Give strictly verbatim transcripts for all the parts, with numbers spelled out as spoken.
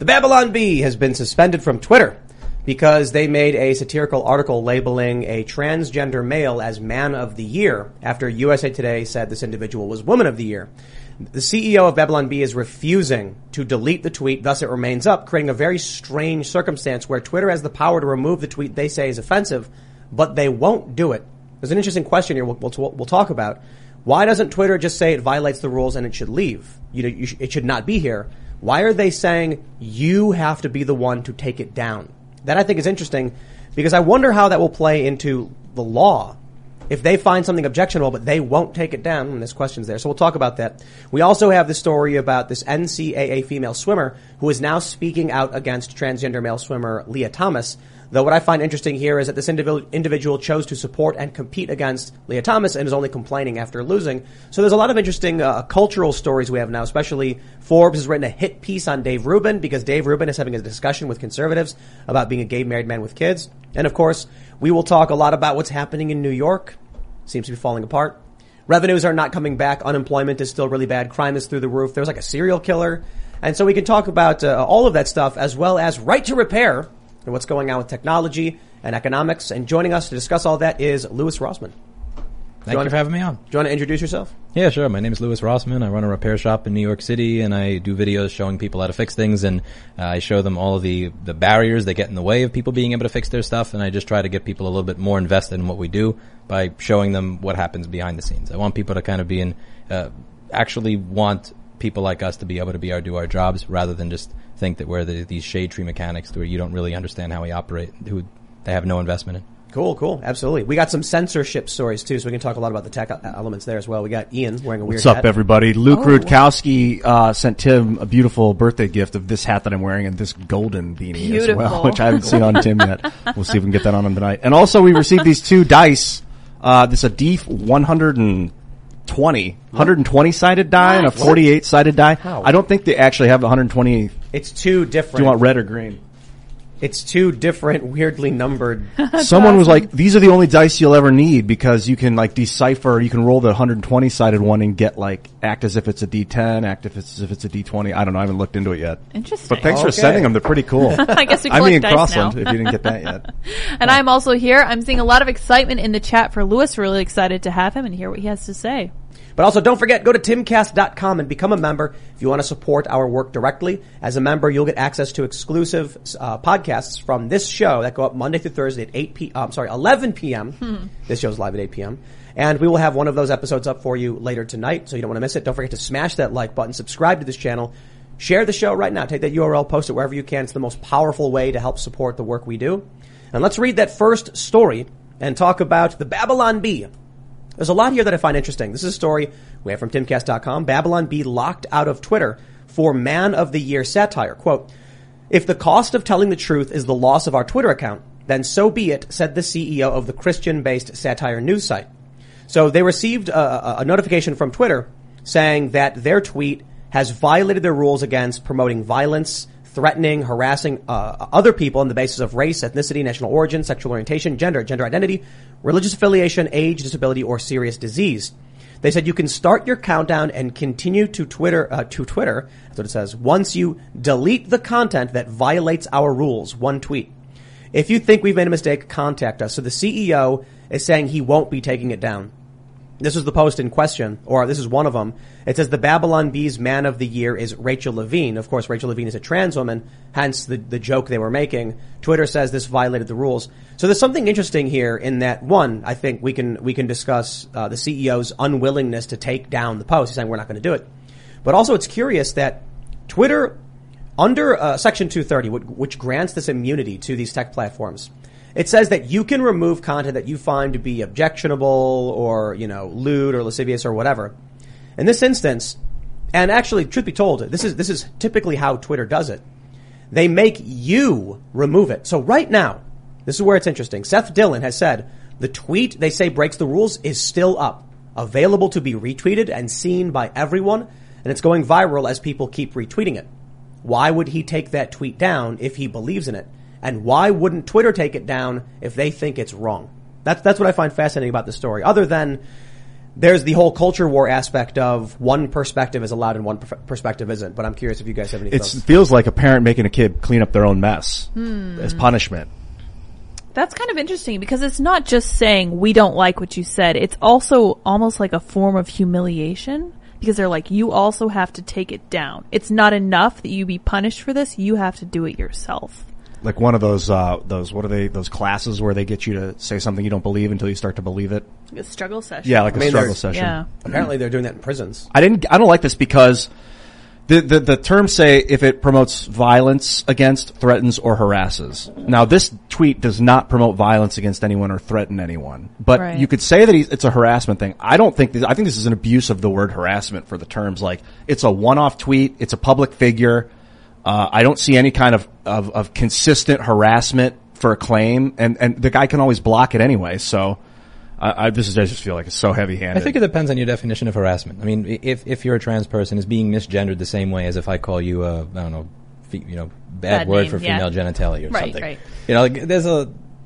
The Babylon Bee has been suspended from Twitter because they made a satirical article labeling a transgender male as Man of the Year after U S A Today said this individual was Woman of the Year. The C E O of Babylon Bee is refusing to delete the tweet, thus it remains up, creating a very strange circumstance where Twitter has the power to remove the tweet they say is offensive, but they won't do it. There's an interesting question here we'll, we'll, we'll talk about. Why doesn't Twitter just say it violates the rules and it should leave? You know, you sh- it should not be here. Why are they saying you have to be the one to take it down? That I think is interesting because I wonder how that will play into the law. If they find something objectionable, but they won't take it down, and there's questions there. So we'll talk about that. We also have the story about this N C A A female swimmer who is now speaking out against transgender male swimmer Leah Thomas. Though what I find interesting here is that this individual individual chose to support and compete against Leah Thomas and is only complaining after losing. So there's a lot of interesting uh, cultural stories we have now, especially Forbes has written a hit piece on Dave Rubin because Dave Rubin is having a discussion with conservatives about being a gay married man with kids. And of course, we will talk a lot about what's happening in New York. Seems to be falling apart. Revenues are not coming back. Unemployment is still really bad. Crime is through the roof. There's like a serial killer. And so we can talk about uh, all of that stuff as well as right to repair and what's going on with technology and economics. And joining us to discuss all that is Louis Rossmann. Thank you, you for having me on. Do you want to introduce yourself? Yeah, sure. My name is Louis Rossmann. I run a repair shop in New York City, and I do videos showing people how to fix things, and uh, I show them all of the, the barriers that get in the way of people being able to fix their stuff, and I just try to get people a little bit more invested in what we do by showing them what happens behind the scenes. I want people to kind of be in, uh, actually want people like us to be able to be our, do our jobs rather than just think that we're the, these shade tree mechanics where you don't really understand how we operate, who they have no investment in. Cool, cool. Absolutely. We got some censorship stories, too, so we can talk a lot about the tech elements there as well. We got Ian wearing a weird hat. What's up, everybody? Luke oh, Rudkowski uh, sent Tim a beautiful birthday gift of this hat that I'm wearing and this golden beanie beautiful. as well, which I haven't seen on Tim yet. We'll see if we can get that on him tonight. And also, we received these two dice. Uh, this is a D one hundred twenty one hundred twenty sided die and a forty-eight sided die. How? I don't think they actually have one hundred twenty. It's two different. Do you want red or green? It's two different, weirdly numbered. Someone was like, these are the only dice you'll ever need because you can like decipher, you can roll the one hundred twenty sided one and get like, act as if it's a D ten, act as if it's a D twenty. I don't know, I haven't looked into it yet. Interesting. But thanks okay. for sending them, they're pretty cool. I guess we collect dice now. I'm Ian Crossland, if you didn't get that yet. And yeah. I'm also here, I'm seeing a lot of excitement in the chat for Louis, really excited to have him and hear what he has to say. But also, don't forget, go to timcast dot com and become a member if you want to support our work directly. As a member, you'll get access to exclusive uh, podcasts from this show that go up Monday through Thursday at eight p.m. I'm sorry, eleven p.m. Hmm. This show's live at eight p.m. And we will have one of those episodes up for you later tonight, so you don't want to miss it. Don't forget to smash that like button, subscribe to this channel, share the show right now. Take that U R L, post it wherever you can. It's the most powerful way to help support the work we do. And let's read that first story and talk about the Babylon Bee. There's a lot here that I find interesting. This is a story we have from timcast dot com. Babylon Bee locked out of Twitter for Man of the Year satire. Quote, if the cost of telling the truth is the loss of our Twitter account, then so be it, said the C E O of the Christian-based satire news site. So they received a, a notification from Twitter saying that their tweet has violated their rules against promoting violence, threatening, harassing uh, other people on the basis of race, ethnicity, national origin, sexual orientation, gender, gender identity, religious affiliation, age, disability, or serious disease. They said you can start your countdown and continue to Twitter, uh, to Twitter, that's what it says, once you delete the content that violates our rules, one tweet. If you think we've made a mistake, contact us. So the C E O is saying he won't be taking it down. This is the post in question, or this is one of them. It says the Babylon Bee's Man of the Year is Rachel Levine. Of course, Rachel Levine is a trans woman, hence the, the joke they were making. Twitter says this violated the rules. So there's something interesting here in that, one, I think we can we can discuss uh, the C E O's unwillingness to take down the post. He's saying we're not going to do it. But also it's curious that Twitter, under uh, Section two thirty, which, which grants this immunity to these tech platforms, it says that you can remove content that you find to be objectionable or, you know, lewd or lascivious or whatever. In this instance, and actually, truth be told, this is this is typically how Twitter does it. They make you remove it. So right now, this is where it's interesting. Seth Dillon has said the tweet they say breaks the rules is still up, available to be retweeted and seen by everyone, and it's going viral as people keep retweeting it. Why would he take that tweet down if he believes in it? And why wouldn't Twitter take it down if they think it's wrong? That's that's what I find fascinating about this story. Other than there's the whole culture war aspect of one perspective is allowed and one per- perspective isn't. But I'm curious if you guys have any thoughts. It feels like a parent making a kid clean up their own mess hmm. as punishment. That's kind of interesting because it's not just saying we don't like what you said. It's also almost like a form of humiliation because they're like, you also have to take it down. It's not enough that you be punished for this. You have to do it yourself. Like one of those, uh, those, what are they, those classes where they get you to say something you don't believe until you start to believe it? Like a struggle session. Yeah, like I mean, a struggle session. Yeah. Apparently they're doing that in prisons. I didn't, I don't like this because the, the, the terms say if it promotes violence against, threatens, or harasses. Now this tweet does not promote violence against anyone or threaten anyone. But right. you could say that he's, it's a harassment thing. I don't think this, I think this is an abuse of the word harassment for the terms. Like it's a one-off tweet. It's a public figure. Uh, I don't see any kind of, of, of consistent harassment for a claim, and, and the guy can always block it anyway, so I, I, this is, I just feel like it's so heavy-handed. I think it depends on your definition of harassment. I mean, if, if you're a trans person, it's being misgendered the same way as if I call you a, I don't know, fe- you know, bad, bad word name, for female yeah. genitalia or right, something. Right. You know, like, there's a,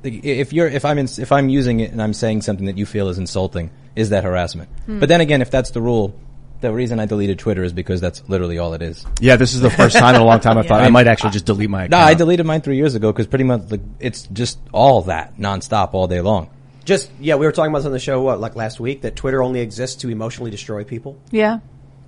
like, if you're, if I'm in, if I'm using it and I'm saying something that you feel is insulting, is that harassment? Hmm. But then again, if that's the rule, the reason I deleted Twitter is because that's literally all it is. Yeah, this is the first time in a long time I yeah. thought I might actually just delete my account. No, I deleted mine three years ago because pretty much like, it's just all that nonstop all day long. Just, yeah, we were talking about this on the show, what, like last week, that Twitter only exists to emotionally destroy people. Yeah.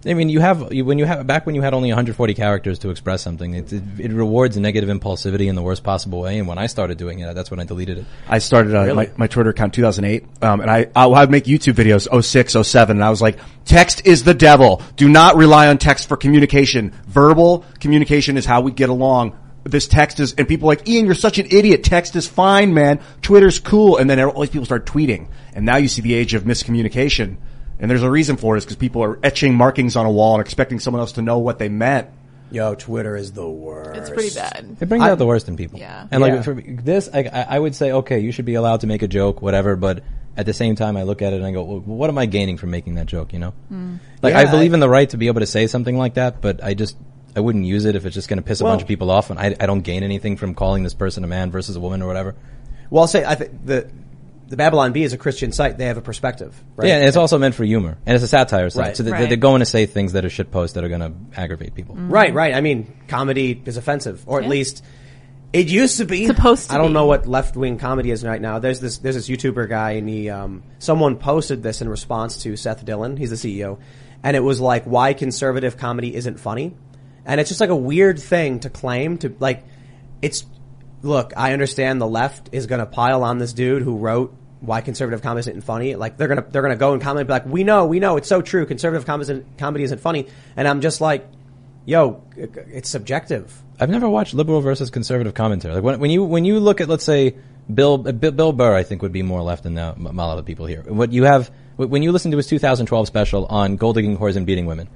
I mean, you have, you, when you have, back when you had only one hundred forty characters to express something, it, it, it rewards negative impulsivity in the worst possible way. And when I started doing it, that's when I deleted it. I started uh, really? my, my Twitter account two thousand eight, um, and I, I would make YouTube videos oh six, oh seven, and I was like, text is the devil. Do not rely on text for communication. Verbal communication is how we get along. This text is, and people are like, Ian, you're such an idiot. Text is fine, man. Twitter's cool. And then all these people start tweeting. And now you see the age of miscommunication. And there's a reason for it, is because people are etching markings on a wall and expecting someone else to know what they meant. Yo, Twitter is the worst. It's pretty bad. It brings I, out the worst in people. Yeah. And yeah. like for this, I, I would say, okay, you should be allowed to make a joke, whatever. But at the same time, I look at it and I go, well, what am I gaining from making that joke? You know, mm. like yeah, I believe I, in the right to be able to say something like that, but I just I wouldn't use it if it's just going to piss well, a bunch of people off, and I, I don't gain anything from calling this person a man versus a woman or whatever. Well, I'll say I think the. The Babylon Bee is a Christian site. They have a perspective, right? Yeah, and it's also meant for humor. And it's a satire site. Right. So th- right. they're going to say things that are shit posts that are going to aggravate people. Mm-hmm. Right, right. I mean, comedy is offensive. Or yeah. at least, it used to be. Supposed to I don't be. know what left-wing comedy is right now. There's this, there's this YouTuber guy, and he, um, someone posted this in response to Seth Dillon. He's the C E O. And it was like, why conservative comedy isn't funny. And it's just like a weird thing to claim to, like, it's, look, I understand the left is going to pile on this dude who wrote why conservative comedy isn't funny. Like they're going to, they're going to go and comment and be like, we know, we know, it's so true. Conservative comedy isn't funny. And I'm just like, yo, it's subjective. I've never watched liberal versus conservative commentary. Like when, when you, when you look at, let's say Bill, Bill Burr, I think would be more left than a lot of people here. What you have, when you listen to his two thousand twelve special on gold digging whores and beating women.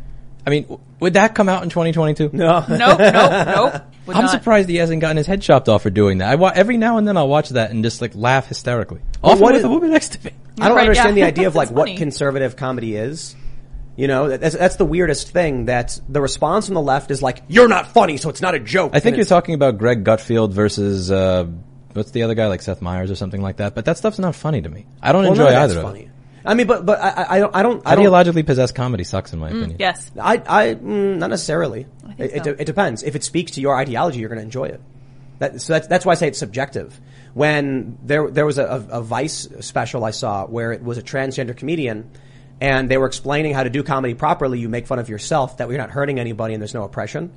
I mean, would that come out in twenty twenty-two? No. Nope, nope, nope. Would I'm not. surprised he hasn't gotten his head chopped off for doing that. I wa- every now and then I'll watch that and just like laugh hysterically. Well, Often what with is, a woman next to me. I don't right, understand yeah. the idea of like what funny. conservative comedy is. You know, that's, that's the weirdest thing, that the response from the left is like, you're not funny, so it's not a joke. I think you're talking about Greg Gutfield versus, uh, what's the other guy, like Seth Meyers or something like that. But that stuff's not funny to me. I don't well, enjoy no, either of funny. it. I mean, but, but I, I don't, I don't, I don't. Ideologically possessed comedy sucks in my mm, opinion. Yes. I, I, mm, not necessarily. I think it, so. it, it depends. If it speaks to your ideology, you're going to enjoy it. That, so that's, that's why I say it's subjective. When there, there was a, a, a Vice special I saw where it was a transgender comedian and they were explaining how to do comedy properly. You make fun of yourself, that you're not hurting anybody and there's no oppression.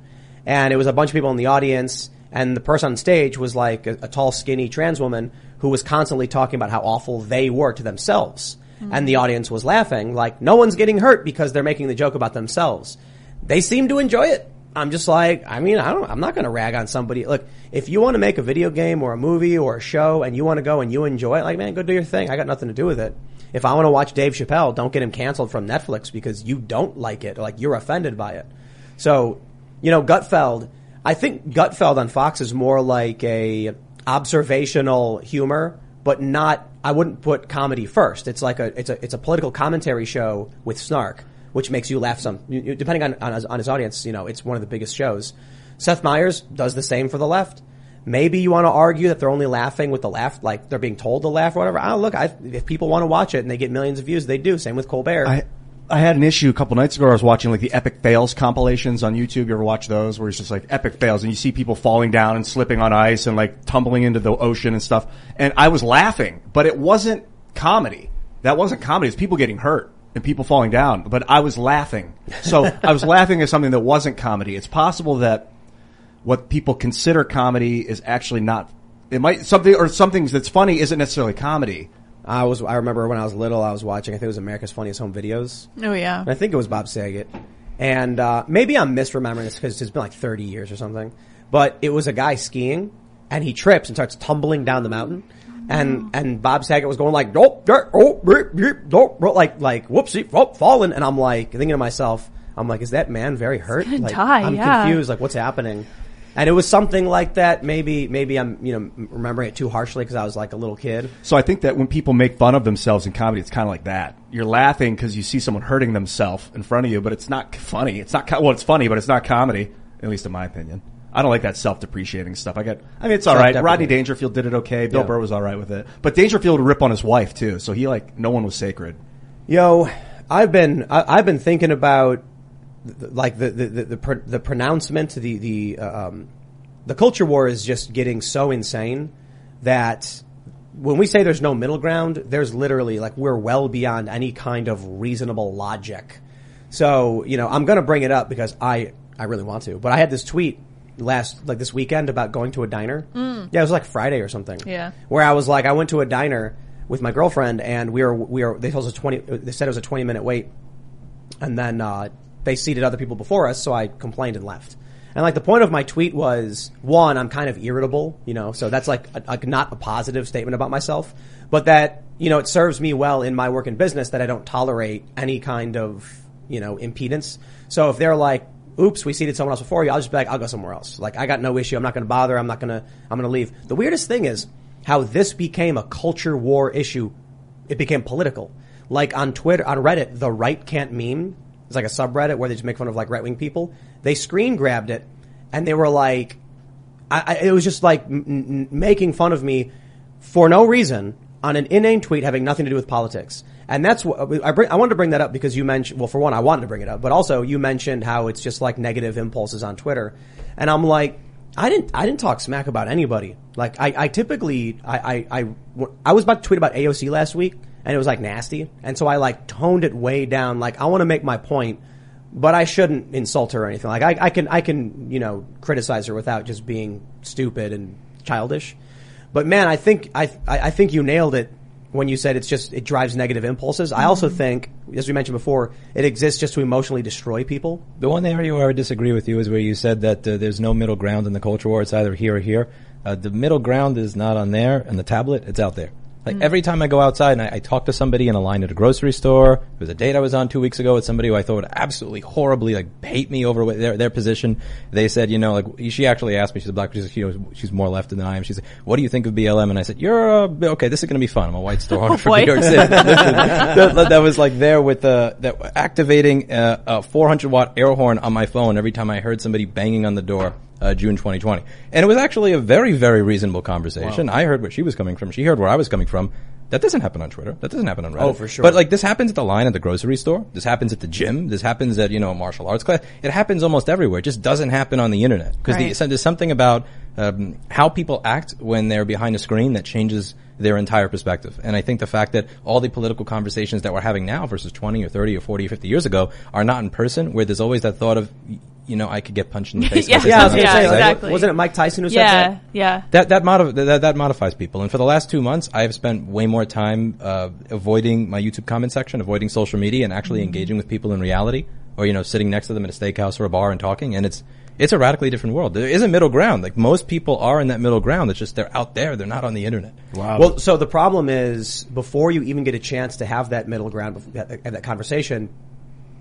And it was a bunch of people in the audience, and the person on stage was like a, a tall, skinny trans woman who was constantly talking about how awful they were to themselves. And the audience was laughing, like, no one's getting hurt because they're making the joke about themselves. They seem to enjoy it. I'm just like, I mean, I don't, I'm not going to rag on somebody. Look, if you want to make a video game or a movie or a show and you want to go and you enjoy it, like, man, go do your thing. I got nothing to do with it. If I want to watch Dave Chappelle, don't get him canceled from Netflix because you don't like it. Or, like, you're offended by it. So, you know, Gutfeld, I think Gutfeld on Fox is more like a observational humor, but not, I wouldn't put comedy first. It's like a, it's a, it's a political commentary show with snark, which makes you laugh some, you, you, depending on, on, his, on his audience, you know, it's one of the biggest shows. Seth Meyers does the same for the left. Maybe you want to argue that they're only laughing with the laugh, like they're being told to laugh or whatever. I don't look, I, if people want to watch it and they get millions of views, they do. Same with Colbert. I, I had an issue a couple nights ago. I was watching like the epic fails compilations on YouTube. You ever watch those where it's just like epic fails and you see people falling down and slipping on ice and like tumbling into the ocean and stuff. And I was laughing, but it wasn't comedy. That wasn't comedy. It was people getting hurt and people falling down, but I was laughing. So I was laughing at something that wasn't comedy. It's possible that what people consider comedy is actually not, it might, something, or something that's funny isn't necessarily comedy. I was, I remember when I was little, I was watching, I think it was America's Funniest Home Videos. Oh, yeah. And I think it was Bob Saget. And, uh, maybe I'm misremembering this because it's been like thirty years or something, but it was a guy skiing and he trips and starts tumbling down the mountain. And, and Bob Saget was going like, nope, oh, like, like, whoopsie, oh, fallen. And I'm like, thinking to myself, I'm like, is that man very hurt? Like, die, I'm yeah. confused. Like, what's happening? And it was something like that. Maybe, maybe I'm, you know, remembering it too harshly because I was like a little kid. So I think that when people make fun of themselves in comedy, it's kind of like that. You're laughing because you see someone hurting themselves in front of you, but it's not funny. It's not, well, it's funny, but it's not comedy, at least in my opinion. I don't like that self-depreciating stuff. I got, I mean, it's all right. Rodney Dangerfield did it okay. Bill yeah. Burr was all right with it. But Dangerfield would rip on his wife too. So he like, no one was sacred. Yo, I've been, I, I've been thinking about like the, the, the, the, pr- the pronouncement, the, the, um, the culture war is just getting so insane that when we say there's no middle ground, there's literally like, we're well beyond any kind of reasonable logic. So, you know, I'm going to bring it up because I, I really want to, but I had this tweet last, like this weekend about going to a diner. Mm. Yeah, it was like Friday or something. Yeah. Where I was like, I went to a diner with my girlfriend and we were, we were, they told us a twenty, they said it was a twenty minute wait. And then, uh, they seated other people before us, so I complained and left. And like the point of my tweet was, one, I'm kind of irritable, you know, so that's like a, a, not a positive statement about myself, but that, you know, it serves me well in my work and business that I don't tolerate any kind of, you know, impedance. So if they're like, oops, we seated someone else before you, I'll just be like, I'll go somewhere else. Like, I got no issue. I'm not going to bother. I'm not going to, I'm going to leave. The weirdest thing is how this became a culture war issue. It became political. Like on Twitter, on Reddit, the right can't meme. It's like a subreddit where they just make fun of like right-wing people. They screen grabbed it and they were like, I, I, it was just like m- m- making fun of me for no reason on an inane tweet having nothing to do with politics. And that's what I bring. I wanted to bring that up because you mentioned, well, for one, I wanted to bring it up, but also you mentioned how it's just like negative impulses on Twitter. And I'm like, I didn't, I didn't talk smack about anybody. Like I, I typically, I, I, I, I was about to tweet about A O C last week and it was like nasty. And so I like toned it way down. Like I want to make my point, but I shouldn't insult her or anything. Like I, I can, I can, you know, criticize her without just being stupid and childish. But man, I think, I, I think you nailed it. When you said it's just, it drives negative impulses. I also think, as we mentioned before, it exists just to emotionally destroy people. The one area where I would disagree with you is where you said that uh, there's no middle ground in the culture war. It's either here or here. Uh, the middle ground is not on there, and the tablet, it's out there. Like mm. every time I go outside and I, I talk to somebody in a line at a grocery store, it was a date I was on two weeks ago with somebody who I thought would absolutely horribly like hate me over their their position. They said, you know, like she actually asked me, she's a black, she's, you know, she's more left than I am. She said, "What do you think of B L M?" And I said, "You're a, okay. This is going to be fun. I'm a white store owner from New York City." that, that was like there with uh, that activating uh, a four hundred watt air horn on my phone every time I heard somebody banging on the door. Uh, June twenty twenty. And it was actually a very, very reasonable conversation. Wow. I heard where she was coming from. She heard where I was coming from. That doesn't happen on Twitter. That doesn't happen on Reddit. Oh, for sure. But like this happens at the line at the grocery store. This happens at the gym. This happens at, you know, a martial arts class. It happens almost everywhere. It just doesn't happen on the internet. Because right. the, so there's something about um, how people act when they're behind a screen that changes their entire perspective. And I think the fact that all the political conversations that we're having now versus twenty or thirty or forty or fifty years ago are not in person, where there's always that thought of, you know, I could get punched in the face. yeah, yeah, I was yeah say, exactly. Like, wasn't it Mike Tyson who yeah, said that? Yeah, yeah. That that, mod- that that modifies people. And for the last two months, I have spent way more time uh avoiding my YouTube comment section, avoiding social media, and actually mm-hmm. engaging with people in reality, or, you know, sitting next to them at a steakhouse or a bar and talking. And it's it's a radically different world. There is a middle ground. Like most people are in that middle ground. It's just they're out there. They're not on the internet. Wow. Well, so the problem is before you even get a chance to have that middle ground and that conversation,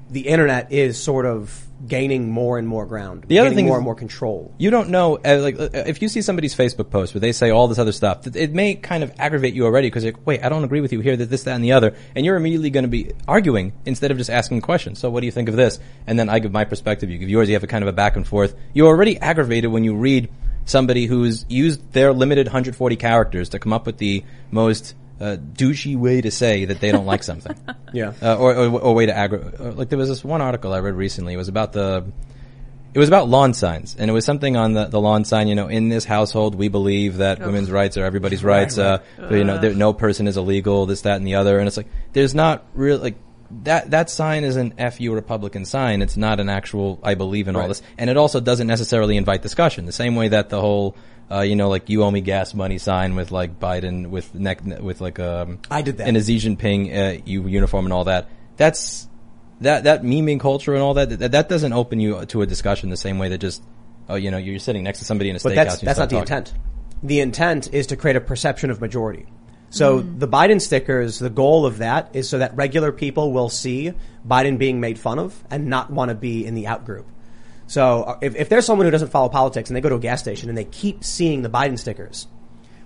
the internet is sort of gaining more and more ground. The other thing is more and more control. You don't know, uh, like, uh, if you see somebody's Facebook post where they say all this other stuff, it may kind of aggravate you already because you're like, wait, I don't agree with you here, that this, that, and the other. And you're immediately going to be arguing instead of just asking questions. So what do you think of this? And then I give my perspective, you give yours, you have a kind of a back and forth. You're already aggravated when you read somebody who's used their limited one hundred forty characters to come up with the most uh, douchey way to say that they don't like something. Yeah. Uh, or, or, or way to aggravate. Like there was this one article I read recently. It was about the, it was about lawn signs. And it was something on the, the lawn sign, you know, in this household, we believe that oh. women's rights are everybody's rights. Right, right. Uh, uh, you know, there, no person is illegal, this, that, and the other. And it's like, there's not really, like, That that sign is an F U Republican sign. It's not an actual I believe in right. all this. And it also doesn't necessarily invite discussion. The same way that the whole, uh, you know, like you owe me gas money sign with like Biden with neck, with like um, I did that. And a Xi Jinping uh, uniform and all that. That's, that, that memeing culture and all that, that, that doesn't open you to a discussion the same way that just, oh, you know, you're sitting next to somebody in a steakhouse. But that's, that's not the talking. intent. The intent is to create a perception of majority. So mm. the Biden stickers, the goal of that is so that regular people will see Biden being made fun of and not want to be in the out group. So if, if there's someone who doesn't follow politics and they go to a gas station and they keep seeing the Biden stickers,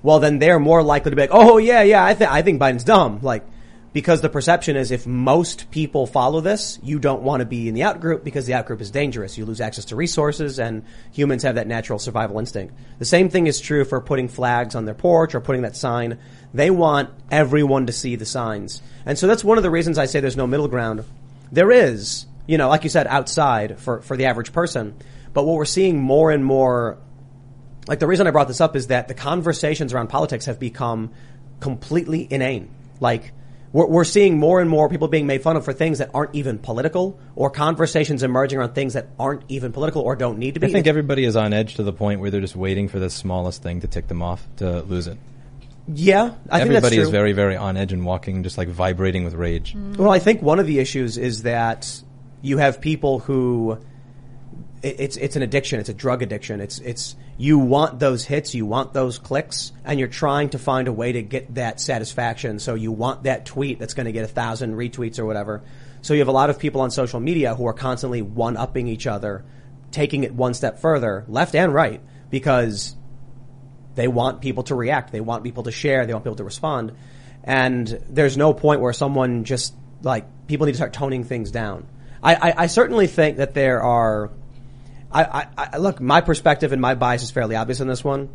well, then they're more likely to be like, oh, yeah, yeah, I, th- I think Biden's dumb. Like, because the perception is if most people follow this, you don't want to be in the out group because the out group is dangerous. You lose access to resources and humans have that natural survival instinct. The same thing is true for putting flags on their porch or putting that sign. They want everyone to see the signs. And so that's one of the reasons I say there's no middle ground. There is, you know, like you said, outside for, for the average person. But what we're seeing more and more, like the reason I brought this up is that the conversations around politics have become completely inane. Like we're, we're seeing more and more people being made fun of for things that aren't even political or conversations emerging around things that aren't even political or don't need to be. I think everybody is on edge to the point where they're just waiting for the smallest thing to tick them off to lose it. Yeah, I think that's true. Everybody is very, very on edge and walking, just like vibrating with rage. Mm. Well, I think one of the issues is that you have people who it's it's an addiction, it's a drug addiction. It's it's you want those hits, you want those clicks, and you're trying to find a way to get that satisfaction. So you want that tweet that's going to get a thousand retweets or whatever. So you have a lot of people on social media who are constantly one-upping each other, taking it one step further, left and right, because they want people to react. They want people to share. They want people to respond. And there's no point where someone just, like, people need to start toning things down. I, I, I certainly think that there are I, I, I look, my perspective and my bias is fairly obvious on this one.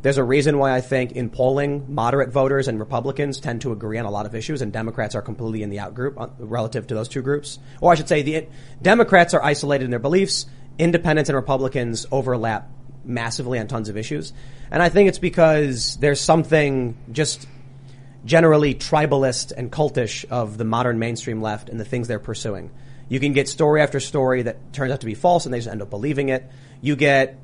There's a reason why I think in polling, moderate voters and Republicans tend to agree on a lot of issues, and Democrats are completely in the out group relative to those two groups. Or I should say the Democrats are isolated in their beliefs. Independents and Republicans overlap massively on tons of issues. And I think it's because there's something just generally tribalist and cultish of the modern mainstream left and the things they're pursuing. You can get story after story that turns out to be false and they just end up believing it. You get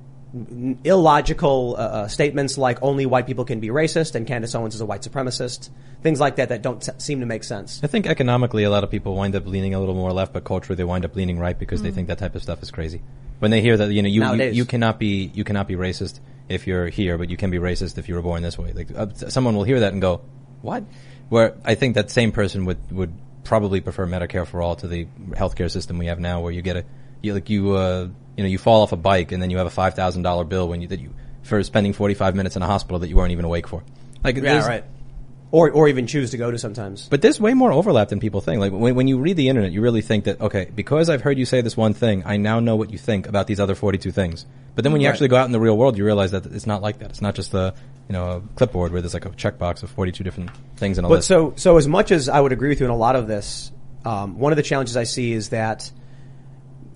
illogical uh, statements like only white people can be racist and Candace Owens is a white supremacist. Things like that that don't seem to make sense. I think economically a lot of people wind up leaning a little more left, but culturally they wind up leaning right because mm-hmm. they think that type of stuff is crazy. When they hear that, you know, you, you, you cannot be, you cannot be racist if you're here, but you can be racist if you were born this way. Like uh, someone will hear that and go, what? Where I think that same person would, would probably prefer Medicare for all to the healthcare system we have now where you get a, you, like you, uh, you know, you fall off a bike and then you have a five thousand dollars bill when you, that you, for spending forty-five minutes in a hospital that you weren't even awake for. Like, yeah, right. Or, or even choose to go to sometimes. But there's way more overlap than people think. Like when, when you read the internet, you really think that, okay, because I've heard you say this one thing, I now know what you think about these other forty-two things. But then when you right. actually go out in the real world, you realize that it's not like that. It's not just the, you know, a clipboard where there's like a checkbox of forty-two different things and all this. But so, so as much as I would agree with you in a lot of this, um, one of the challenges I see is that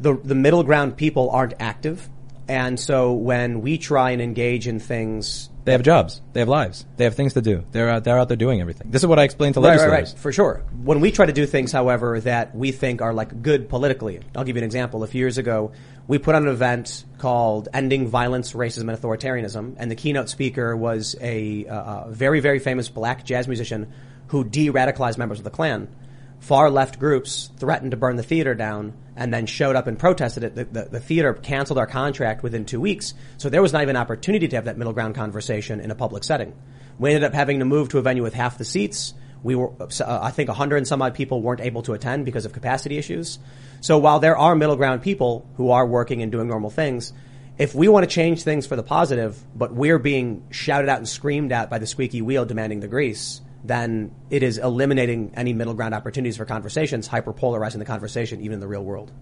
the, the middle ground people aren't active. And so when we try and engage in things, they have jobs, they have lives, they have things to do. They're out, they're out there doing everything. This is what I explained to right, legislators. Right, right, for sure. When we try to do things, however, that we think are like good politically, I'll give you an example. A few years ago, we put on an event called "Ending Violence, Racism, and Authoritarianism," and the keynote speaker was a uh, very, very famous black jazz musician who de-radicalized members of the Klan. Far left groups threatened to burn the theater down and then showed up and protested it. The, the, the theater canceled our contract within two weeks. So there was not even an opportunity to have that middle ground conversation in a public setting. We ended up having to move to a venue with half the seats. We were, uh, I think a hundred and some odd people weren't able to attend because of capacity issues. So while there are middle ground people who are working and doing normal things, if we want to change things for the positive, but we're being shouted out and screamed at by the squeaky wheel demanding the grease, then it is eliminating any middle ground opportunities for conversations, hyper-polarizing the conversation, even in the real world.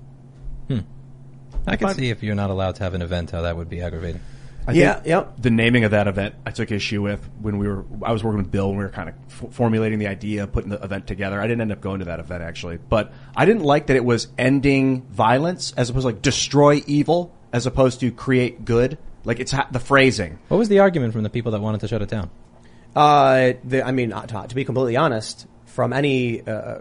Hmm. I can see if you're not allowed to have an event, how that would be aggravating. I yeah, think yep. the naming of that event I took issue with when we were, I was working with Bill and we were kind of f- formulating the idea, putting the event together. I didn't end up going to that event actually, but I didn't like that it was ending violence as opposed to like destroy evil as opposed to create good. Like it's ha- the phrasing. What was the argument from the people that wanted to shut it down? Uh, the, I mean, to, to be completely honest, from any, uh,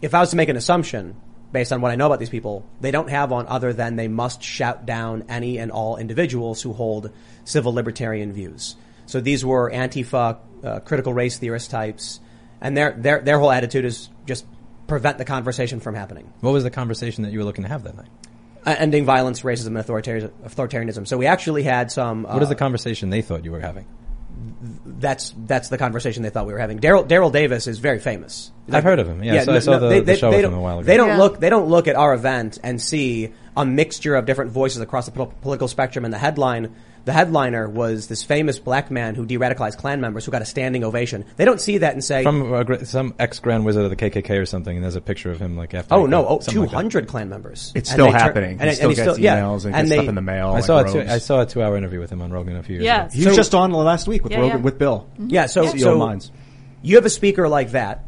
if I was to make an assumption based on what I know about these people, they don't have one other than they must shout down any and all individuals who hold civil libertarian views. So these were Antifa, uh, critical race theorist types, and their their their whole attitude is just prevent the conversation from happening. What was the conversation that you were looking to have that night? Uh, ending violence, racism, and authoritarianism. So we actually had some... Uh, what is the conversation they thought you were having? That's that's the conversation they thought we were having. Daryl Daryl Davis is very famous. Like, I've heard of him. Yeah, yeah so no, I saw no, the, they, the show with him a while ago. They don't yeah. look they don't look at our event and see a mixture of different voices across the political spectrum. And the headline the headliner was this famous black man who de-radicalized Klan members who got a standing ovation. They don't see that and say from a, some ex Grand Wizard of the K K K or something. And there's a picture of him like after. Oh no, oh, two hundred like Klan members. It's and still happening. Tur- and, he and, still and he gets still, emails yeah. and, and gets they, stuff in the mail. I saw a two, I saw a two hour interview with him on Rogan a few years yeah. ago. He was so, just on last week with yeah, Rogan yeah. with Bill. Mm-hmm. Yeah, so, yeah. so minds. You have a speaker like that.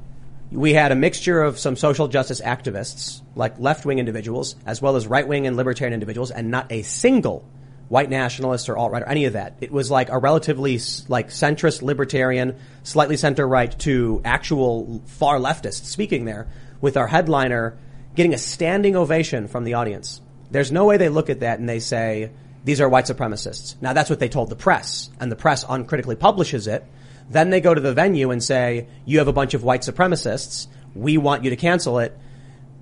We had a mixture of some social justice activists, like left-wing individuals, as well as right-wing and libertarian individuals, and not a single white nationalist or alt-right or any of that. It was like a relatively like centrist libertarian, slightly center-right to actual far leftists speaking there with our headliner getting a standing ovation from the audience. There's no way they look at that and they say, these are white supremacists. Now that's what they told the press, and the press uncritically publishes it. Then they go to the venue and say, you have a bunch of white supremacists. We want you to cancel it.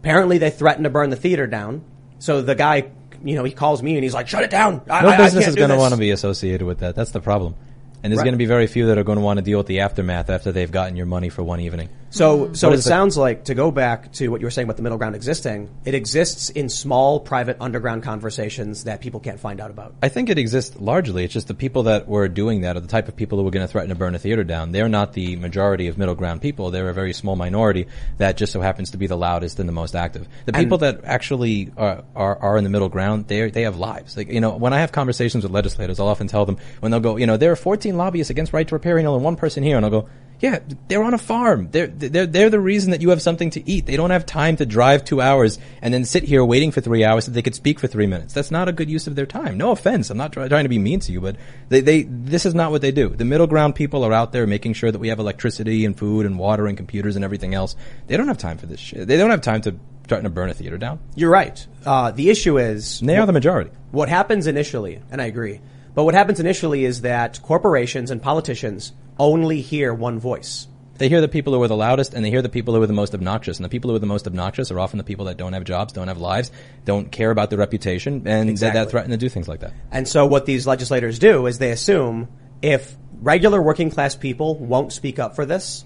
Apparently they threatened to burn the theater down. So the guy, you know, he calls me and he's like, shut it down. I, no I, business I is going to want to be associated with that. That's the problem. And there's right. going to be very few that are going to want to deal with the aftermath after they've gotten your money for one evening. So, so what it sounds the- like, to go back to what you were saying about the middle ground existing, it exists in small, private, underground conversations that people can't find out about. I think it exists largely. It's just the people that were doing that are the type of people who were going to threaten to burn a theater down. They're not the majority of middle ground people. They're a very small minority that just so happens to be the loudest and the most active. The people and- that actually are, are, are in the middle ground, they they have lives. Like, you know, when I have conversations with legislators, I'll often tell them when they'll go, you know, there are fourteen lobbyists against right to repair and only one person here, and I'll go, yeah, they're on a farm. They're, they're, they're the reason that you have something to eat. They don't have time to drive two hours and then sit here waiting for three hours so they could speak for three minutes. That's not a good use of their time. No offense. I'm not try- trying to be mean to you, but they, they, this is not what they do. The middle ground people are out there making sure that we have electricity and food and water and computers and everything else. They don't have time for this shit. They don't have time to threaten to burn a theater down. You're right. Uh, the issue is... They are the majority. What happens initially, and I agree, but what happens initially is that corporations and politicians only hear one voice. They hear the people who are the loudest, and they hear the people who are the most obnoxious. And the people who are the most obnoxious are often the people that don't have jobs, don't have lives, don't care about their reputation, and exactly. that, that threaten to do things like that. And so what these legislators do is they assume if regular working class people won't speak up for this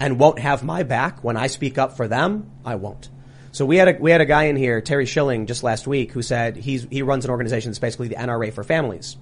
and won't have my back when I speak up for them, I won't. So we had a, we had a guy in here, Terry Schilling, just last week, who said he's, he runs an organization that's basically the N R A for families.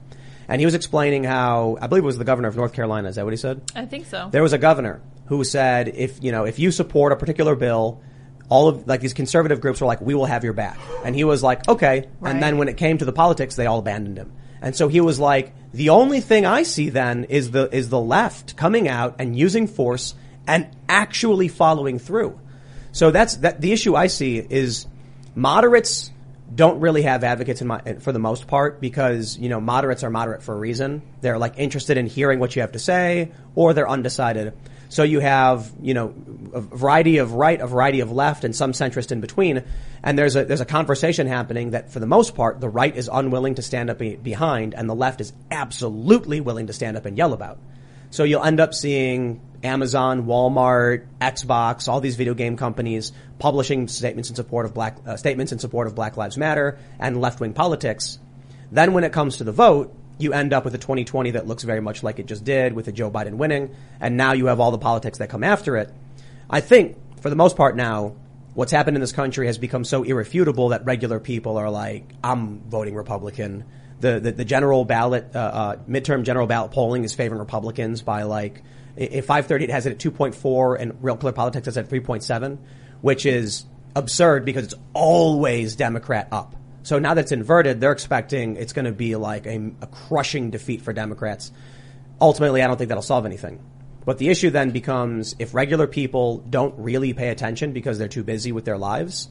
And he was explaining how, I believe it was the governor of North Carolina, is that what he said? I think so. There was a governor who said, if, you know, if you support a particular bill, all of, like, these conservative groups were like, we will have your back. And he was like, okay. Right. And then when it came to the politics, they all abandoned him. And so he was like, the only thing I see then is the, is the left coming out and using force and actually following through. So that's that. The issue I see is moderates don't really have advocates in my, for the most part, because, you know, moderates are moderate for a reason. They're like interested in hearing what you have to say, or they're undecided. So you have, you know, a variety of right, a variety of left, and some centrist in between. And there's a, there's a conversation happening that for the most part, the right is unwilling to stand up be, behind, and the left is absolutely willing to stand up and yell about. So you'll end up seeing Amazon, Walmart, Xbox, all these video game companies publishing statements in support of black uh, statements in support of Black Lives Matter and left-wing politics. Then when it comes to the vote, you end up with a twenty twenty that looks very much like it just did with a Joe Biden winning, and now you have all the politics that come after it. I think for the most part now, what's happened in this country has become so irrefutable that regular people are like, I'm voting Republican. The, the, the general ballot, uh, uh, midterm general ballot polling is favoring Republicans by like, if five thirty it has it at two point four and Real Clear Politics has it at three point seven, which is absurd because it's always Democrat up. So now that's inverted, they're expecting it's going to be like a, a crushing defeat for Democrats. Ultimately, I don't think that'll solve anything. But the issue then becomes if regular people don't really pay attention because they're too busy with their lives,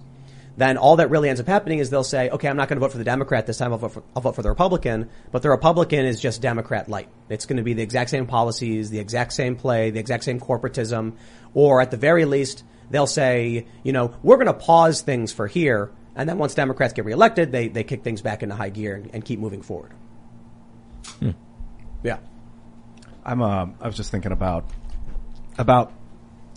then all that really ends up happening is they'll say, okay, I'm not going to vote for the Democrat this time. I'll vote for, I'll vote for the Republican. But the Republican is just Democrat light. It's going to be the exact same policies, the exact same play, the exact same corporatism. Or at the very least, they'll say, you know, we're going to pause things for here. And then once Democrats get reelected, they, they kick things back into high gear and, and keep moving forward. Hmm. Yeah. I'm, uh, I was just thinking about, about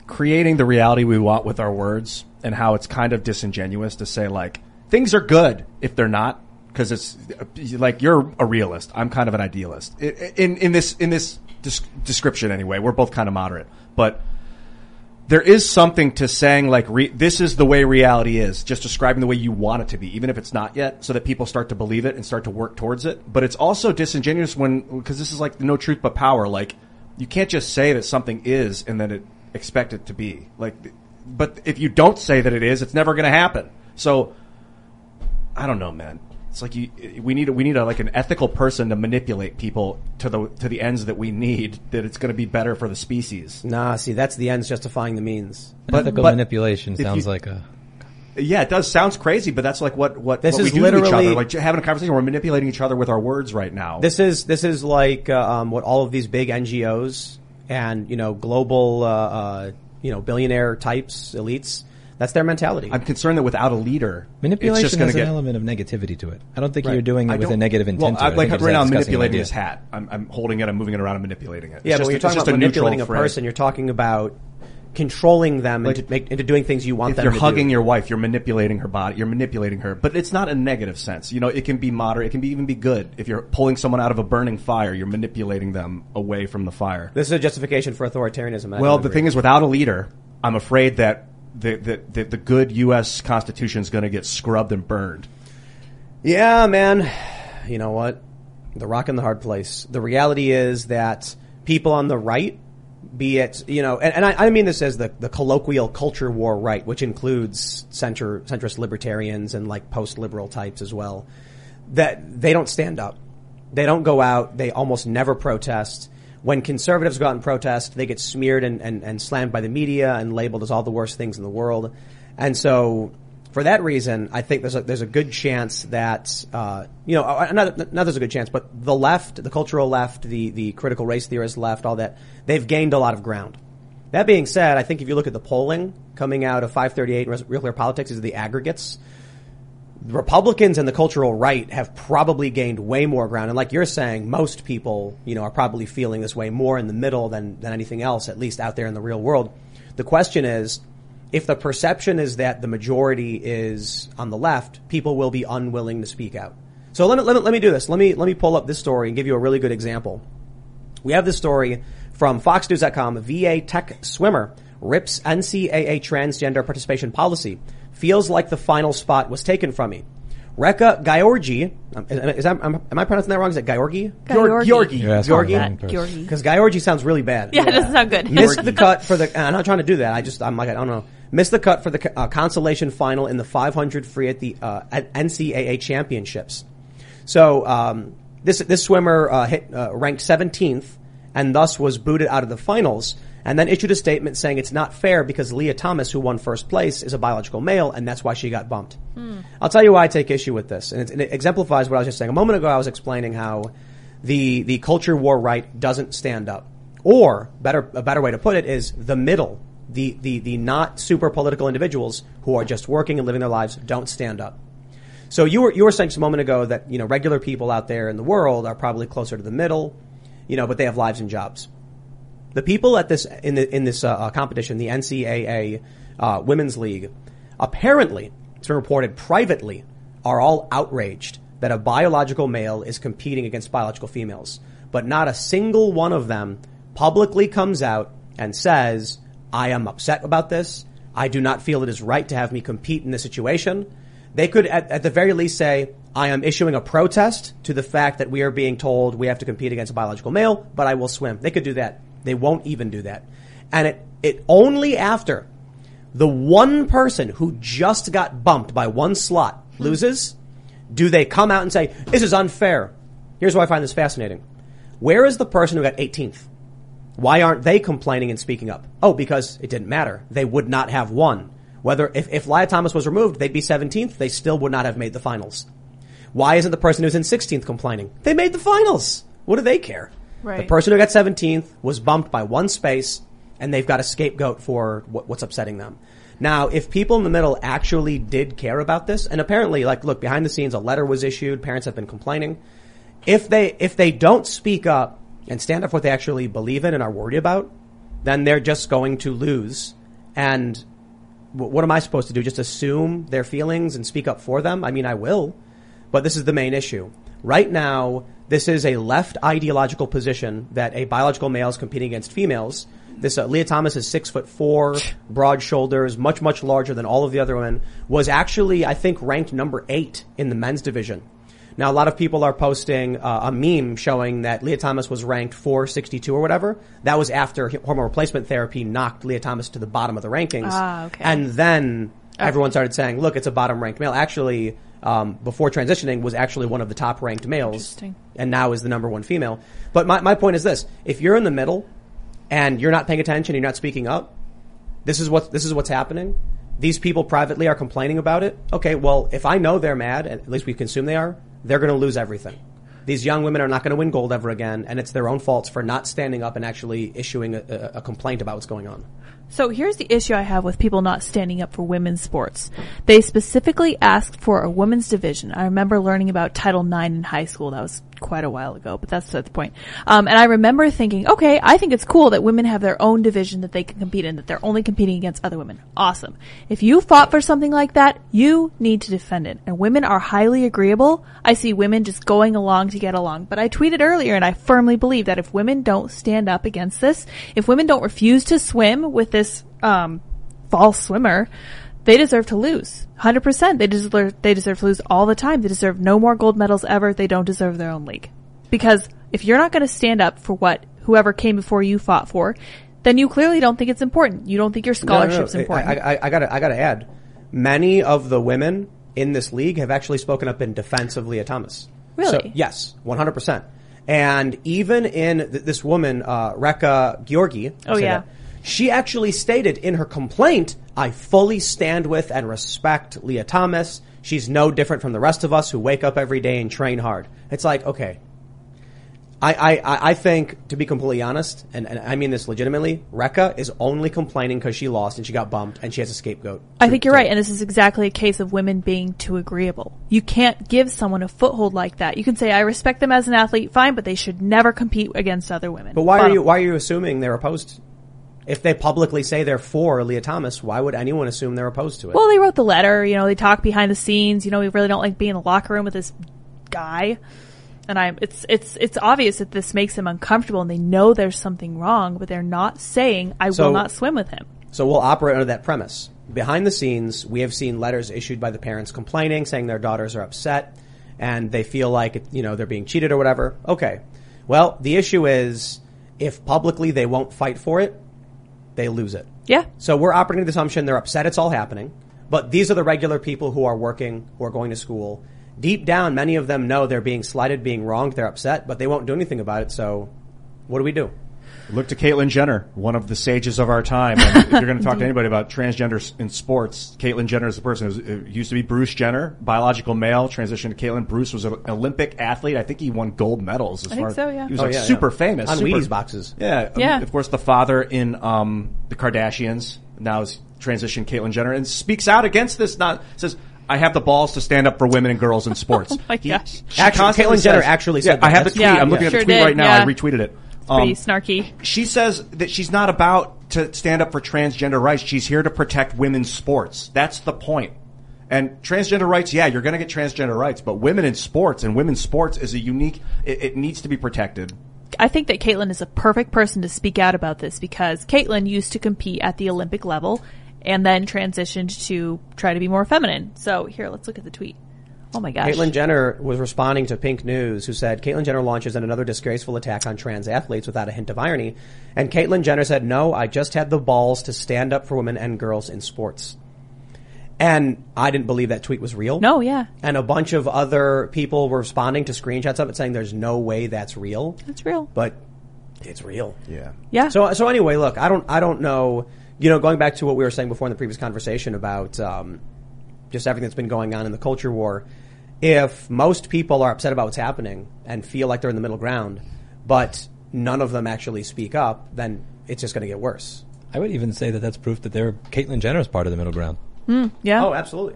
creating the reality we want with our words and how it's kind of disingenuous to say like, things are good if they're not, because it's like, you're a realist. I'm kind of an idealist in, in this, in this description anyway. We're both kind of moderate, but there is something to saying like, re- this is the way reality is, just describing the way you want it to be, even if it's not yet, so that people start to believe it and start to work towards it. But it's also disingenuous when, because this is like no truth but power. Like, you can't just say that something is and then it expect it to be. Like, but if you don't say that it is, it's never going to happen. So I don't know, man. It's like you, we need, we need a, like an ethical person to manipulate people to the, to the ends that we need, that it's going to be better for the species. Nah, see, that's the ends justifying the means. But, ethical but manipulation sounds you, like a... Yeah, it does. Sounds crazy, but that's like what, what, this what is we do to each other. Like having a conversation, we're manipulating each other with our words right now. This is, this is like, um, what all of these big N G Os and, you know, global, uh, uh, you know, billionaire types, elites, that's their mentality. I'm concerned that without a leader, manipulation, it's just has an get... element of negativity to it. I don't think right. you're doing it with a negative intent. Well, to I, like I right now, I'm manipulating this hat. I'm, I'm holding it. I'm moving it around. I'm manipulating it. It's yeah, just, but when you're talking about a manipulating a person, you're talking about controlling them like, into, make, into doing things you want if them to do. You're hugging your wife. You're manipulating her body. You're manipulating her. But it's not a negative sense. You know, it can be moderate. It can be even be good. If you're pulling someone out of a burning fire, you're manipulating them away from the fire. This is a justification for authoritarianism. I well, the agree. thing is, without a leader, I'm afraid that The, the, the, the good U S Constitution is going to get scrubbed and burned. Yeah, man. You know what? The rock and the hard place. The reality is that people on the right, be it, you know, and, and I, I mean this as the, the colloquial culture war right, which includes center, centrist libertarians and like post-liberal types as well, that they don't stand up. They don't go out. They almost never protest. When conservatives go out and protest, they get smeared and, and, and slammed by the media and labeled as all the worst things in the world. And so for that reason, I think there's a, there's a good chance that, uh, you know, not, not there's a good chance, but the left, the cultural left, the, the critical race theorist left, all that, they've gained a lot of ground. That being said, I think if you look at the polling coming out of five thirty-eight and Real Clear Politics, is the aggregates. The Republicans and the cultural right have probably gained way more ground. And like you're saying, most people, you know, are probably feeling this way more in the middle than, than anything else, at least out there in the real world. The question is, if the perception is that the majority is on the left, people will be unwilling to speak out. So let me, let me, let me do this. Let me, let me pull up this story and give you a really good example. We have this story from fox news dot com. V A tech swimmer rips N C A A transgender participation policy. Feels like the final spot was taken from me. Rekha Gyorgy, um, is, is, am, am I pronouncing that wrong? Is it Gyorgy? Gyorgy. Gyorgy. Because Gyorgy sounds really bad. Yeah, yeah, it doesn't sound good. Missed the cut for the, I'm not trying to do that. I just, I'm like, I don't know. Missed the cut for the uh, consolation final in the five hundred free at the uh, at N C A A championships. So, um, this, this swimmer, uh, hit, uh, ranked seventeenth and thus was booted out of the finals. And then issued a statement saying it's not fair because Leah Thomas, who won first place, is a biological male, and that's why she got bumped. Hmm. I'll tell you why I take issue with this, and it, and it exemplifies what I was just saying. A moment ago, I was explaining how the the culture war right doesn't stand up. Or, better a better way to put it is the middle, the the the not super political individuals who are just working and living their lives don't stand up. So you were you were saying just a moment ago that, you know, regular people out there in the world are probably closer to the middle, you know, but they have lives and jobs. The people at this, in the, in this, uh, competition, the N C A A, uh, Women's League, apparently, it's been reported privately, are all outraged that a biological male is competing against biological females. But not a single one of them publicly comes out and says, I am upset about this. I do not feel it is right to have me compete in this situation. They could at, at the very least say, I am issuing a protest to the fact that we are being told we have to compete against a biological male, but I will swim. They could do that. They won't even do that. And it, it only after the one person who just got bumped by one slot loses Do they come out and say, this is unfair? Here's why I find this fascinating. Where is the person who got eighteenth? Why aren't they complaining and speaking up? Oh, because it didn't matter. They would not have won. Whether if, if Leah Thomas was removed, they'd be seventeenth. They still would not have made the finals. Why isn't the person who's in sixteenth complaining? They made the finals. What do they care? Right. The person who got seventeenth was bumped by one space, and they've got a scapegoat for what, what's upsetting them. Now, if people in the middle actually did care about this, and apparently, like, look, behind the scenes, a letter was issued. Parents have been complaining. If they if they don't speak up and stand up for what they actually believe in and are worried about, then they're just going to lose. And w- what am I supposed to do? Just assume their feelings and speak up for them? I mean, I will. But this is the main issue. Right now, this is a left ideological position that a biological male is competing against females. This uh, Leah Thomas is six foot four, broad shoulders, much, much larger than all of the other women, was actually, I think, ranked number eight in the men's division. Now, a lot of people are posting uh, a meme showing that Leah Thomas was ranked four sixty-two or whatever. That was after hormone replacement therapy knocked Leah Thomas to the bottom of the rankings. Ah, okay. And then okay. everyone started saying, look, it's a bottom-ranked male. Actually, um, before transitioning, was actually one of the top-ranked males and now is the number one female. But my, my point is this. If you're in the middle and you're not paying attention, you're not speaking up, this is what this is what's happening. These people privately are complaining about it. Okay, well, if I know they're mad, at least we assume they are, they're going to lose everything. These young women are not going to win gold ever again, and it's their own faults for not standing up and actually issuing a, a, a complaint about what's going on. So here's the issue I have with people not standing up for women's sports. They specifically asked for a women's division. I remember learning about Title nine in high school. That was quite a while ago, but that's the point. Um, and I remember thinking, okay, I think it's cool that women have their own division that they can compete in, that they're only competing against other women. Awesome. If you fought for something like that, you need to defend it. And women are highly agreeable. I see women just going along to get along. But I tweeted earlier, and I firmly believe that if women don't stand up against this, if women don't refuse to swim with this um false swimmer, they deserve to lose. one hundred percent. They deserve, they deserve to lose all the time. They deserve no more gold medals ever. They don't deserve their own league. Because if you're not going to stand up for what whoever came before you fought for, then you clearly don't think it's important. You don't think your scholarship's no, no, no. important. I, I, I gotta, I gotta add, many of the women in this league have actually spoken up in defense of Leah Thomas. Really? So, yes, one hundred percent. And even in th- this woman, uh, Rekha Giorgi. Oh, yeah. That, she actually stated in her complaint, I fully stand with and respect Leah Thomas. She's no different from the rest of us who wake up every day and train hard. It's like, okay. I, I, I think, to be completely honest, and, and I mean this legitimately, Rekha is only complaining because she lost and she got bumped and she has a scapegoat. I think you're right. And this is exactly a case of women being too agreeable. You can't give someone a foothold like that. You can say, I respect them as an athlete, fine, but they should never compete against other women. But why are you, why are you assuming they're opposed? If they publicly say they're for Leah Thomas, why would anyone assume they're opposed to it? Well, they wrote the letter. You know, they talk behind the scenes. You know, we really don't like being in the locker room with this guy. And I'm, it's, it's, it's obvious that this makes them uncomfortable and they know there's something wrong, but they're not saying, I so, will not swim with him. So we'll operate under that premise. Behind the scenes, we have seen letters issued by the parents complaining, saying their daughters are upset and they feel like, you know, they're being cheated or whatever. Okay. Well, the issue is if publicly they won't fight for it, they lose it. Yeah. So we're operating the assumption they're upset it's all happening, but these are the regular people who are working, who are going to school. Deep down, many of them know they're being slighted, being wronged, they're upset, but they won't do anything about it, so what do we do? Look to Caitlyn Jenner, one of the sages of our time. And if you're going to talk to anybody about transgender in sports, Caitlyn Jenner is the person who used to be Bruce Jenner, biological male, transitioned to Caitlyn. Bruce was an Olympic athlete. I think he won gold medals. As I think so, yeah. He was oh, like yeah, super yeah. famous. On super, Wheaties boxes. Yeah. yeah. Um, of course, the father in um the Kardashians now is transitioned Caitlyn Jenner and speaks out against this. Not says, I have the balls to stand up for women and girls in sports. oh, my gosh. He, actually, Caitlyn Jenner actually said yeah, that. I have the tweet. Yeah, I'm yeah. looking sure at the tweet did. right now. Yeah. I retweeted it. Pretty um, snarky. She says that she's not about to stand up for transgender rights. She's here to protect women's sports. That's the point. And transgender rights, yeah, you're going to get transgender rights, but women in sports and women's sports is a unique, it, it needs to be protected. I think that Caitlyn is a perfect person to speak out about this because Caitlyn used to compete at the Olympic level and then transitioned to try to be more feminine. So here, let's look at the tweet. Oh my gosh. Caitlyn Jenner was responding to Pink News, who said, Caitlyn Jenner launches another disgraceful attack on trans athletes without a hint of irony. And Caitlyn Jenner said, no, I just had the balls to stand up for women and girls in sports. And I didn't believe that tweet was real. No, yeah. And a bunch of other people were responding to screenshots of it saying there's no way that's real. That's real. But it's real. Yeah. Yeah. So so anyway, look, I don't I don't know, you know, going back to what we were saying before in the previous conversation about um just everything that's been going on in the culture war, if most people are upset about what's happening and feel like they're in the middle ground, but none of them actually speak up, then it's just going to get worse. I would even say that that's proof that they're Caitlyn Jenner's part of the middle ground. Mm, yeah. Oh, absolutely.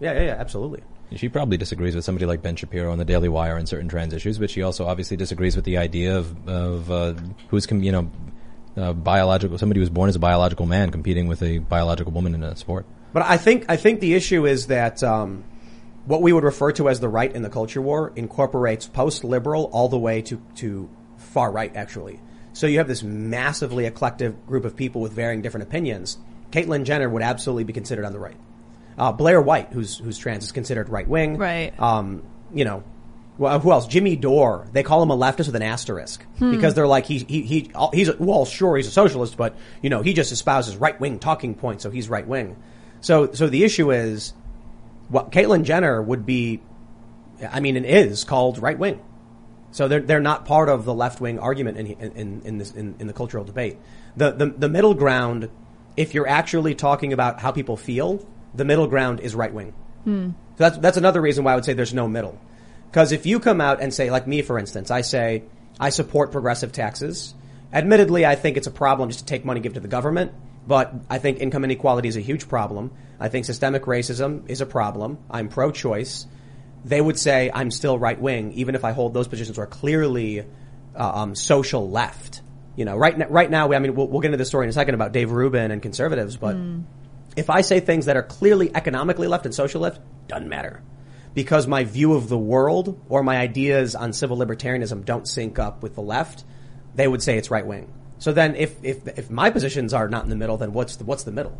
Yeah, yeah, yeah, absolutely. She probably disagrees with somebody like Ben Shapiro on the Daily Wire on certain trans issues, but she also obviously disagrees with the idea of of uh, who's, you know, uh, biological, somebody who's born as a biological man competing with a biological woman in a sport. But I think I think the issue is that um, what we would refer to as the right in the culture war incorporates post-liberal all the way to to far right, actually. So you have this massively eclectic group of people with varying different opinions. Caitlyn Jenner would absolutely be considered on the right. Uh, Blair White, who's who's trans, is considered right wing. Right. Um, you know, well, who else? Jimmy Dore. They call him a leftist with an asterisk hmm. because they're like he he he he's a, well sure he's a socialist, but you know he just espouses right wing talking points, so he's right wing. So so the issue is, well, Caitlyn Jenner would be, I mean, and is called right wing. So they're they're not part of the left wing argument in in in this in, in the cultural debate. The the the middle ground. If you're actually talking about how people feel, the middle ground is right wing. Hmm. So that's that's another reason why I would say there's no middle. Because if you come out and say, like me, for instance, I say I support progressive taxes. Admittedly, I think it's a problem just to take money and give to the government. But I think income inequality is a huge problem. I think systemic racism is a problem. I'm pro-choice. They would say I'm still right wing, even if I hold those positions are clearly um, social left. You know, right now, right now, I mean, we'll, we'll get into this story in a second about Dave Rubin and conservatives, but mm. if I say things that are clearly economically left and social left, doesn't matter. Because my view of the world or my ideas on civil libertarianism don't sync up with the left, they would say it's right wing. So then if, if, if my positions are not in the middle, then what's the, what's the middle?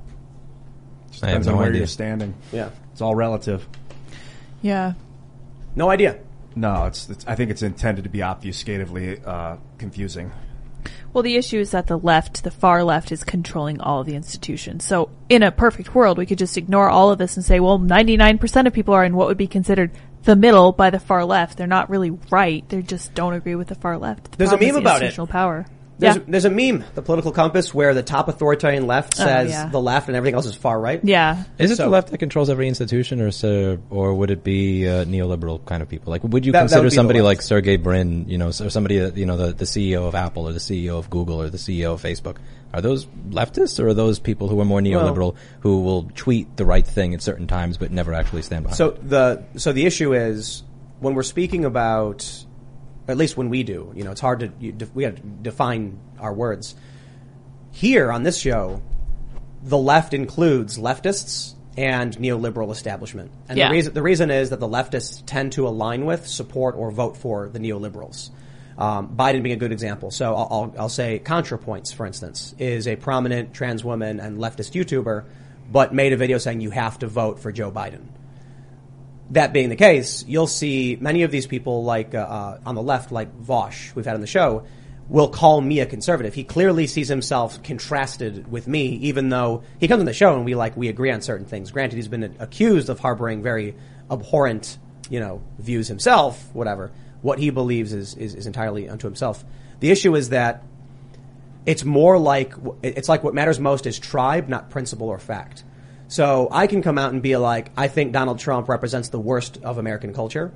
I have no idea. Where you're standing. Yeah. It's all relative. Yeah. No idea. No, it's, it's I think it's intended to be obfuscatively, uh, confusing. Well, the issue is that the left, the far left, is controlling all of the institutions. So in a perfect world, we could just ignore all of this and say, well, ninety-nine percent of people are in what would be considered the middle by the far left. They're not really right. They just don't agree with the far left. The there's a meme about it. Power. There's, yeah. a, there's a meme, The Political Compass, where the top authoritarian left says oh, yeah. the left and everything else is far right. Yeah. Is it so, the left that controls every institution, or so, or would it be uh, neoliberal kind of people? Like, would you that, consider that would somebody like Sergey Brin, you know, or somebody that, you know, the, the C E O of Apple or the C E O of Google or the C E O of Facebook? Are those leftists, or are those people who are more neoliberal well, who will tweet the right thing at certain times but never actually stand behind so it? The, so the issue is when we're speaking about... At least when we do, you know, it's hard to you def, we have to define our words. Here on this show, the left includes leftists and neoliberal establishment, and yeah. the reason the reason is that the leftists tend to align with, support, or vote for the neoliberals. Um, Biden being a good example. So I'll, I'll, I'll say ContraPoints, for instance, is a prominent trans woman and leftist YouTuber, but made a video saying you have to vote for Joe Biden. That being the case, you'll see many of these people like uh, uh on the left, like Vosh, we've had on the show, will call me a conservative. He clearly sees himself contrasted with me, even though he comes on the show and we like we agree on certain things. Granted, he's been accused of harboring very abhorrent, you know, views himself, whatever. What he believes is, is, is entirely unto himself. The issue is that it's more like it's like what matters most is tribe, not principle or fact. So I can come out and be like, I think Donald Trump represents the worst of American culture,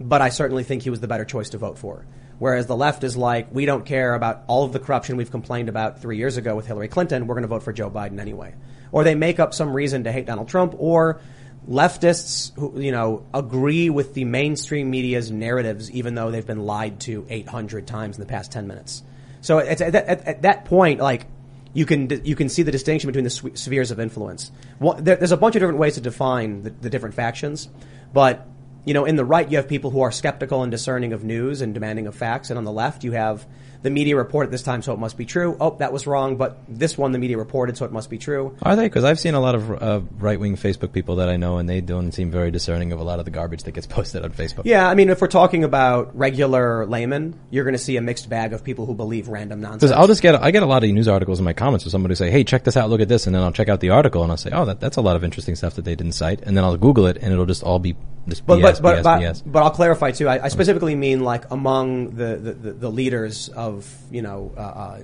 but I certainly think he was the better choice to vote for. Whereas the left is like, we don't care about all of the corruption we've complained about three years ago with Hillary Clinton. We're going to vote for Joe Biden anyway. Or they make up some reason to hate Donald Trump, or leftists who, you know, agree with the mainstream media's narratives, even though they've been lied to eight hundred times in the past ten minutes. So it's at that, at, at that point, like, You can you can see the distinction between the spheres of influence. Well, there, there's a bunch of different ways to define the, the different factions, but you know, in the right, you have people who are skeptical and discerning of news and demanding of facts. And on the left, you have the media reported this time, so it must be true. Oh, that was wrong, but this one the media reported, so it must be true. Are they? Because I've seen a lot of uh, right-wing Facebook people that I know, and they don't seem very discerning of a lot of the garbage that gets posted on Facebook. Yeah, I mean, if we're talking about regular laymen, you're going to see a mixed bag of people who believe random nonsense. Because I'll just get, I get a lot of news articles in my comments where somebody say, hey, check this out, look at this, and then I'll check out the article, and I'll say, oh, that, that's a lot of interesting stuff that they didn't cite, and then I'll Google it, and it'll just all be just but, B S, but, but, B S, but, B S. But I'll clarify, too. I, I specifically mean, like, among the, the, the, the leaders of... of, you know, uh, uh,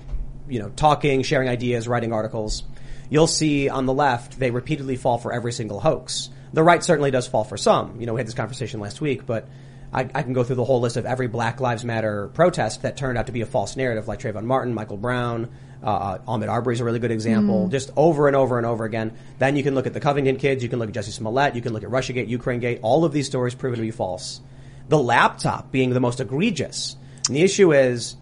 you know, talking, sharing ideas, writing articles, you'll see on the left, they repeatedly fall for every single hoax. The right certainly does fall for some. You know, we had this conversation last week, but I, I can go through the whole list of every Black Lives Matter protest that turned out to be a false narrative, like Trayvon Martin, Michael Brown, uh, Ahmaud Arbery is a really good example, mm. just over and over and over again. Then you can look at the Covington kids, you can look at Jesse Smollett, you can look at Russiagate, Ukrainegate, all of these stories proven to be false. The laptop being the most egregious. And the issue is,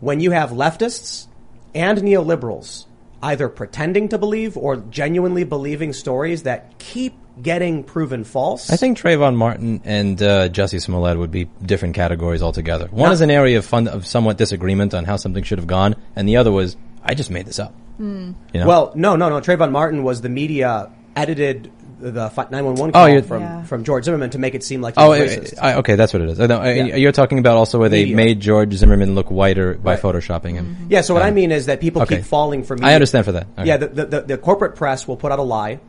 when you have leftists and neoliberals either pretending to believe or genuinely believing stories that keep getting proven false. I think Trayvon Martin and uh, Jesse Smollett would be different categories altogether. One no. is an area of, fun, of somewhat disagreement on how something should have gone, and the other was, I just made this up. Mm. You know? Well, no, no, no. Trayvon Martin was the media edited the nine one one call oh, from, yeah. from George Zimmerman to make it seem like he was oh, racist. I, I, okay, that's what it is. I, no, I, yeah. You're talking about also where they media. made George Zimmerman look whiter by right. photoshopping him. Mm-hmm. Yeah, so what um, I mean is that people okay. keep falling for media. I understand for that. Okay. Yeah, the, the, the, the corporate press will put out a lie,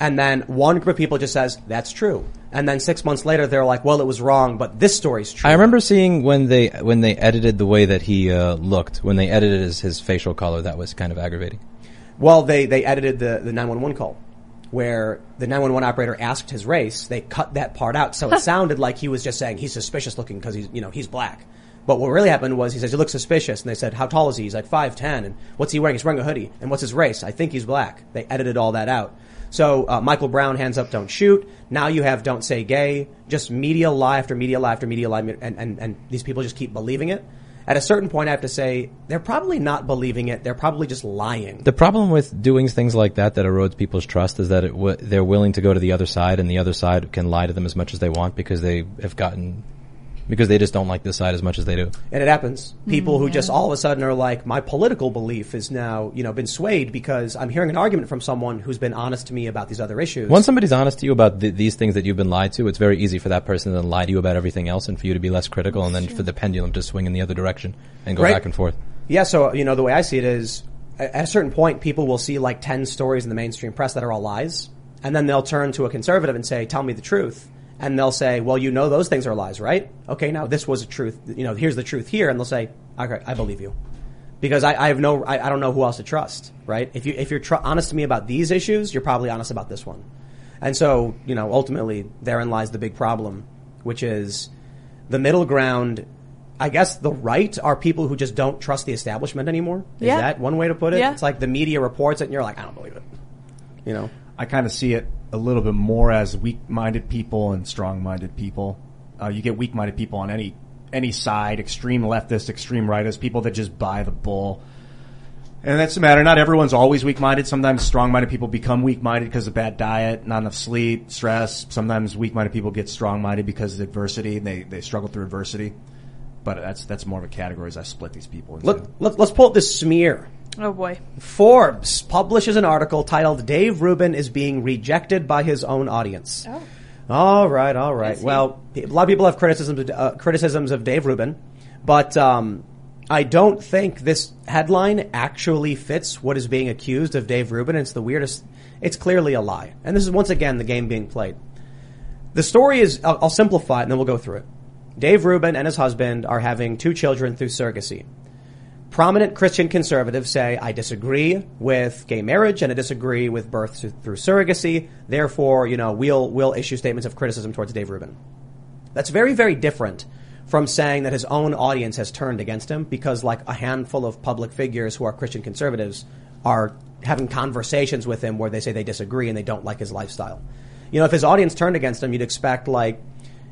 and then one group of people just says, that's true. And then six months later, they're like, well, it was wrong, but this story's true. I remember seeing when they when they edited the way that he uh, looked, when they edited his, his facial color, that was kind of aggravating. Well, they, they edited the, the nine one one call, where the nine one one operator asked his race. They cut that part out, so it sounded like he was just saying he's suspicious looking because he's, you know, he's black. But what really happened was he says, he looks suspicious, and they said, how tall is he? He's like five ten, and what's he wearing? He's wearing a hoodie. And what's his race? I think he's black. They edited all that out. So uh, Michael Brown, hands up, don't shoot. Now you have don't say gay. Just media lie after media lie after media lie, and, and, and these people just keep believing it. At a certain point, I have to say, they're probably not believing it. They're probably just lying. The problem with doing things like that that erodes people's trust is that it w- they're willing to go to the other side, and the other side can lie to them as much as they want because they have gotten – because they just don't like this side as much as they do. And it happens. People mm, who yeah. just all of a sudden are like, my political belief is now, you know, been swayed because I'm hearing an argument from someone who's been honest to me about these other issues. Once somebody's honest to you about th- these things that you've been lied to, it's very easy for that person to lie to you about everything else and for you to be less critical and then sure. for the pendulum to swing in the other direction and go right. back and forth. Yeah, so, you know, the way I see it is at a certain point, people will see like ten stories in the mainstream press that are all lies, and then they'll turn to a conservative and say, tell me the truth. And they'll say, well, you know those things are lies, right? Okay, now this was a truth. You know, here's the truth here. And they'll say, okay, I believe you. Because I, I have no, I, I don't know who else to trust, right? If, you, if you're tr- honest to me about these issues, you're probably honest about this one. And so, you know, ultimately, therein lies the big problem, which is the middle ground. I guess the right are people who just don't trust the establishment anymore. Is yeah. that one way to put it? Yeah. It's like the media reports it and you're like, I don't believe it. You know? I kind of see it a little bit more as weak-minded people and strong-minded people. Uh, you get weak-minded people on any any side, extreme leftists, extreme rightists, people that just buy the bull. And that's the matter. Not everyone's always weak-minded. Sometimes strong-minded people become weak-minded because of bad diet, not enough sleep, stress. Sometimes weak-minded people get strong-minded because of adversity, and they, they struggle through adversity. But that's that's more of a category as I split these people into. Let, let, let's pull up this smear. Oh, boy. Forbes publishes an article titled, Dave Rubin is being rejected by his own audience. Oh. All right, all right. Well, a lot of people have criticisms, uh, criticisms of Dave Rubin, but um, I don't think this headline actually fits what is being accused of Dave Rubin. It's the weirdest. It's clearly a lie. And this is, once again, the game being played. The story is, I'll, I'll simplify it and then we'll go through it. Dave Rubin and his husband are having two children through surrogacy. Prominent Christian conservatives say, I disagree with gay marriage and I disagree with birth through surrogacy. Therefore, you know, we'll, we'll issue statements of criticism towards Dave Rubin. That's very, very different from saying that his own audience has turned against him because like a handful of public figures who are Christian conservatives are having conversations with him where they say they disagree and they don't like his lifestyle. You know, if his audience turned against him, you'd expect like,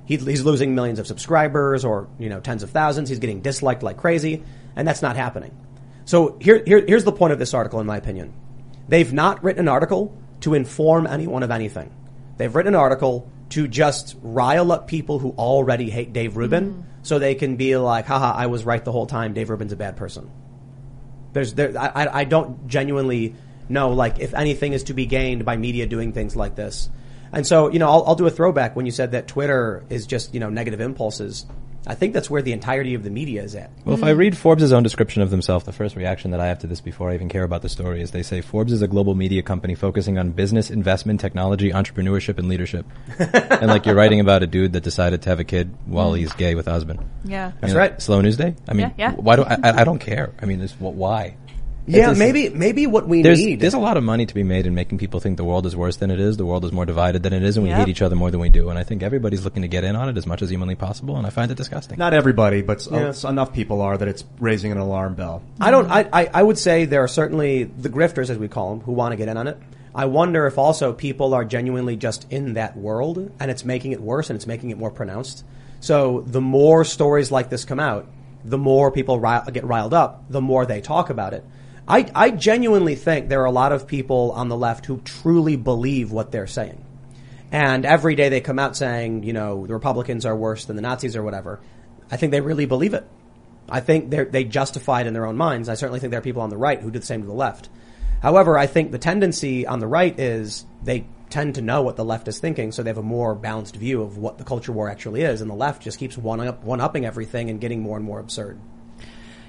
he's losing millions of subscribers or, you know, tens of thousands. He's getting disliked like crazy. And that's not happening. So here, here, here's the point of this article, in my opinion. They've not written an article to inform anyone of anything. They've written an article to just rile up people who already hate Dave Rubin mm. so they can be like, haha, I was right the whole time. Dave Rubin's a bad person. There's there. I, I don't genuinely know, like, if anything is to be gained by media doing things like this. And so, you know, I'll, I'll do a throwback when you said that Twitter is just, you know, negative impulses. I think that's where the entirety of the media is at. Well, mm-hmm. if I read Forbes' own description of themselves, the first reaction that I have to this before I even care about the story is they say, Forbes is a global media company focusing on business, investment, technology, entrepreneurship, and leadership. And, like, you're writing about a dude that decided to have a kid while he's gay with a husband. Yeah. That's you know, right. Slow News Day? I mean, yeah, yeah. why do I, I don't care. I mean, what, why? Yeah, just, maybe maybe what we there's, need. There's a lot of money to be made in making people think the world is worse than it is, the world is more divided than it is, and yep. we hate each other more than we do. And I think everybody's looking to get in on it as much as humanly possible, and I find it disgusting. Not everybody, but yeah. uh, enough people are that it's raising an alarm bell. I don't. I, I, I would say there are certainly the grifters, as we call them, who want to get in on it. I wonder if also people are genuinely just in that world, and it's making it worse, and it's making it more pronounced. So the more stories like this come out, the more people rile, get riled up, the more they talk about it. I, I genuinely think there are a lot of people on the left who truly believe what they're saying. And every day they come out saying, you know, the Republicans are worse than the Nazis or whatever. I think they really believe it. I think they they justify it in their own minds. I certainly think there are people on the right who do the same to the left. However, I think the tendency on the right is they tend to know what the left is thinking, so they have a more balanced view of what the culture war actually is. And the left just keeps one up, one-upping everything and getting more and more absurd.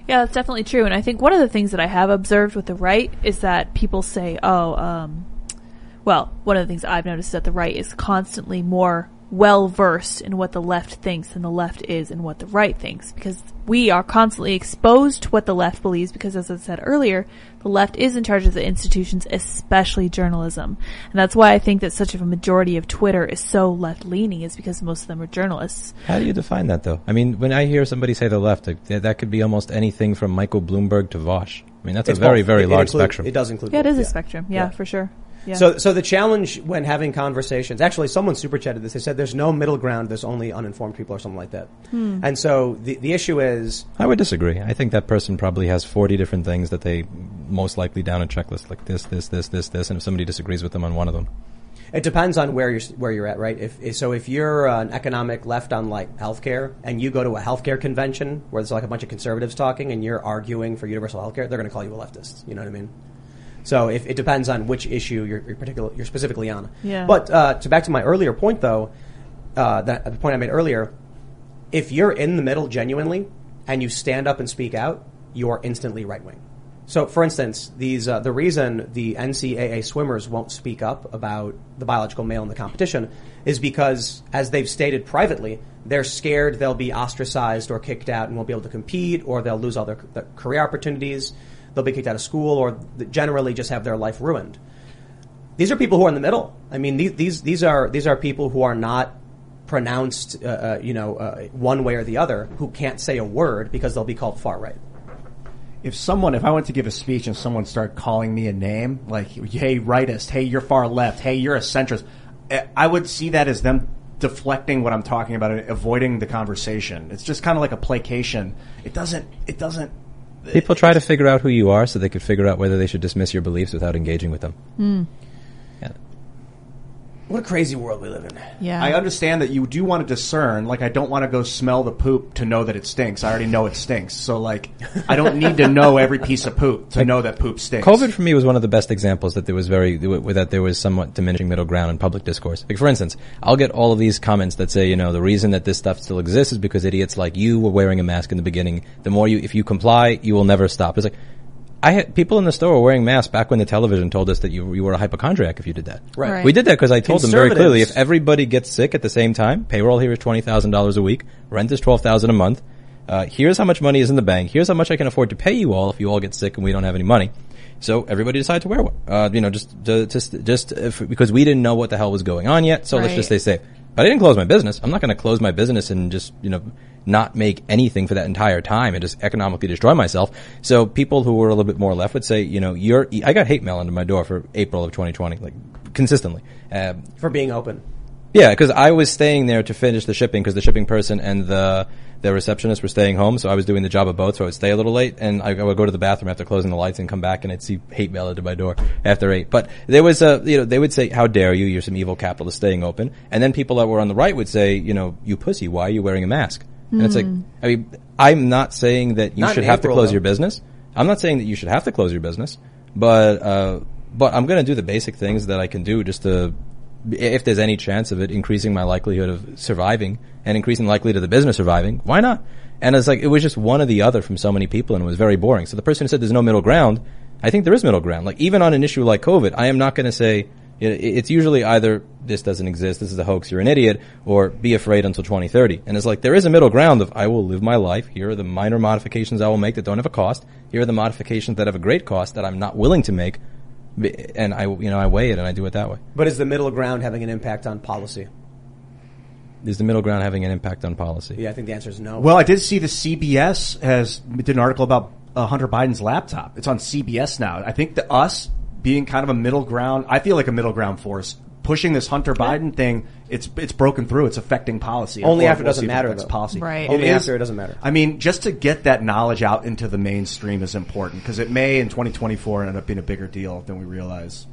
Yeah, that's definitely true. And I think one of the things that I have observed with the right is that people say, oh, um, well, one of the things I've noticed is that the right is constantly more well-versed in what the left thinks than the left is in what the right thinks, because we are constantly exposed to what the left believes, because, as I said earlier, the left is in charge of the institutions, especially journalism. And that's why I think that such a majority of Twitter is so left-leaning, is because most of them are journalists. How do you define that, though? I mean, when I hear somebody say the left, that could be almost anything from Michael Bloomberg to Vosh. I mean, that's it's a very, both. very it, large it include, spectrum. It does include Yeah, both. it is yeah. a spectrum. Yeah, yeah. for sure. Yeah. So so the challenge when having conversations, actually someone super chatted this, they said there's no middle ground, there's only uninformed people or something like that. Hmm. And so the the issue is... I would disagree. I think that person probably has forty different things that they most likely down a checklist, like this, this, this, this, this, and if somebody disagrees with them on one of them. It depends on where you're where you're at, right? If So if you're an economic left on, like, healthcare, and you go to a healthcare convention where there's, like, a bunch of conservatives talking and you're arguing for universal healthcare, they're going to call you a leftist. You know what I mean? So if, it depends on which issue you're, you're, particular, you're specifically on. Yeah. But uh, to back to my earlier point, though, uh, that, the point I made earlier, if you're in the middle genuinely and you stand up and speak out, you are instantly right-wing. So, for instance, these uh, the reason the N C A A swimmers won't speak up about the biological male in the competition is because, as they've stated privately, they're scared they'll be ostracized or kicked out and won't be able to compete, or they'll lose all their, their career opportunities. They'll be kicked out of school, or generally just have their life ruined. These are people who are in the middle. I mean, these these, these are these are people who are not pronounced, uh, uh, you know, uh, one way or the other, who can't say a word because they'll be called far right. If someone, if I went to give a speech and someone started calling me a name, like, hey, rightist, hey, you're far left, hey, you're a centrist, I would see that as them deflecting what I'm talking about and avoiding the conversation. It's just kind of like a placation. It doesn't, it doesn't, People try to figure out who you are so they could figure out whether they should dismiss your beliefs without engaging with them. Mm. Yeah. What a crazy world we live in. Yeah. I understand that you do want to discern. Like, I don't want to go smell the poop to know that it stinks. I already know it stinks. So, like, I don't need to know every piece of poop to like, know that poop stinks. COVID, for me, was one of the best examples that there was very that there was somewhat diminishing middle ground in public discourse. Like, for instance, I'll get all of these comments that say, you know, the reason that this stuff still exists is because idiots like you were wearing a mask in the beginning. The more you, if you comply, you will never stop. It's like, I had people in the store were wearing masks back when the television told us that you, you were a hypochondriac if you did that. Right. right. We did that because I told them very clearly, if everybody gets sick at the same time, payroll here is twenty thousand dollars a week, rent is twelve thousand dollars a month, uh, here's how much money is in the bank, here's how much I can afford to pay you all if you all get sick and we don't have any money. So everybody decided to wear one. Uh, you know, just, just, just if, because we didn't know what the hell was going on yet, so right. let's just stay safe. But I didn't close my business. I'm not going to close my business and just, you know, not make anything for that entire time and just economically destroy myself. So people who were a little bit more left would say, you know, you're, I got hate mail under my door for April of twenty twenty, like consistently. Um, for being open. Yeah, because I was staying there to finish the shipping because the shipping person and the The receptionists were staying home, so I was doing the job of both, so I would stay a little late, and I would go to the bathroom after closing the lights and come back, and I'd see hate mail at my door after eight. But there was a, you know, they would say, how dare you, you're some evil capitalist staying open. And then people that were on the right would say, you know, you pussy, why are you wearing a mask? Mm. And it's like, I mean, I'm not saying that you not should have April, to close though. your business. I'm not saying that you should have to close your business, but, uh, but I'm going to do the basic things that I can do just to, if there's any chance of it, increasing my likelihood of surviving and increasing the likelihood of the business surviving. Why not? And it's like, it was just one or the other from so many people, and it was very boring. So the person who said there's no middle ground, I think there is middle ground. Like, even on an issue like COVID, I am not going to say, it's usually either this doesn't exist, this is a hoax, you're an idiot, or be afraid until twenty thirty. And it's like, there is a middle ground of, I will live my life, here are the minor modifications I will make that don't have a cost, here are the modifications that have a great cost that I'm not willing to make, and I, you know, I weigh it and I do it that way. But is the middle ground having an impact on policy? Is the middle ground having an impact on policy? Yeah, I think the answer is no. Well, I did see the C B S has did an article about uh, Hunter Biden's laptop. It's on C B S now. I think the us being kind of a middle ground, I feel like a middle ground force pushing this Hunter Biden yeah. thing. It's it's broken through. It's affecting policy. Only after it doesn't matter. It's policy. Right. Only after it doesn't matter. I mean, just to get that knowledge out into the mainstream is important, because it may in twenty twenty-four end up being a bigger deal than we realize.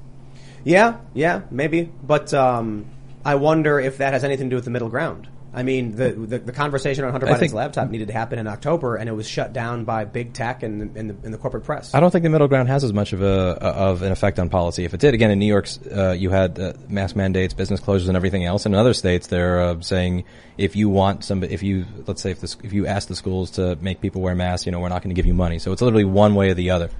Yeah, yeah, maybe. But um, I wonder if that has anything to do with the middle ground. I mean, the the, the conversation on Hunter Biden's think, laptop needed to happen in October, and it was shut down by big tech and in the, the, the corporate press. I don't think the middle ground has as much of a of an effect on policy. If it did, again, in New York, uh, you had uh, mask mandates, business closures, and everything else. And in other states, they're uh, saying if you want some, if you let's say if this, if you ask the schools to make people wear masks, you know, we're not going to give you money. So it's literally one way or the other.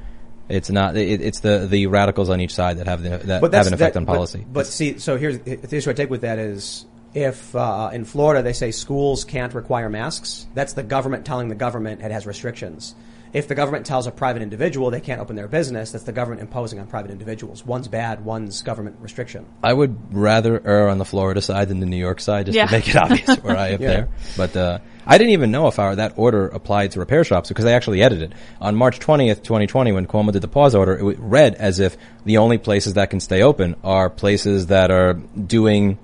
It's not. It, it's the, the radicals on each side that have the, that have an effect that, on policy. But, but see, so here's the issue I take with that is. If uh in Florida they say schools can't require masks, that's the government telling the government it has restrictions. If the government tells a private individual they can't open their business, that's the government imposing on private individuals. One's bad, one's government restriction. I would rather err on the Florida side than the New York side, just yeah. to make it obvious where I am yeah. there. But uh I didn't even know if our, that order applied to repair shops, because they actually edited it. On March twentieth, twenty twenty, when Cuomo did the pause order, it read as if the only places that can stay open are places that are doing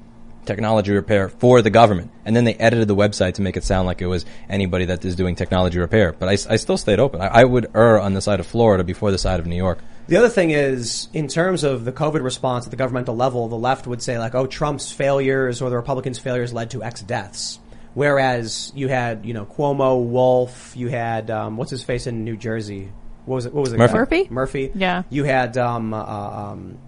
technology repair for the government. And then they edited the website to make it sound like it was anybody that is doing technology repair. But I, I still stayed open. I, I would err on the side of Florida before the side of New York. The other thing is, in terms of the COVID response at the governmental level, the left would say, like, oh, Trump's failures or the Republicans' failures led to X deaths. Whereas you had, you know, Cuomo, Wolf, you had, um, what's his face in New Jersey? What was it? What was it? Murphy? Murphy? Murphy. Yeah. You had, um, uh, um,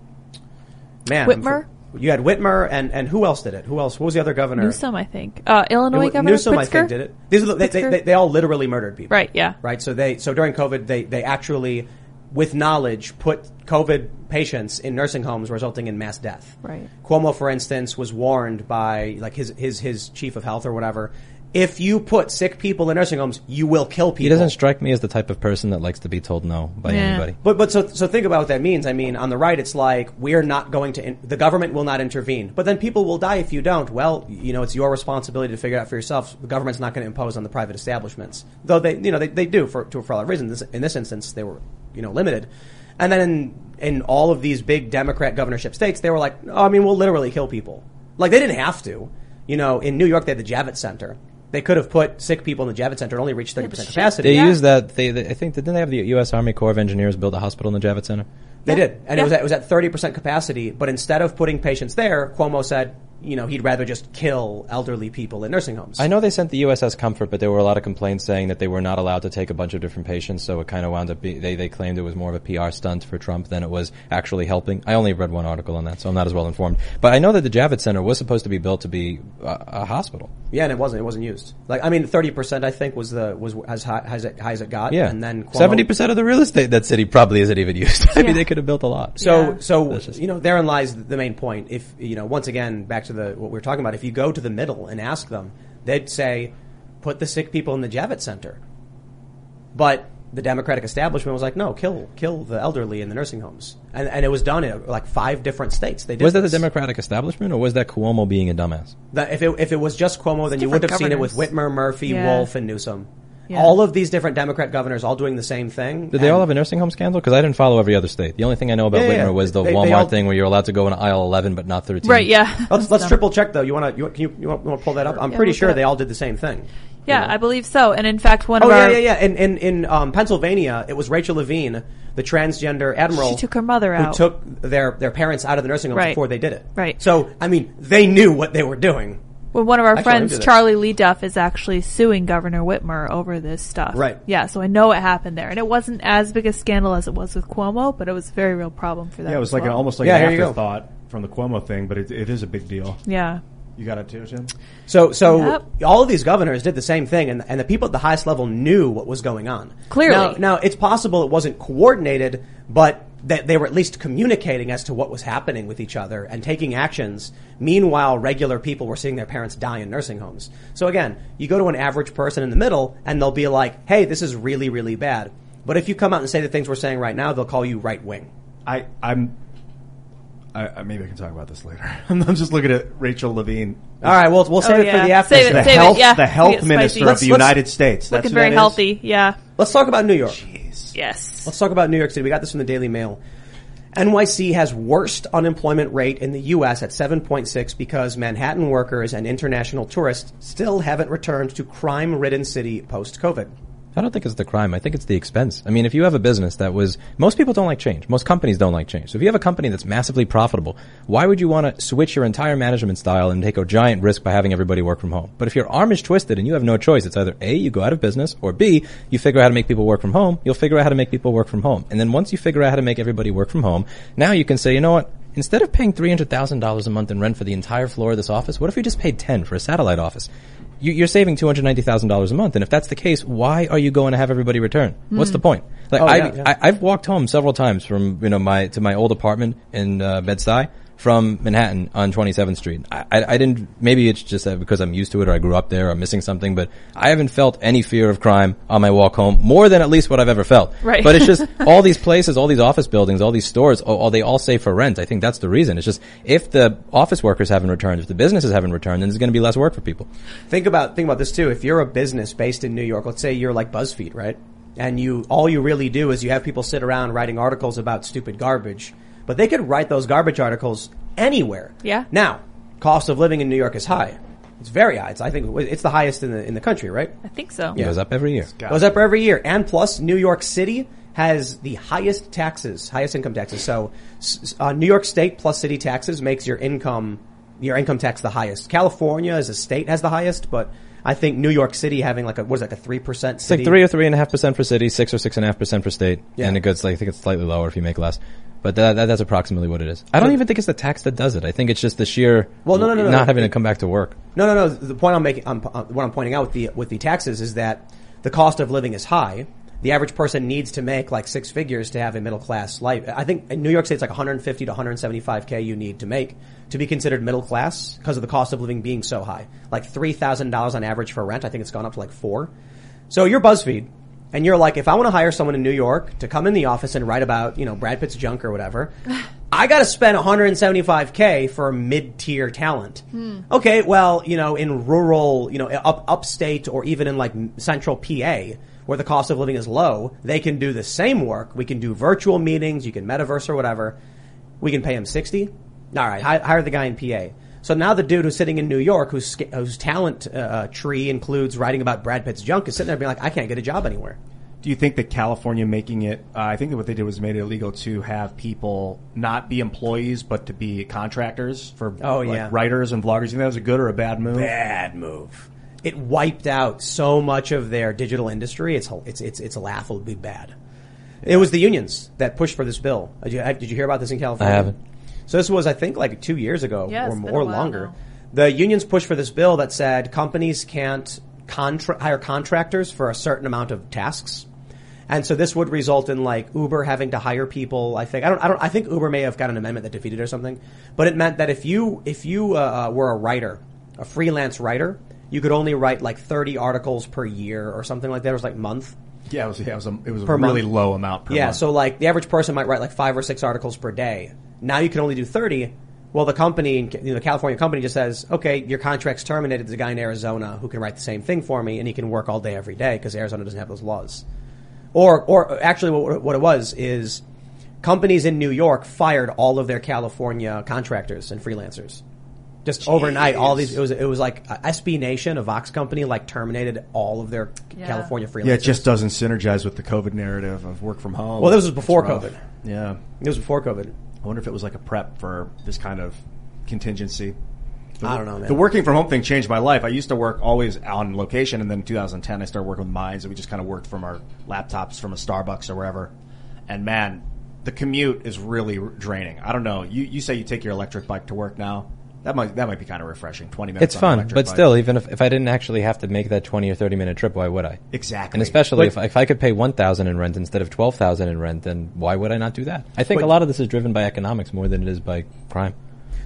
man. Whitmer? You had Whitmer, and, and who else did it? Who else? What was the other governor? Newsom, I think. Uh, Illinois governor? Newsom, Pritzker? I think, did it. These are the, they, they, they, they all literally murdered people. Right, yeah. Right, so they so during COVID, they, they actually, with knowledge, put COVID patients in nursing homes, resulting in mass death. Right. Cuomo, for instance, was warned by like his his his chief of health or whatever, if you put sick people in nursing homes, you will kill people. He doesn't strike me as the type of person that likes to be told no by yeah. anybody. But but so so think about what that means. I mean, on the right, it's like we're not going to in- – the government will not intervene. But then people will die if you don't. Well, you know, it's your responsibility to figure it out for yourself. The government's not going to impose on the private establishments, though they you know they, they do for to, for a lot of reasons. In this instance, they were you know limited. And then in, in all of these big Democrat governorship states, they were like, oh, I mean, we'll literally kill people. Like they didn't have to. You know, in New York, they had the Javits Center. They could have put sick people in the Javits Center and only reached thirty percent capacity. They yeah. used that. They, they, I think, didn't they have the U S Army Corps of Engineers build a hospital in the Javits Center? They yeah. did. And yeah. it was at, it was at thirty percent capacity. But instead of putting patients there, Cuomo said, you know, he'd rather just kill elderly people in nursing homes. I know they sent the U S S Comfort, but there were a lot of complaints saying that they were not allowed to take a bunch of different patients. So it kind of wound up being, they, they claimed it was more of a P R stunt for Trump than it was actually helping. I only read one article on that, so I'm not as well informed. But I know that the Javits Center was supposed to be built to be a, a hospital. Yeah, and it wasn't. It wasn't used. Like, I mean, thirty percent I think was the, was as high as it, high as it got. Yeah. And then Cuomo, seventy percent of the real estate in that city probably isn't even used. I yeah. mean, they could have built a lot. So, yeah. so, just, you know, therein lies the main point. If, you know, once again, back to the, what we were talking about, if you go to the middle and ask them, they'd say, put the sick people in the Javits Center. But the Democratic establishment was like, no, kill kill the elderly in the nursing homes. And and it was done in like five different states. They did Was that this. the Democratic establishment, or was that Cuomo being a dumbass? That if, it, if it was just Cuomo, then it's you would have governors. seen it with Whitmer, Murphy, yeah. Wolf, and Newsom. Yeah. All of these different Democrat governors all doing the same thing. Did they all have a nursing home scandal? Because I didn't follow every other state. The only thing I know about yeah, Whitmer yeah. was the they, Walmart they all, thing where you're allowed to go in aisle eleven but not thirteen. Right, yeah. Let's, let's triple check, though. You want to you, you, you want to pull that up? I'm yeah, pretty sure they all did the same thing. Yeah, you know? I believe so. And in fact, one oh, of our... Oh, yeah, yeah, yeah. In, in, in um, Pennsylvania, it was Rachel Levine, the transgender admiral... She took her mother out. ...who took their, their parents out of the nursing home right. before they did it. Right. So, I mean, they knew what they were doing. Well, one of our actually, friends, Charlie Lee Duff, is actually suing Governor Whitmer over this stuff. Right. Yeah, so I know it happened there. And it wasn't as big a scandal as it was with Cuomo, but it was a very real problem for them. Yeah, it was like well. an, almost like yeah, an afterthought from the Cuomo thing, but it, it is a big deal. Yeah. You got it too, Jim? So so yep. all of these governors did the same thing, and, and the people at the highest level knew what was going on. Clearly. Now, now it's possible it wasn't coordinated, but that they were at least communicating as to what was happening with each other and taking actions. Meanwhile, regular people were seeing their parents die in nursing homes. So again, you go to an average person in the middle, and they'll be like, hey, this is really, really bad. But if you come out and say the things we're saying right now, they'll call you right-wing. I, I'm... I, maybe I can talk about this later. I'm just looking at Rachel Levine. All right, we'll we'll save oh, yeah. it for the after. Save it, the save health, it, yeah. the health minister let's, of the United States. That's looking very that healthy, yeah. Let's talk about New York. Jeez. Yes. Let's talk about New York City. We got this from the Daily Mail. N Y C has worst unemployment rate in the U S at seven point six because Manhattan workers and international tourists still haven't returned to crime-ridden city post-COVID. I don't think it's the crime. I think it's the expense. I mean, if you have a business that was... Most people don't like change. Most companies don't like change. So if you have a company that's massively profitable, why would you want to switch your entire management style and take a giant risk by having everybody work from home? But if your arm is twisted and you have no choice, it's either A, you go out of business, or B, you figure out how to make people work from home. You'll figure out how to make people work from home. And then once you figure out how to make everybody work from home, now you can say, you know what? Instead of paying three hundred thousand dollars a month in rent for the entire floor of this office, what if we just paid ten for a satellite office? You're saving two hundred ninety thousand dollars a month, and if that's the case, why are you going to have everybody return? Mm. What's the point? Like oh, I, yeah, yeah. I, I've walked home several times from you know my to my old apartment in uh, Bed-Stuy from Manhattan on twenty-seventh Street. I, I, I didn't. Maybe it's just that because I'm used to it, or I grew up there, or I'm missing something. But I haven't felt any fear of crime on my walk home more than at least what I've ever felt. Right. But it's just all these places, all these office buildings, all these stores, all, all they all say for rent. I think that's the reason. It's just if the office workers haven't returned, if the businesses haven't returned, then there's going to be less work for people. Think about think about this too. If you're a business based in New York, let's say you're like BuzzFeed, right? And you all you really do is you have people sit around writing articles about stupid garbage. But they could write those garbage articles anywhere. Yeah. Now, cost of living in New York is high. It's very high. It's, I think it's the highest in the in the country, right? I think so. Yeah. It goes up every year. It goes up every year. And plus, New York City has the highest taxes, highest income taxes. So, uh, New York State plus city taxes makes your income, your income tax the highest. California as a state has the highest, but I think New York City having like a, what is that, a three percent city? It's like three or three point five percent for city, six or six point five percent for state. Yeah. And it goes, like, I think it's slightly lower if you make less. But that, that, that's approximately what it is. I don't even think it's the tax that does it. I think it's just the sheer well, no, no, no, not no. having to come back to work. No, no, no. The point I'm making, I'm, uh, what I'm pointing out with the with the taxes is that the cost of living is high. The average person needs to make like six figures to have a middle class life. I think in New York State it's like one fifty to one seventy-five K you need to make to be considered middle class because of the cost of living being so high. Like three thousand dollars on average for rent. I think it's gone up to like four. So you're BuzzFeed. And you're like, if I want to hire someone in New York to come in the office and write about, you know, Brad Pitt's junk or whatever, I got to spend one seventy-five K for mid-tier talent. Hmm. Okay, well, you know, in rural, you know, up upstate or even in like central P A, where the cost of living is low, they can do the same work. We can do virtual meetings. You can metaverse or whatever. We can pay him sixty. All right, hire the guy in P A. So now the dude who's sitting in New York, whose whose talent uh, tree includes writing about Brad Pitt's junk, is sitting there being like, I can't get a job anywhere. Do you think that California making it, uh, I think that what they did was made it illegal to have people not be employees, but to be contractors for oh, like, yeah. writers and vloggers. Do you think that was a good or a bad move? Bad move. It wiped out so much of their digital industry. It's it's it's, it's laughably bad. Yeah. It was the unions that pushed for this bill. Did you, did you hear about this in California? I haven't. So this was, I think, like two years ago yeah, or more longer. Now. The unions pushed for this bill that said companies can't contra- hire contractors for a certain amount of tasks. And so this would result in like Uber having to hire people. I think I don't. I don't. I think Uber may have got an amendment that defeated it or something. But it meant that if you if you uh, were a writer, a freelance writer, you could only write like thirty articles per year or something like that. It was like month. Yeah, it was. Yeah, it was. A, it was a really month. Low amount per yeah, month. Yeah, so like the average person might write like five or six articles per day. Now you can only do thirty. Well, the company, you know, the California company just says, okay, your contract's terminated. There's a guy in Arizona who can write the same thing for me, and he can work all day every day because Arizona doesn't have those laws. Or, or actually, what, what it was is companies in New York fired all of their California contractors and freelancers. Just Jeez. overnight, all these, it was, it was like uh, S B Nation, a Vox company, like terminated all of their yeah. California freelancers. Yeah, it just doesn't synergize with the COVID narrative of work from home. Well, this was before COVID. Yeah. It was before COVID. I wonder if it was like a prep for this kind of contingency. The, I don't know, man. The working from home thing changed my life. I used to work always on location, and then in two thousand ten I started working with Minds, and we just kind of worked from our laptops from a Starbucks or wherever. And man, the commute is really draining. I don't know. You, you say you take your electric bike to work now. That might that might be kind of refreshing. Twenty minutes. It's fun, but bike. Still, even if, if I didn't actually have to make that twenty or thirty minute trip, why would I? Exactly. And especially but, if I, if I could pay one thousand in rent instead of twelve thousand in rent, then why would I not do that? I think but, a lot of this is driven by economics more than it is by crime.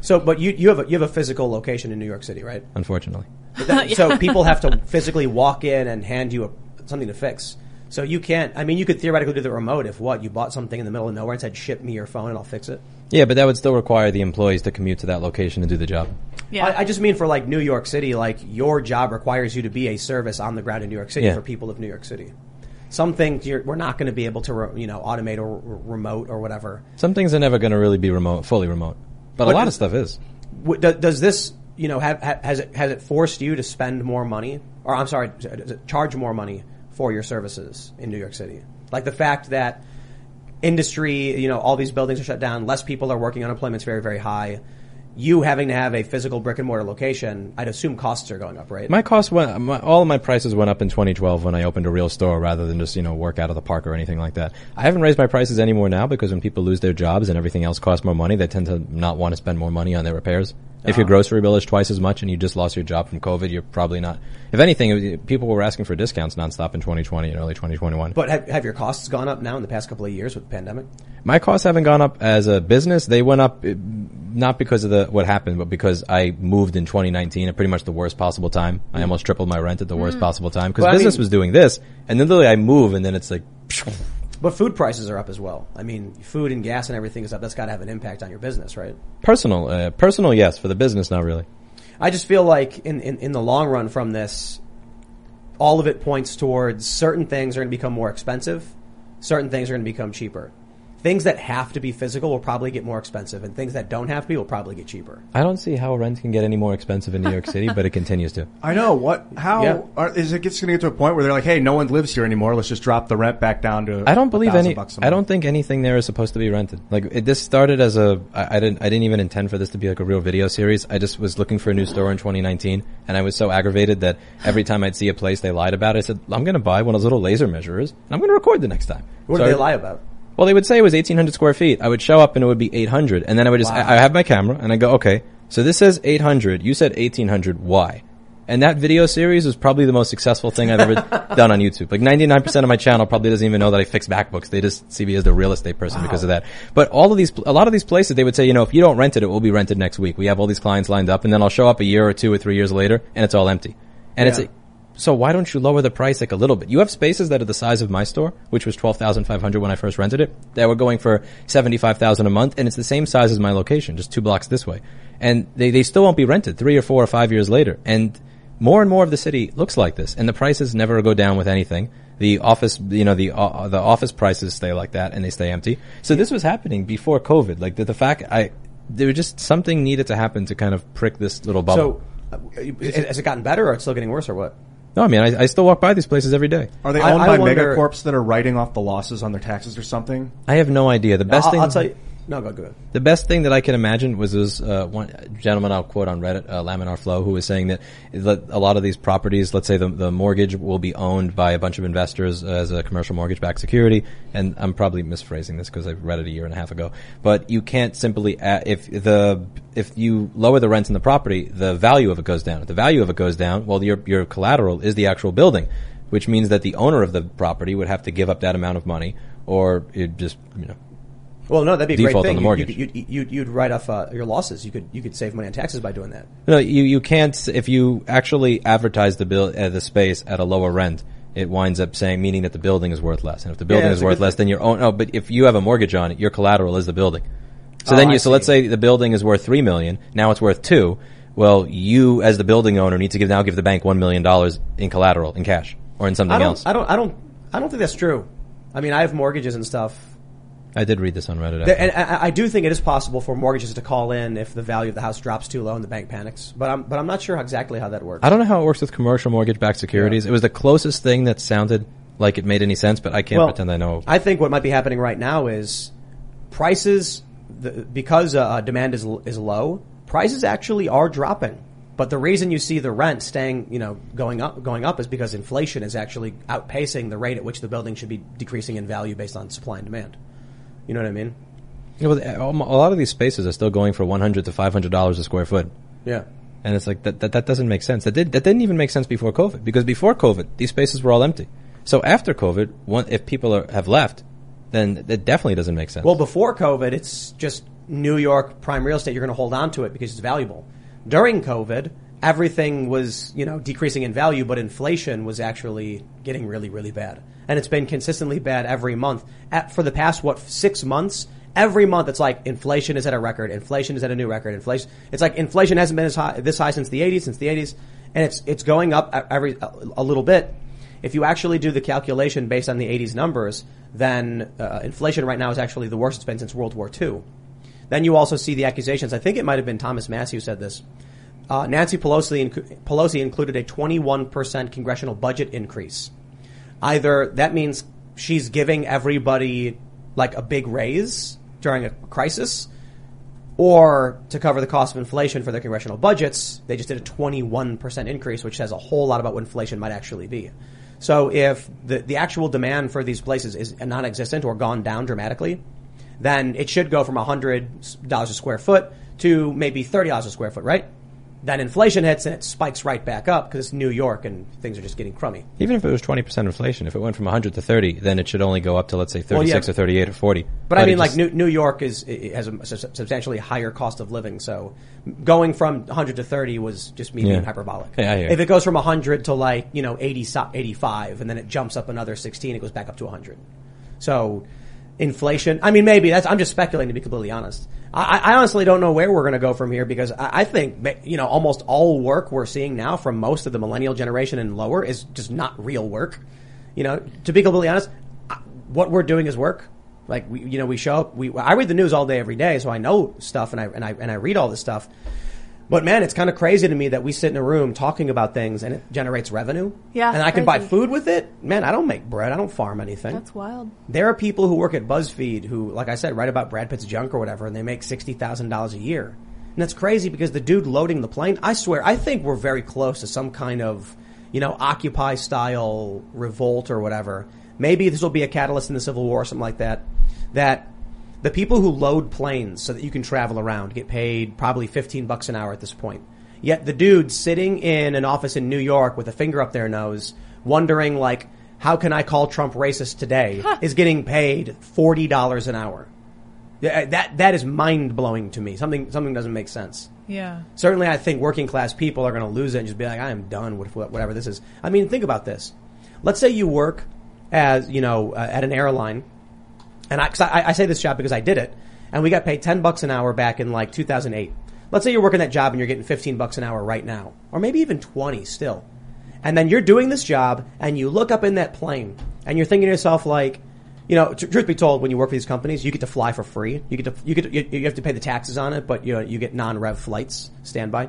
So, but you you have a, you have a physical location in New York City, right? Unfortunately. That, yeah. So people have to physically walk in and hand you a, something to fix. So you can't. I mean, you could theoretically do the remote if what you bought something in the middle of nowhere and said, "Ship me your phone and I'll fix it." Yeah, but that would still require the employees to commute to that location and do the job. Yeah, I, I just mean for like New York City, like your job requires you to be a service on the ground in New York City yeah. for people of New York City. Some things you're, we're not going to be able to, re, you know, automate or re- remote or whatever. Some things are never going to really be remote, fully remote, but, but a lot does, of stuff is. W- does, does this, you know, have, has it has it forced you to spend more money, or I'm sorry, does it charge more money for your services in New York City? Like the fact that industry, you know, all these buildings are shut down. Less people are working. Unemployment's very, very high. You having to have a physical brick and mortar location, I'd assume costs are going up, right? My costs went, my, all of my prices went up in twenty twelve when I opened a real store rather than just, you know, work out of the park or anything like that. I haven't raised my prices anymore now because when people lose their jobs and everything else costs more money, they tend to not want to spend more money on their repairs. Uh-huh. If your grocery bill is twice as much and you just lost your job from COVID, you're probably not. If anything, it was, people were asking for discounts nonstop in twenty twenty and early twenty twenty-one. But have, have your costs gone up now in the past couple of years with the pandemic? My costs haven't gone up as a business. They went up not because of the what happened, but because I moved in twenty nineteen at pretty much the worst possible time. I almost tripled my rent at the worst mm. possible time because business I mean, was doing this, and then literally I move, and then it's like. But food prices are up as well. I mean, food and gas and everything is up. That's got to have an impact on your business, right? Personal, uh, personal, yes. For the business, not really. I just feel like in, in, in the long run from this, all of it points towards certain things are going to become more expensive. Certain things are going to become cheaper. Things that have to be physical will probably get more expensive, and things that don't have to be will probably get cheaper. I don't see how rent can get any more expensive in New York City, but it continues to. I know. What? How yeah. are, is it going to get to a point where they're like, "Hey, no one lives here anymore. Let's just drop the rent back down to." I don't believe any. I don't think anything there is supposed to be rented. Like it, this started as a. I, I didn't. I didn't even intend for this to be like a real video series. I just was looking for a new store in twenty nineteen, and I was so aggravated that every time I'd see a place they lied about, I said, "I'm going to buy one of those little laser measurers, and I'm going to record the next time." What so did they I, lie about? Well, they would say it was eighteen hundred square feet. I would show up and it would be eight hundred. And then I would just, wow. I, I have my camera and I go, okay, so this says eight hundred. You said eighteen hundred. Why? And that video series was probably the most successful thing I've ever done on YouTube. Like ninety-nine percent of my channel probably doesn't even know that I fix MacBooks. They just see me as the real estate person wow. because of that. But all of these, a lot of these places, they would say, you know, if you don't rent it, it will be rented next week. We have all these clients lined up and then I'll show up a year or two or three years later and it's all empty. And yeah. it's, so why don't you lower the price like a little bit? You have spaces that are the size of my store, which was twelve thousand five hundred when I first rented it. They were going for seventy-five thousand a month, and it's the same size as my location, just two blocks this way. And they, they still won't be rented three or four or five years later. And more and more of the city looks like this, and the prices never go down with anything. The office, you know, the uh, the office prices stay like that, and they stay empty. So this was happening before COVID. Like the, the fact I, there was just something needed to happen to kind of prick this little bubble. So uh, has it gotten better, or it's still getting worse, or what? No, I mean, I, I still walk by these places every day. Are they owned I, I by wonder, megacorps that are writing off the losses on their taxes or something? I have no idea. The best no, I'll, thing I'll tell you. No, go ahead. The best thing that I can imagine was this uh, one gentleman I'll quote on Reddit, uh, Laminar Flow, who was saying that a lot of these properties, let's say the, the mortgage will be owned by a bunch of investors as a commercial mortgage-backed security, and I'm probably misphrasing this because I read it a year and a half ago. But you can't simply add, if the if you lower the rents in the property, the value of it goes down. If the value of it goes down, well, your your collateral is the actual building, which means that the owner of the property would have to give up that amount of money, or it just you know. Well, no, that'd be a great thing. You'd, you'd, you'd, you'd, you'd write off uh, your losses. You could you could save money on taxes by doing that. No, you, you can't. If you actually advertise the bill, uh, the space at a lower rent, it winds up saying meaning that the building is worth less. And if the building yeah, is worth less, thing. then your own. Oh, but if you have a mortgage on it, your collateral is the building. So oh, then you. I so see. Let's say the building is worth three million. Now it's worth two. Well, you as the building owner need to give now give the bank one million dollars in collateral in cash or in something I else. I don't. I don't. I don't think that's true. I mean, I have mortgages and stuff. I did read this on Reddit. There, and I, I do think it is possible for mortgages to call in if the value of the house drops too low and the bank panics. But I'm but I'm not sure exactly how that works. I don't know how it works with commercial mortgage-backed securities. Yeah. It was the closest thing that sounded like it made any sense, but I can't well, pretend I know. I think what might be happening right now is prices, the, because uh, demand is is low, prices actually are dropping. But the reason you see the rent staying, you know, going up, going up is because inflation is actually outpacing the rate at which the building should be decreasing in value based on supply and demand. You know what I mean? Yeah, well, a lot of these spaces are still going for one hundred to five hundred dollars a square foot. Yeah. And it's like, that, that, that doesn't make sense. That did, that didn't even make sense before COVID, because before COVID, these spaces were all empty. So after COVID, one, if people are, have left, then it definitely doesn't make sense. Well, before COVID, it's just New York prime real estate. You're going to hold on to it because it's valuable. During COVID, everything was, you know, decreasing in value, but inflation was actually getting really, really bad. And it's been consistently bad every month. At, for the past, what, six months? Every month it's like inflation is at a record. Inflation is at a new record. Inflation. It's like inflation hasn't been as high, this high since the eighties, since the eighties. And it's, it's going up every, a little bit. If you actually do the calculation based on the eighties numbers, then uh, inflation right now is actually the worst it's been since World War Two. Then you also see the accusations. I think it might have been Thomas Massey who said this. Uh, Nancy Pelosi, inc- Pelosi included a twenty-one percent congressional budget increase. Either that means she's giving everybody like a big raise during a crisis, or to cover the cost of inflation for their congressional budgets, they just did a twenty-one percent increase, which says a whole lot about what inflation might actually be. So if the, the actual demand for these places is non-existent or gone down dramatically, then it should go from one hundred dollars a square foot to maybe thirty dollars a square foot, right? Then inflation hits and it spikes right back up because it's New York and things are just getting crummy. Even if it was twenty percent inflation, if it went from one hundred to thirty, then it should only go up to, let's say, thirty-six well, yeah. or thirty-eight or forty. But, but I mean, like New, New York is has a substantially higher cost of living. So going from one hundred to thirty was just me yeah. being hyperbolic. Yeah, I hear. If it goes from one hundred to like, you know, eighty, eighty-five, and then it jumps up another sixteen, it goes back up to one hundred. So inflation. I mean, maybe that's, I'm just speculating to be completely honest. I, I honestly don't know where we're going to go from here, because I, I think, you know, almost all work we're seeing now from most of the millennial generation and lower is just not real work. You know, to be completely honest, what we're doing is work. Like, we, you know, we show up, we, I read the news all day, every day. So I know stuff and I, and I, and I read all this stuff. But man, it's kind of crazy to me that we sit in a room talking about things and it generates revenue. Yeah. And I can crazy. buy food with it. Man, I don't make bread. I don't farm anything. That's wild. There are people who work at BuzzFeed who, like I said, write about Brad Pitt's junk or whatever, and they make sixty thousand dollars a year. And that's crazy because the dude loading the plane, I swear, I think we're very close to some kind of, you know, Occupy style revolt or whatever. Maybe this will be a catalyst in the Civil War or something like that, that the people who load planes so that you can travel around get paid probably fifteen bucks an hour at this point. Yet the dude sitting in an office in New York with a finger up their nose wondering, like, how can I call Trump racist today huh. is getting paid forty dollars an hour. That, that is mind-blowing to me. Something something doesn't make sense. Yeah. Certainly I think working-class people are going to lose it and just be like, I am done with whatever this is. I mean, think about this. Let's say you work as, you know, uh, at an airline. And I, I, I say this job because I did it, and we got paid ten bucks an hour back in like two thousand eight. Let's say you're working that job and you're getting fifteen bucks an hour right now, or maybe even twenty still. And then you're doing this job and you look up in that plane and you're thinking to yourself, like, you know, tr- truth be told, when you work for these companies, you get to fly for free. You get to, you get, you, you have to pay the taxes on it, but you know, you get non-rev flights, standby.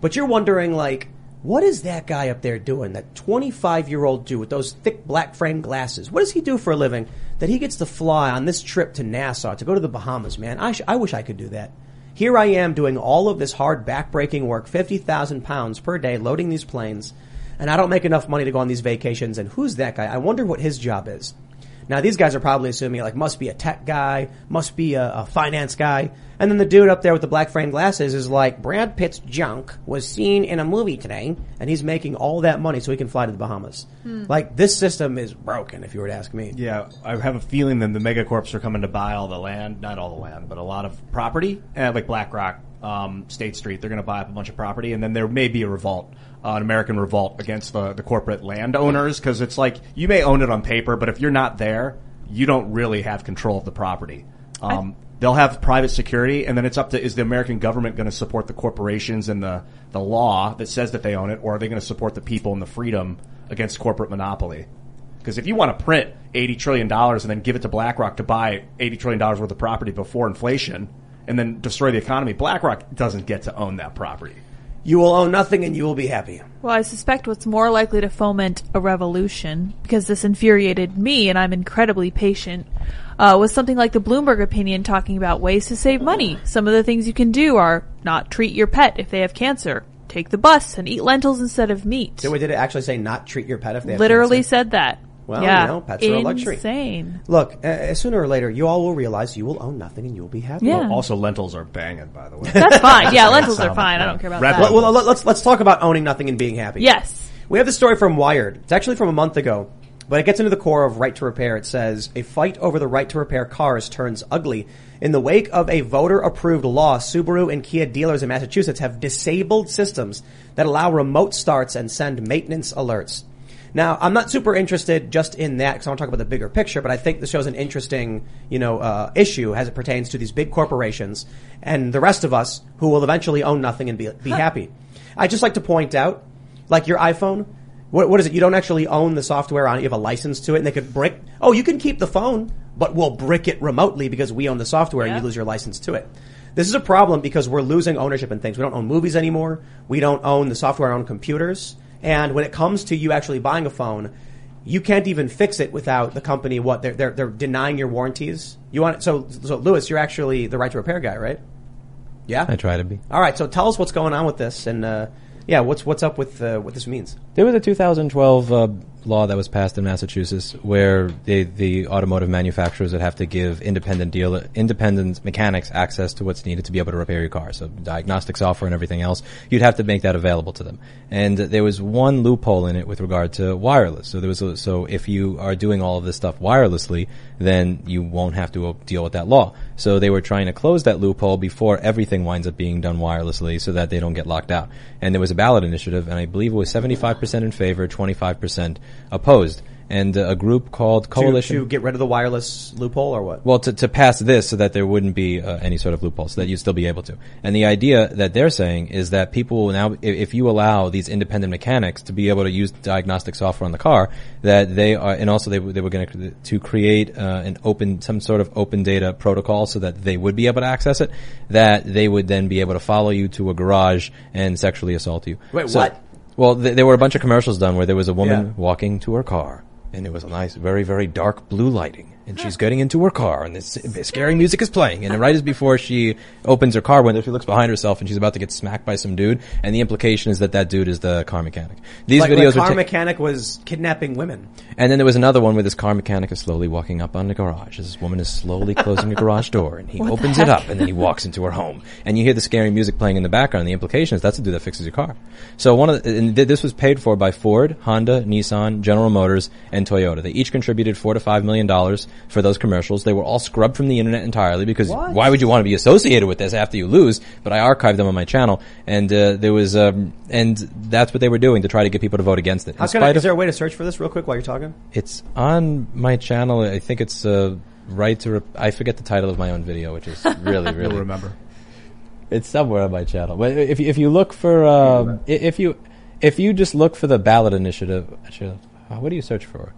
But you're wondering, like, what is that guy up there doing, that twenty-five-year-old dude with those thick black frame glasses? What does he do for a living that he gets to fly on this trip to Nassau to go to the Bahamas, man? I, sh- I wish I could do that. Here I am doing all of this hard, back-breaking work, fifty thousand pounds per day, loading these planes, and I don't make enough money to go on these vacations. And who's that guy? I wonder what his job is. Now, these guys are probably assuming, like, must be a tech guy, must be a, a finance guy. And then the dude up there with the black frame glasses is like, Brad Pitt's junk was seen in a movie today, and he's making all that money so he can fly to the Bahamas. Hmm. Like, this system is broken, if you were to ask me. Yeah, I have a feeling that the megacorps are coming to buy all the land, not all the land, but a lot of property, uh, like BlackRock, um, State Street. They're going to buy up a bunch of property, and then there may be a revolt. Uh, an American revolt against the, the corporate landowners, because it's like, you may own it on paper, but if you're not there, you don't really have control of the property. Um, I... They'll have private security, and then it's up to, is the American government going to support the corporations and the, the law that says that they own it, or are they going to support the people and the freedom against corporate monopoly? Because if you want to print eighty trillion dollars and then give it to BlackRock to buy eighty trillion dollars worth of property before inflation and then destroy the economy, BlackRock doesn't get to own that property. You will own nothing and you will be happy. Well, I suspect what's more likely to foment a revolution, because this infuriated me and I'm incredibly patient, uh, was something like the Bloomberg opinion talking about ways to save money. Some of the things you can do are not treat your pet if they have cancer. Take the bus and eat lentils instead of meat. So did it actually say not treat your pet if they have Literally cancer? Said that. Well, yeah. You know, pets are a luxury. Insane. Look, uh, sooner or later, you all will realize you will own nothing and you will be happy. Yeah. Well, also, lentils are banging, by the way. That's fine. Yeah, lentils are fine. I don't care about Red that. Well, well, let's let's talk about owning nothing and being happy. Yes. We have this story from Wired. It's actually from a month ago, but it gets into the core of right to repair. It says, a fight over the right to repair cars turns ugly. In the wake of a voter-approved law, Subaru and Kia dealers in Massachusetts have disabled systems that allow remote starts and send maintenance alerts. Now, I'm not super interested just in that because I want to talk about the bigger picture, but I think this shows an interesting, you know, uh, issue as it pertains to these big corporations and the rest of us who will eventually own nothing and be, be huh. happy. I'd just like to point out, like your iPhone, what, what is it? You don't actually own the software on it. You have a license to it and they could brick. Oh, you can keep the phone, but we'll brick it remotely because we own the software yeah. and you lose your license to it. This is a problem because we're losing ownership in things. We don't own movies anymore. We don't own the software on computers. And when it comes to you actually buying a phone, you can't even fix it without the company. What they're they're, they're denying your warranties. You want it, so so Louis, you're actually the right to repair guy, right? Yeah, I try to be. All right, so tell us what's going on with this, and uh, yeah, what's what's up with uh, what this means? There was a two thousand twelve uh, law that was passed in Massachusetts where the the automotive manufacturers would have to give independent dealer independent mechanics access to what's needed to be able to repair your car. So diagnostic software and everything else, you'd have to make that available to them. And there was one loophole in it with regard to wireless. So there was a, so if you are doing all of this stuff wirelessly, then you won't have to deal with that law. So they were trying to close that loophole before everything winds up being done wirelessly, so that they don't get locked out. And there was a ballot initiative, and I believe it was seventy-five percent in favor, twenty-five percent opposed, and uh, a group called Coalition to, to get rid of the wireless loophole, or what? Well, to, to pass this so that there wouldn't be uh, any sort of loophole, so that you'd still be able to. And the idea that they're saying is that people will now, if you allow these independent mechanics to be able to use diagnostic software on the car, that they are, and also they they were going to to create uh, an open, some sort of open data protocol, so that they would be able to access it. That they would then be able to follow you to a garage and sexually assault you. Wait, so, what? Well, th- there were a bunch of commercials done where there was a woman yeah. walking to her car, and it was a nice, very, very dark blue lighting, and she's getting into her car, and this scary music is playing, and right as before she opens her car window, she looks behind herself, and she's about to get smacked by some dude, and the implication is that that dude is the car mechanic. These like, videos like car ta- mechanic was kidnapping women. And then there was another one where this car mechanic is slowly walking up on the garage, as this woman is slowly closing the garage door, and he what opens it up, and then he walks into her home, and you hear the scary music playing in the background, and the implication is that's the dude that fixes your car. So one of the, and th- this was paid for by Ford, Honda, Nissan, General Motors, and Toyota. They each contributed four to five million dollars for those commercials. They were all scrubbed from the internet entirely because what? Why would you want to be associated with this after you lose? But I archived them on my channel, and uh, there was, um, and that's what they were doing to try to get people to vote against it. How can I, is there a way to search for this real quick while you're talking? It's on my channel. I think it's uh, right to. Re- I forget the title of my own video, which is really, really You'll remember. It's somewhere on my channel. But if if you look for um, if you if you just look for the ballot initiative, actually, what do you search for?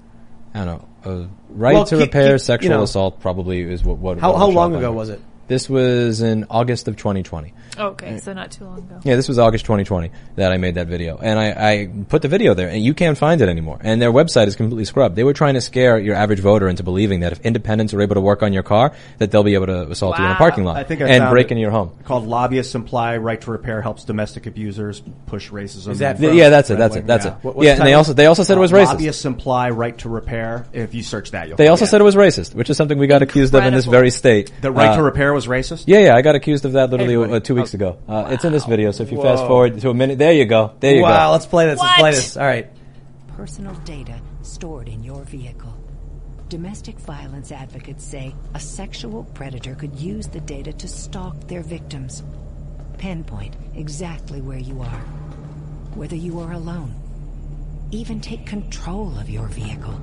I don't know. Uh, right well, to keep, repair keep, sexual you know, assault probably is what. what how what how long ago was it? This was in August of twenty twenty. Okay, so not too long ago. Yeah, this was August twenty twenty that I made that video. And I, I put the video there, and you can't find it anymore. And their website is completely scrubbed. They were trying to scare your average voter into believing that if independents are able to work on your car, that they'll be able to assault wow. you in a parking lot I think I and break into your home. Called Lobbyists Imply Right to Repair Helps Domestic Abusers Push Racism. Is that th- yeah, that's it, that's it, that's yeah. it. What, yeah, and they also, they also said uh, it was racist. Lobbyists Imply Right to Repair. If you search that, you'll They also it. said it was racist, which is something we got accused Incredible. of in this very state. The right uh, to repair was racist? Yeah, yeah, I got accused of that literally hey, uh, two weeks ago. Uh, wow. It's in this video, so if you Whoa. fast forward to a minute, there you go, there you wow, go. Wow, let's play this, what? let's play this, all right. Personal data stored in your vehicle. Domestic violence advocates say a sexual predator could use the data to stalk their victims. Pinpoint exactly where you are, whether you are alone. Even take control of your vehicle.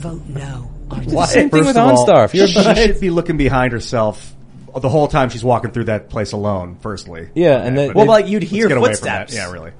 Vote no. The same thing with OnStar. She should be looking behind herself the whole time she's walking through that place alone, firstly. Yeah, and then... Well, like, you'd hear footsteps. Yeah, really.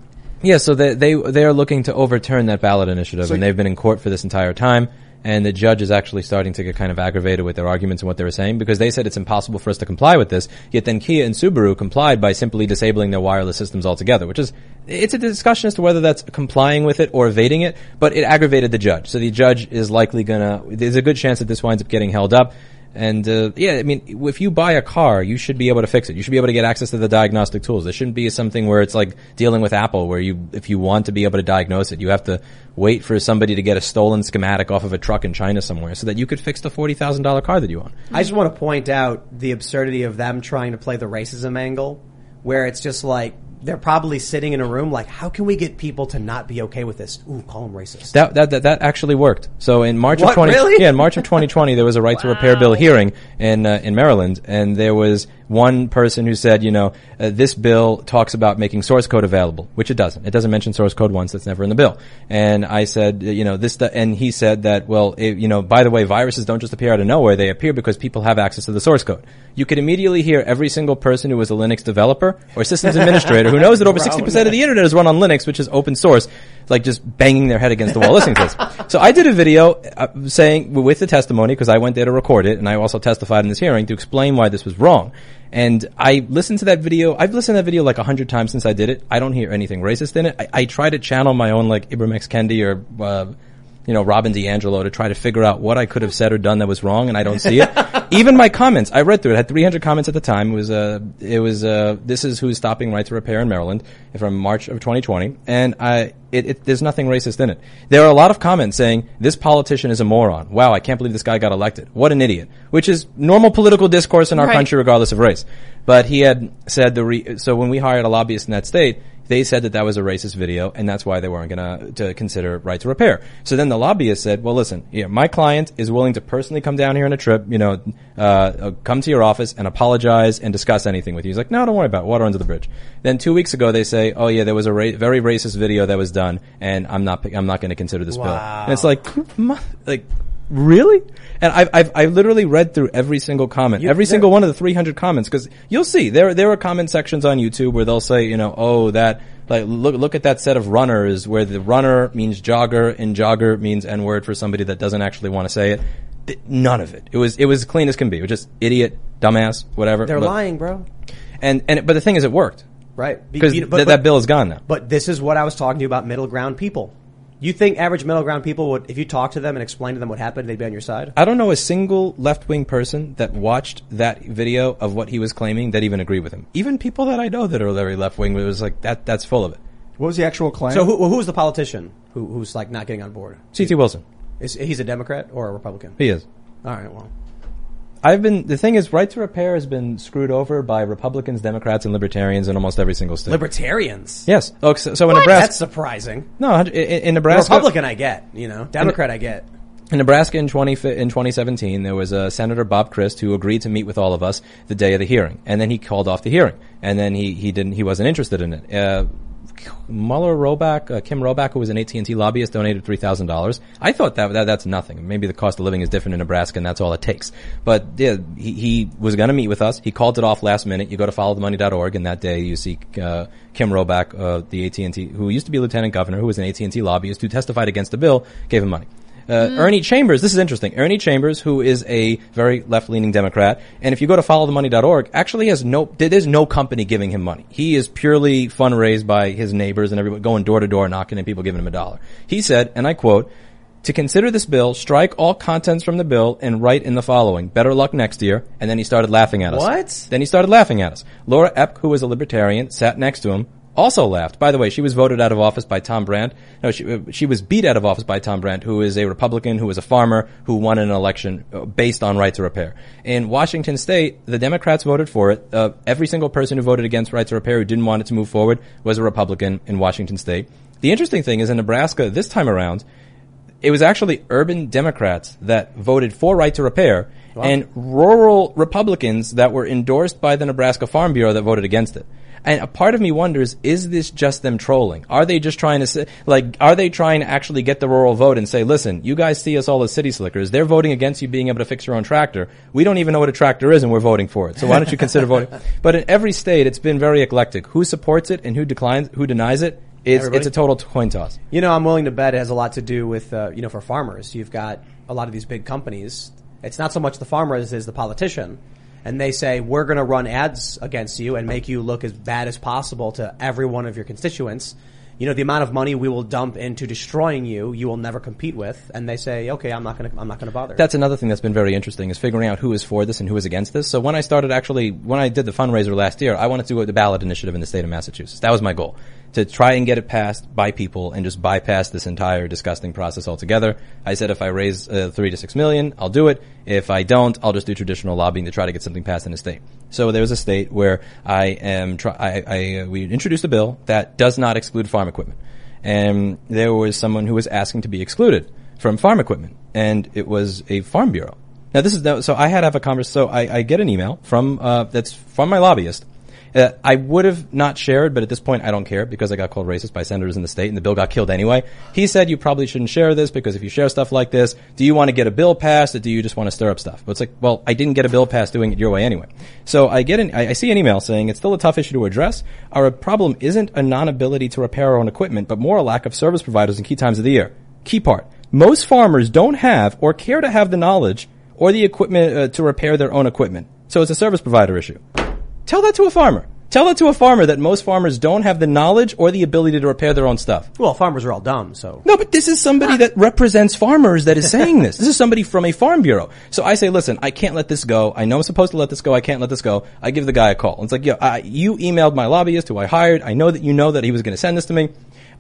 Yeah, so they they, they are looking to overturn that ballot initiative, so, and they've been in court for this entire time. And the judge is actually starting to get kind of aggravated with their arguments and what they were saying, because they said it's impossible for us to comply with this. Yet then Kia and Subaru complied by simply disabling their wireless systems altogether, which is, it's a discussion as to whether that's complying with it or evading it, but it aggravated the judge. So the judge is likely gonna, there's a good chance that this winds up getting held up. And, uh, yeah, I mean, if you buy a car, you should be able to fix it. You should be able to get access to the diagnostic tools. There shouldn't be something where it's like dealing with Apple, where you, if you want to be able to diagnose it, you have to wait for somebody to get a stolen schematic off of a truck in China somewhere so that you could fix the forty thousand dollars car that you own. I just want to point out the absurdity of them trying to play the racism angle, where it's just like, they're probably sitting in a room like, how can we get people to not be okay with this? Ooh, call them racist. That that that, that actually worked. So in March what, of twenty really? yeah, in March of twenty twenty, there was a right wow. to repair bill hearing in uh, in Maryland, and there was one person who said, you know, uh, this bill talks about making source code available, which it doesn't. It doesn't mention source code once. That's never in the bill. And I said, you know, this, and he said that, well, it, you know, by the way, viruses don't just appear out of nowhere. They appear because people have access to the source code. You could immediately hear every single person who was a Linux developer or systems administrator who knows that over sixty percent of the internet is run on Linux, which is open source, like just banging their head against the wall listening to this. So I did a video uh, saying, with the testimony, because I went there to record it, and I also testified in this hearing to explain why this was wrong. And I listened to that video. I've listened to that video like a hundred times since I did it. I don't hear anything racist in it. I, I try to channel my own like Ibram X. Kendi or, uh, you know, Robin DiAngelo to try to figure out what I could have said or done that was wrong, and I don't see it. Even my comments, I read through it. I had three hundred comments at the time. It was, uh, it was, uh, this is who's stopping right to repair in Maryland from March of twenty twenty. And I, It, it, there's nothing racist in it. There are a lot of comments saying, this politician is a moron. Wow, I can't believe this guy got elected. What an idiot. Which is normal political discourse in our right. country regardless of race. But he had said the re- so when we hired a lobbyist in that state, they said that that was a racist video, and that's why they weren't gonna, to consider right to repair. So then the lobbyist said, well, listen, yeah, my client is willing to personally come down here on a trip, you know, uh, come to your office and apologize and discuss anything with you. He's like, no, don't worry about it. Water under the bridge. Then two weeks ago they say, oh yeah, there was a ra- very racist video that was done. And I'm not. I'm not going to consider this wow. bill. And it's like, like, really? And I've, I've, I've literally read through every single comment, you, every single one of the three hundred comments, because you'll see there, there are comment sections on YouTube where they'll say, you know, oh, that, like, look, look at that set of runners where the runner means jogger and jogger means N-word for somebody that doesn't actually want to say it. None of it. It was, it was clean as can be. It was just idiot, dumbass, whatever. They're look. lying, bro. And, and, but the thing is, it worked. Right. Because th- that bill is gone now. But this is what I was talking to you about, middle ground people. You think average middle ground people would, if you talk to them and explain to them what happened, they'd be on your side? I don't know a single left-wing person that watched that video of what he was claiming that even agreed with him. Even people that I know that are very left-wing, it was like, that, that's full of it. What was the actual claim? So who, who was the politician who, who's like not getting on board? C T Wilson. Is, he's a Democrat or a Republican? He is. All right, well. I've been, the thing is, right to repair has been screwed over by Republicans, Democrats, and Libertarians in almost every single state. Libertarians? Yes. Oh, so, so in Nebraska. That's surprising. No, in, in Nebraska. Republican I get, you know. Democrat in, I get. In Nebraska in twenty seventeen, there was a Senator Bob Crist who agreed to meet with all of us the day of the hearing. And then he called off the hearing. And then he, he didn't, he wasn't interested in it. Uh, Mueller Roback, uh, Kim Roback, who was an A T and T lobbyist, donated three thousand dollars. I thought that, that that's nothing. Maybe the cost of living is different in Nebraska, and that's all it takes. But yeah, he, he was going to meet with us. He called it off last minute. You go to follow the money dot org, and that day you see uh, Kim Roback, uh, the A T and T, who used to be lieutenant governor, who was an A T and T lobbyist, who testified against the bill, gave him money. Uh, mm. Ernie Chambers, this is interesting. Ernie Chambers, who is a very left-leaning Democrat, and if you go to follow the money dot org, actually has no, there's no company giving him money. He is purely fundraised by his neighbors and everyone going door to door knocking and people giving him a dollar. He said, and I quote, "To consider this bill, strike all contents from the bill and write in the following. Better luck next year." And then he started laughing at us. What? Then he started laughing at us. Laura Epke, who was a libertarian, sat next to him. Also laughed. By the way, she was voted out of office by Tom Brandt. No, she she was beat out of office by Tom Brandt, who is a Republican, who is a farmer, who won an election based on right to repair. In Washington State, the Democrats voted for it. Uh, every single person who voted against right to repair, who didn't want it to move forward, was a Republican in Washington State. The interesting thing is in Nebraska this time around, it was actually urban Democrats that voted for right to repair. Wow. And rural Republicans that were endorsed by the Nebraska Farm Bureau that voted against it. And a part of me wonders, is this just them trolling? Are they just trying to, like, are they trying to actually get the rural vote and say, listen, you guys see us all as city slickers. They're voting against you being able to fix your own tractor. We don't even know what a tractor is and we're voting for it. So why don't you consider voting? But in every state, it's been very eclectic. Who supports it and who declines, who denies it? It's everybody? It's a total coin toss. You know, I'm willing to bet it has a lot to do with, uh, you know, for farmers. You've got a lot of these big companies. It's not so much the farmer as the politician. And they say, we're going to run ads against you and make you look as bad as possible to every one of your constituents. You know, the amount of money we will dump into destroying you, you will never compete with. And they say, okay, I'm not going to, I'm not going to bother. That's another thing that's been very interesting is figuring out who is for this and who is against this. So when I started actually, when I did the fundraiser last year, I wanted to do the ballot initiative in the state of Massachusetts. That was my goal. To try and get it passed by people and just bypass this entire disgusting process altogether. I said if I raise uh, three to six million, I'll do it. If I don't, I'll just do traditional lobbying to try to get something passed in a state. So there was a state where I am. Try- I, I uh, we introduced a bill that does not exclude farm equipment, and there was someone who was asking to be excluded from farm equipment, and it was a farm bureau. Now this is so I had to have a conversation. So I, I get an email from uh, that's from my lobbyist. Uh, I would have not shared, but at this point I don't care because I got called racist by senators in the state and the bill got killed anyway. He said you probably shouldn't share this because if you share stuff like this, do you want to get a bill passed or do you just want to stir up stuff? But it's like, well, I didn't get a bill passed doing it your way anyway. So I get an, I, I see an email saying it's still a tough issue to address. Our problem isn't a non-ability to repair our own equipment, but more a lack of service providers in key times of the year. Key part. Most farmers don't have or care to have the knowledge or the equipment uh, to repair their own equipment. So it's a service provider issue. Tell that to a farmer. Tell that to a farmer that most farmers don't have the knowledge or the ability to repair their own stuff. Well, farmers are all dumb, so. No, but this is somebody that represents farmers that is saying this. This is somebody from a farm bureau. So I say, listen, I can't let this go. I know I'm supposed to let this go. I can't let this go. I give the guy a call. It's like, yo, I, you emailed my lobbyist who I hired. I know that you know that he was going to send this to me.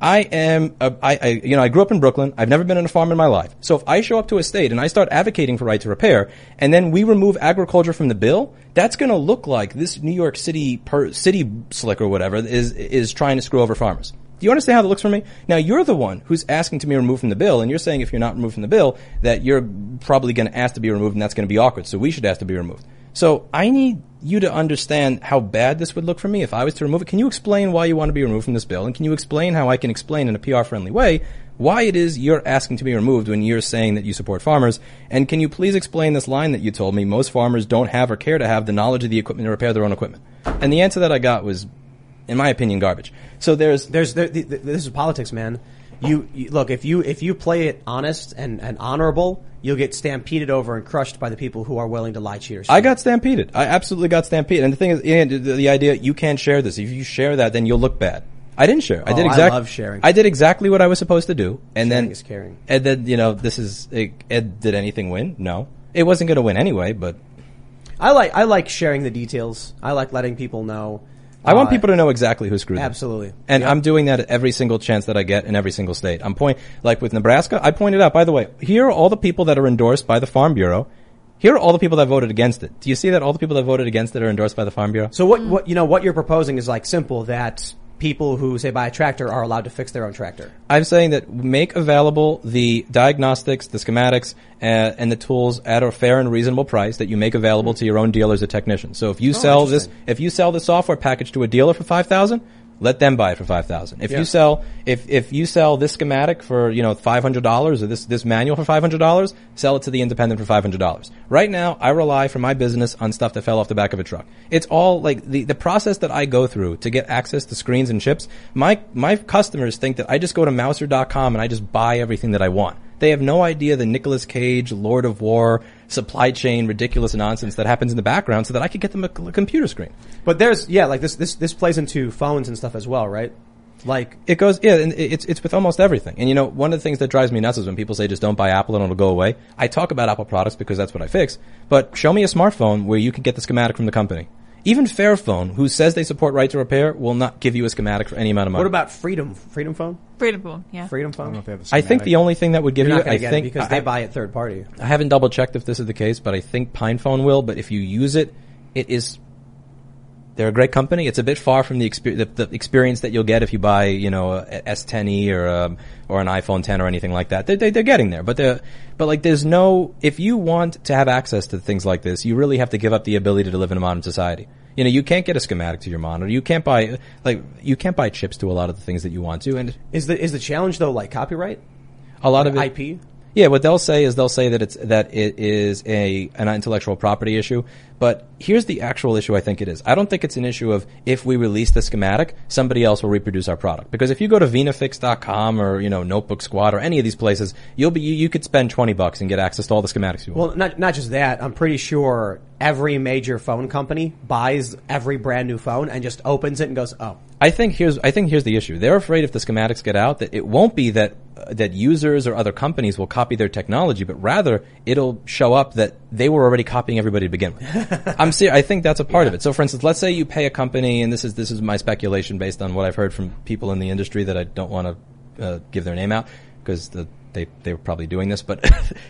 I am, a, I, I, you know, I grew up in Brooklyn. I've never been on a farm in my life. So if I show up to a state and I start advocating for right to repair, and then we remove agriculture from the bill, that's going to look like this New York City per, city slick or whatever is is trying to screw over farmers. Do you understand how that looks for me? Now you're the one who's asking to be removed from the bill, and you're saying if you're not removed from the bill, that you're probably going to ask to be removed, and that's going to be awkward. So we should ask to be removed. So I need you to understand how bad this would look for me if I was to remove it. Can you explain why you want to be removed from this bill? And can you explain how I can explain in a P R-friendly way why it is you're asking to be removed when you're saying that you support farmers? And can you please explain this line that you told me, most farmers don't have or care to have the knowledge of the equipment to repair their own equipment? And the answer that I got was, in my opinion, garbage. So there's... there's there, the, the, this is politics, man. You, you look, if you if you play it honest and, and honorable, you'll get stampeded over and crushed by the people who are willing to lie, cheaters. I got stampeded. I absolutely got stampeded. And the thing is, Ian, the, the idea, you can't share this. If you share that, then you'll look bad. I didn't share. Oh, I did exactly. I love sharing. I did exactly what I was supposed to do. And sharing then, is caring. And then, you know, this is, it, it, did anything win? No. It wasn't going to win anyway, but. I like, I like sharing the details. I like letting people know. I want people to know exactly who screwed them. Absolutely. And yep. I'm doing that at every single chance that I get in every single state. I'm point, like with Nebraska, I pointed out, by the way, here are all the people that are endorsed by the Farm Bureau. Here are all the people that voted against it. Do you see that all the people that voted against it are endorsed by the Farm Bureau? So what, what, you know, what you're proposing is like simple that people who say buy a tractor are allowed to fix their own tractor. I'm saying that make available the diagnostics, the schematics, uh, and the tools at a fair and reasonable price that you make available mm-hmm. to your own dealers or technicians. So if you oh, sell this, if you sell the software package to a dealer for five thousand dollars, let them buy it for five thousand dollars. If yeah. you sell, if, if you sell this schematic for, you know, five hundred dollars or this, this manual for five hundred dollars, sell it to the independent for five hundred dollars. Right now, I rely for my business on stuff that fell off the back of a truck. It's all like the, the process that I go through to get access to screens and chips. My, my customers think that I just go to mouser dot com and I just buy everything that I want. They have no idea the Nicolas Cage, Lord of War, supply chain, ridiculous nonsense that happens in the background so that I could get them a computer screen. But there's, yeah, like this, this, this plays into phones and stuff as well, right? Like it goes, yeah, and it's, it's with almost everything. And you know, one of the things that drives me nuts is when people say just don't buy Apple and it'll go away. I talk about Apple products because that's what I fix, but show me a smartphone where you can get the schematic from the company. Even Fairphone, who says they support right to repair, will not give you a schematic for any amount of money. What about Freedom? Freedom Phone? Freedom Phone, yeah. Freedom Phone? I don't know if they have a schematic. I think the only thing that would give You're you, not I get think, it because I, they buy it third party. I haven't double checked if this is the case, but I think PinePhone will. But if you use it, it is. They're a great company. It's a bit far from the, exper- the, the experience that you'll get if you buy, you know, a S ten e or um, or an iPhone ten or anything like that. They, they, they're getting there, but they're, but like there's no. If you want to have access to things like this, you really have to give up the ability to live in a modern society. You know, you can't get a schematic to your monitor. You can't buy like you can't buy chips to a lot of the things that you want to. And is the is the challenge though like copyright? A lot of it, I P. Yeah, what they'll say is they'll say that it's that it is a an intellectual property issue. But here's the actual issue I think it is. I don't think it's an issue of if we release the schematic, somebody else will reproduce our product. Because if you go to venafix dot com or, you know, Notebook Squad or any of these places, you'll be, you, you could spend twenty bucks and get access to all the schematics you want. Well, not, not just that. I'm pretty sure every major phone company buys every brand new phone and just opens it and goes, oh. I think here's, I think here's the issue. They're afraid if the schematics get out that it won't be that, uh, that users or other companies will copy their technology, but rather it'll show up that they were already copying everybody to begin with. I'm serious. I think that's a part yeah. of it. So, for instance, let's say you pay a company, and this is this is my speculation based on what I've heard from people in the industry that I don't want to uh, give their name out because the, they they were probably doing this. But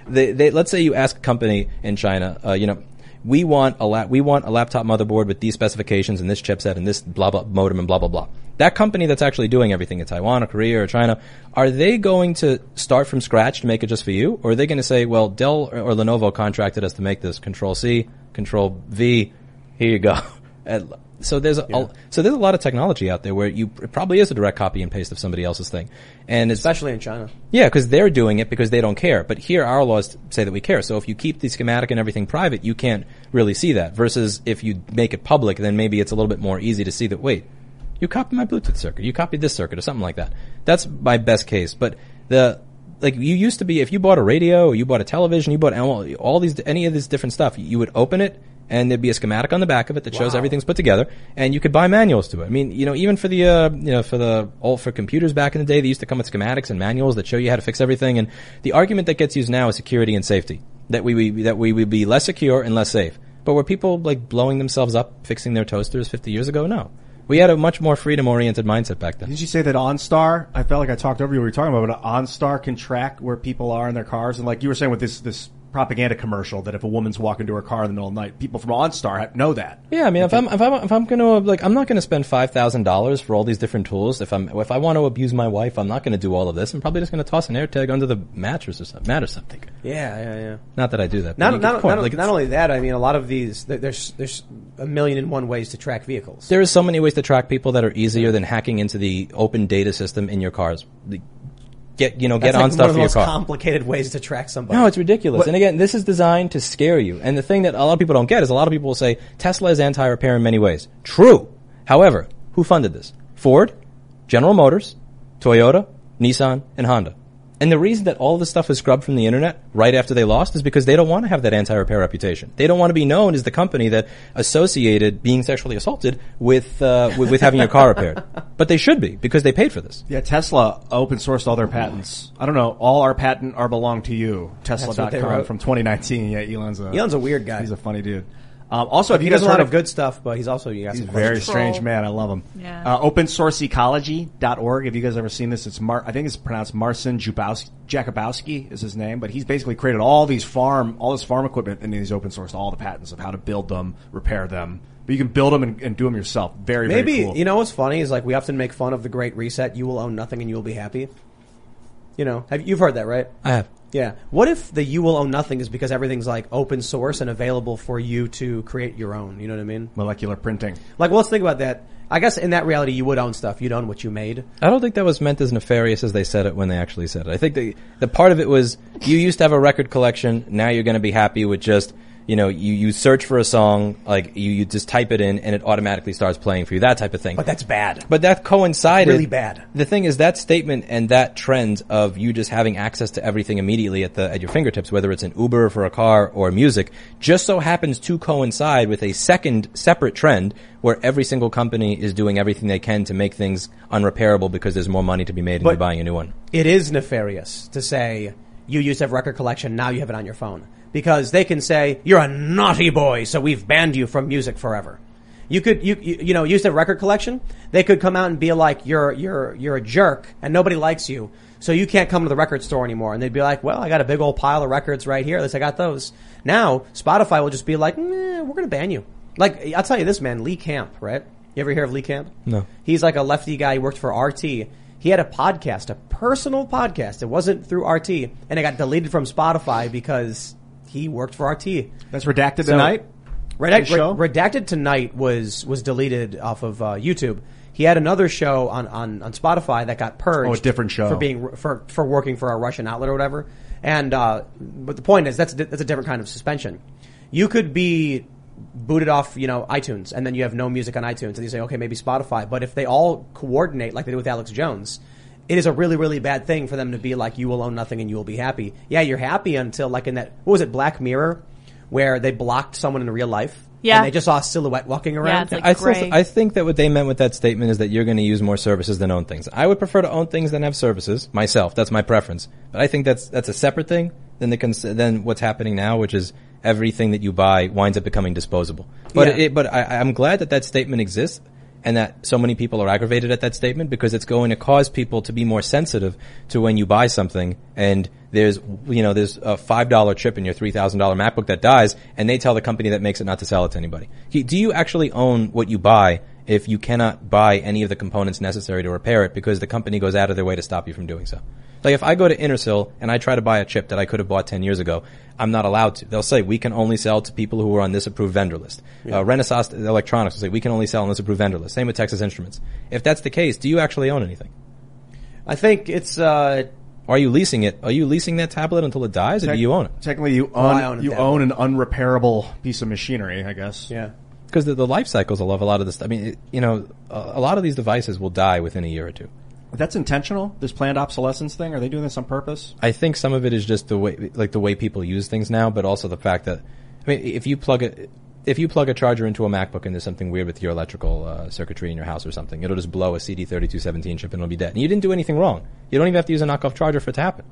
they, they let's say you ask a company in China, uh, you know, we want a la- we want a laptop motherboard with these specifications and this chipset and this blah blah modem and blah blah blah. That company that's actually doing everything in Taiwan or Korea or China, are they going to start from scratch to make it just for you, or are they going to say, well, Dell or, or Lenovo contracted us to make this? Control C. Control V, here you go. So there's a, yeah. so there's a lot of technology out there where you it probably is a direct copy and paste of somebody else's thing, and it's, especially in China. Yeah, because they're doing it because they don't care. But here, our laws say that we care. So if you keep the schematic and everything private, you can't really see that. Versus if you make it public, then maybe it's a little bit more easy to see that. Wait, you copied my Bluetooth circuit, you copied this circuit, or something like that. That's my best case. But the Like you used to be, if you bought a radio, or you bought a television, you bought all these, any of this different stuff, you would open it and there'd be a schematic on the back of it that wow. shows everything's put together, and you could buy manuals to it. I mean, you know, even for the, uh, you know, for the old, for computers back in the day, they used to come with schematics and manuals that show you how to fix everything. And the argument that gets used now is security and safety, that we, we that we would be less secure and less safe. But were people like blowing themselves up fixing their toasters fifty years ago? No. We had a much more freedom-oriented mindset back then. Did you say that OnStar? I felt like I talked over you when we were talking about it. OnStar can track where people are in their cars. And like you were saying with this this propaganda commercial that if a woman's walking to her car in the middle of the night, people from OnStar know that. Yeah, I mean, if, if I'm if I'm if I'm going to like I'm not going to spend five thousand dollars for all these different tools. If I'm if I want to abuse my wife, I'm not going to do all of this. I'm probably just going to toss an AirTag under the mattress or something. Mat or something. Yeah, yeah, yeah. Not that I do that. But not not, not, like not only that. I mean, a lot of these there's there's a million and one ways to track vehicles. There is so many ways to track people that are easier than hacking into the open data system in your cars. The, Get you know That's get like on stuff for your car. One of the most complicated ways to track somebody. No, it's ridiculous. What? And again, this is designed to scare you. And the thing that a lot of people don't get is a lot of people will say Tesla is anti-repair in many ways. True. However, who funded this? Ford, General Motors, Toyota, Nissan, and Honda. And the reason that all this stuff is scrubbed from the internet right after they lost is because they don't want to have that anti-repair reputation. They don't want to be known as the company that associated being sexually assaulted with uh, with, with having your car repaired. But they should be because they paid for this. Yeah, Tesla open-sourced all their patents. I don't know. All our patent are belong to you. Tesla dot com from twenty nineteen. Yeah, Elon's a, Elon's a weird guy. He's a funny dude. Um, also, if he does a lot of good stuff, but he's also you got he's a very strange man. I love him. Yeah. Uh, open source ecology dot org. Have you guys ever seen this? It's Mar- I think it's pronounced Marcin Jakubowski is his name, but he's basically created all these farm, all this farm equipment, and he's open sourced all the patents of how to build them, repair them. But you can build them and, and do them yourself. Very, Maybe, very cool. Maybe you know what's funny is like we often make fun of the Great Reset. You will own nothing and you will be happy. You know, have you've heard that, right? I have. Yeah. What if the you will own nothing is because everything's like open source and available for you to create your own? You know what I mean? Molecular printing. Like, well, let's think about that. I guess in that reality, you would own stuff. You'd own what you made. I don't think that was meant as nefarious as they said it when they actually said it. I think the, the part of it was you used to have a record collection. Now you're going to be happy with just... You know, you, you search for a song, like, you, you just type it in, and it automatically starts playing for you, that type of thing. But that's bad. But that coincided. Really bad. The thing is, that statement and that trend of you just having access to everything immediately at the at your fingertips, whether it's an Uber for a car or music, just so happens to coincide with a second separate trend where every single company is doing everything they can to make things unrepairable because there's more money to be made and you're buying a new one. It is nefarious to say, you used to have record collection, now you have it on your phone. Because they can say, you're a naughty boy, so we've banned you from music forever. You could, you, you, you know, use the record collection. They could come out and be like, you're, you're, you're a jerk and nobody likes you. So you can't come to the record store anymore. And they'd be like, well, I got a big old pile of records right here. At least I got those. Now, Spotify will just be like, nah, we're going to ban you. Like, I'll tell you this, man, Lee Camp, right? You ever hear of Lee Camp? No. He's like a lefty guy. He worked for R T. He had a podcast, a personal podcast. It wasn't through R T and it got deleted from Spotify because he worked for R T. That's Redacted so, Tonight? Redact, re- redacted Tonight was, was deleted off of uh, YouTube. He had another show on, on, on Spotify that got purged. Oh, a different show. For being for for working for a Russian outlet or whatever. And uh, but the point is, that's that's a different kind of suspension. You could be booted off, you know, iTunes, and then you have no music on iTunes, and you say, okay, maybe Spotify. But if they all coordinate like they did with Alex Jones, it is a really, really bad thing for them to be like, you will own nothing and you will be happy. Yeah, you're happy until, like, in that, what was it, Black Mirror, where they blocked someone in real life. Yeah. And they just saw a silhouette walking around. Yeah, like I, still, I think that what they meant with that statement is that you're going to use more services than own things. I would prefer to own things than have services myself. That's my preference. But I think that's that's a separate thing than the cons- than what's happening now, which is everything that you buy winds up becoming disposable. But yeah. it, but I, I'm glad that that statement exists and that so many people are aggravated at that statement, because it's going to cause people to be more sensitive to when you buy something and there's, you know, there's a five dollar chip in your three thousand dollar MacBook that dies, and they tell the company that makes it not to sell it to anybody. Do you actually own what you buy if you cannot buy any of the components necessary to repair it because the company goes out of their way to stop you from doing so? Like, if I go to Intersil and I try to buy a chip that I could have bought ten years ago, I'm not allowed to. They'll say, we can only sell to people who are on this approved vendor list. Yeah. Uh, Renesas Electronics will say, we can only sell on this approved vendor list. Same with Texas Instruments. If that's the case, do you actually own anything? I think it's... uh Are you leasing it? Are you leasing that tablet until it dies, or Te- do you own it? Technically, you own, well, I own you own an unrepairable piece of machinery, I guess. Yeah. Because the, the life cycles of a lot of this... I mean, it, you know, a lot of these devices will die within a year or two. That's intentional, this planned obsolescence thing? Are they doing this on purpose? I think some of it is just the way, like the way people use things now, but also the fact that, I mean, if you plug a, if you plug a charger into a MacBook and there's something weird with your electrical uh, circuitry in your house or something, it'll just blow a C D thirty-two seventeen chip and it'll be dead. And you didn't do anything wrong. You don't even have to use a knockoff charger for it to happen.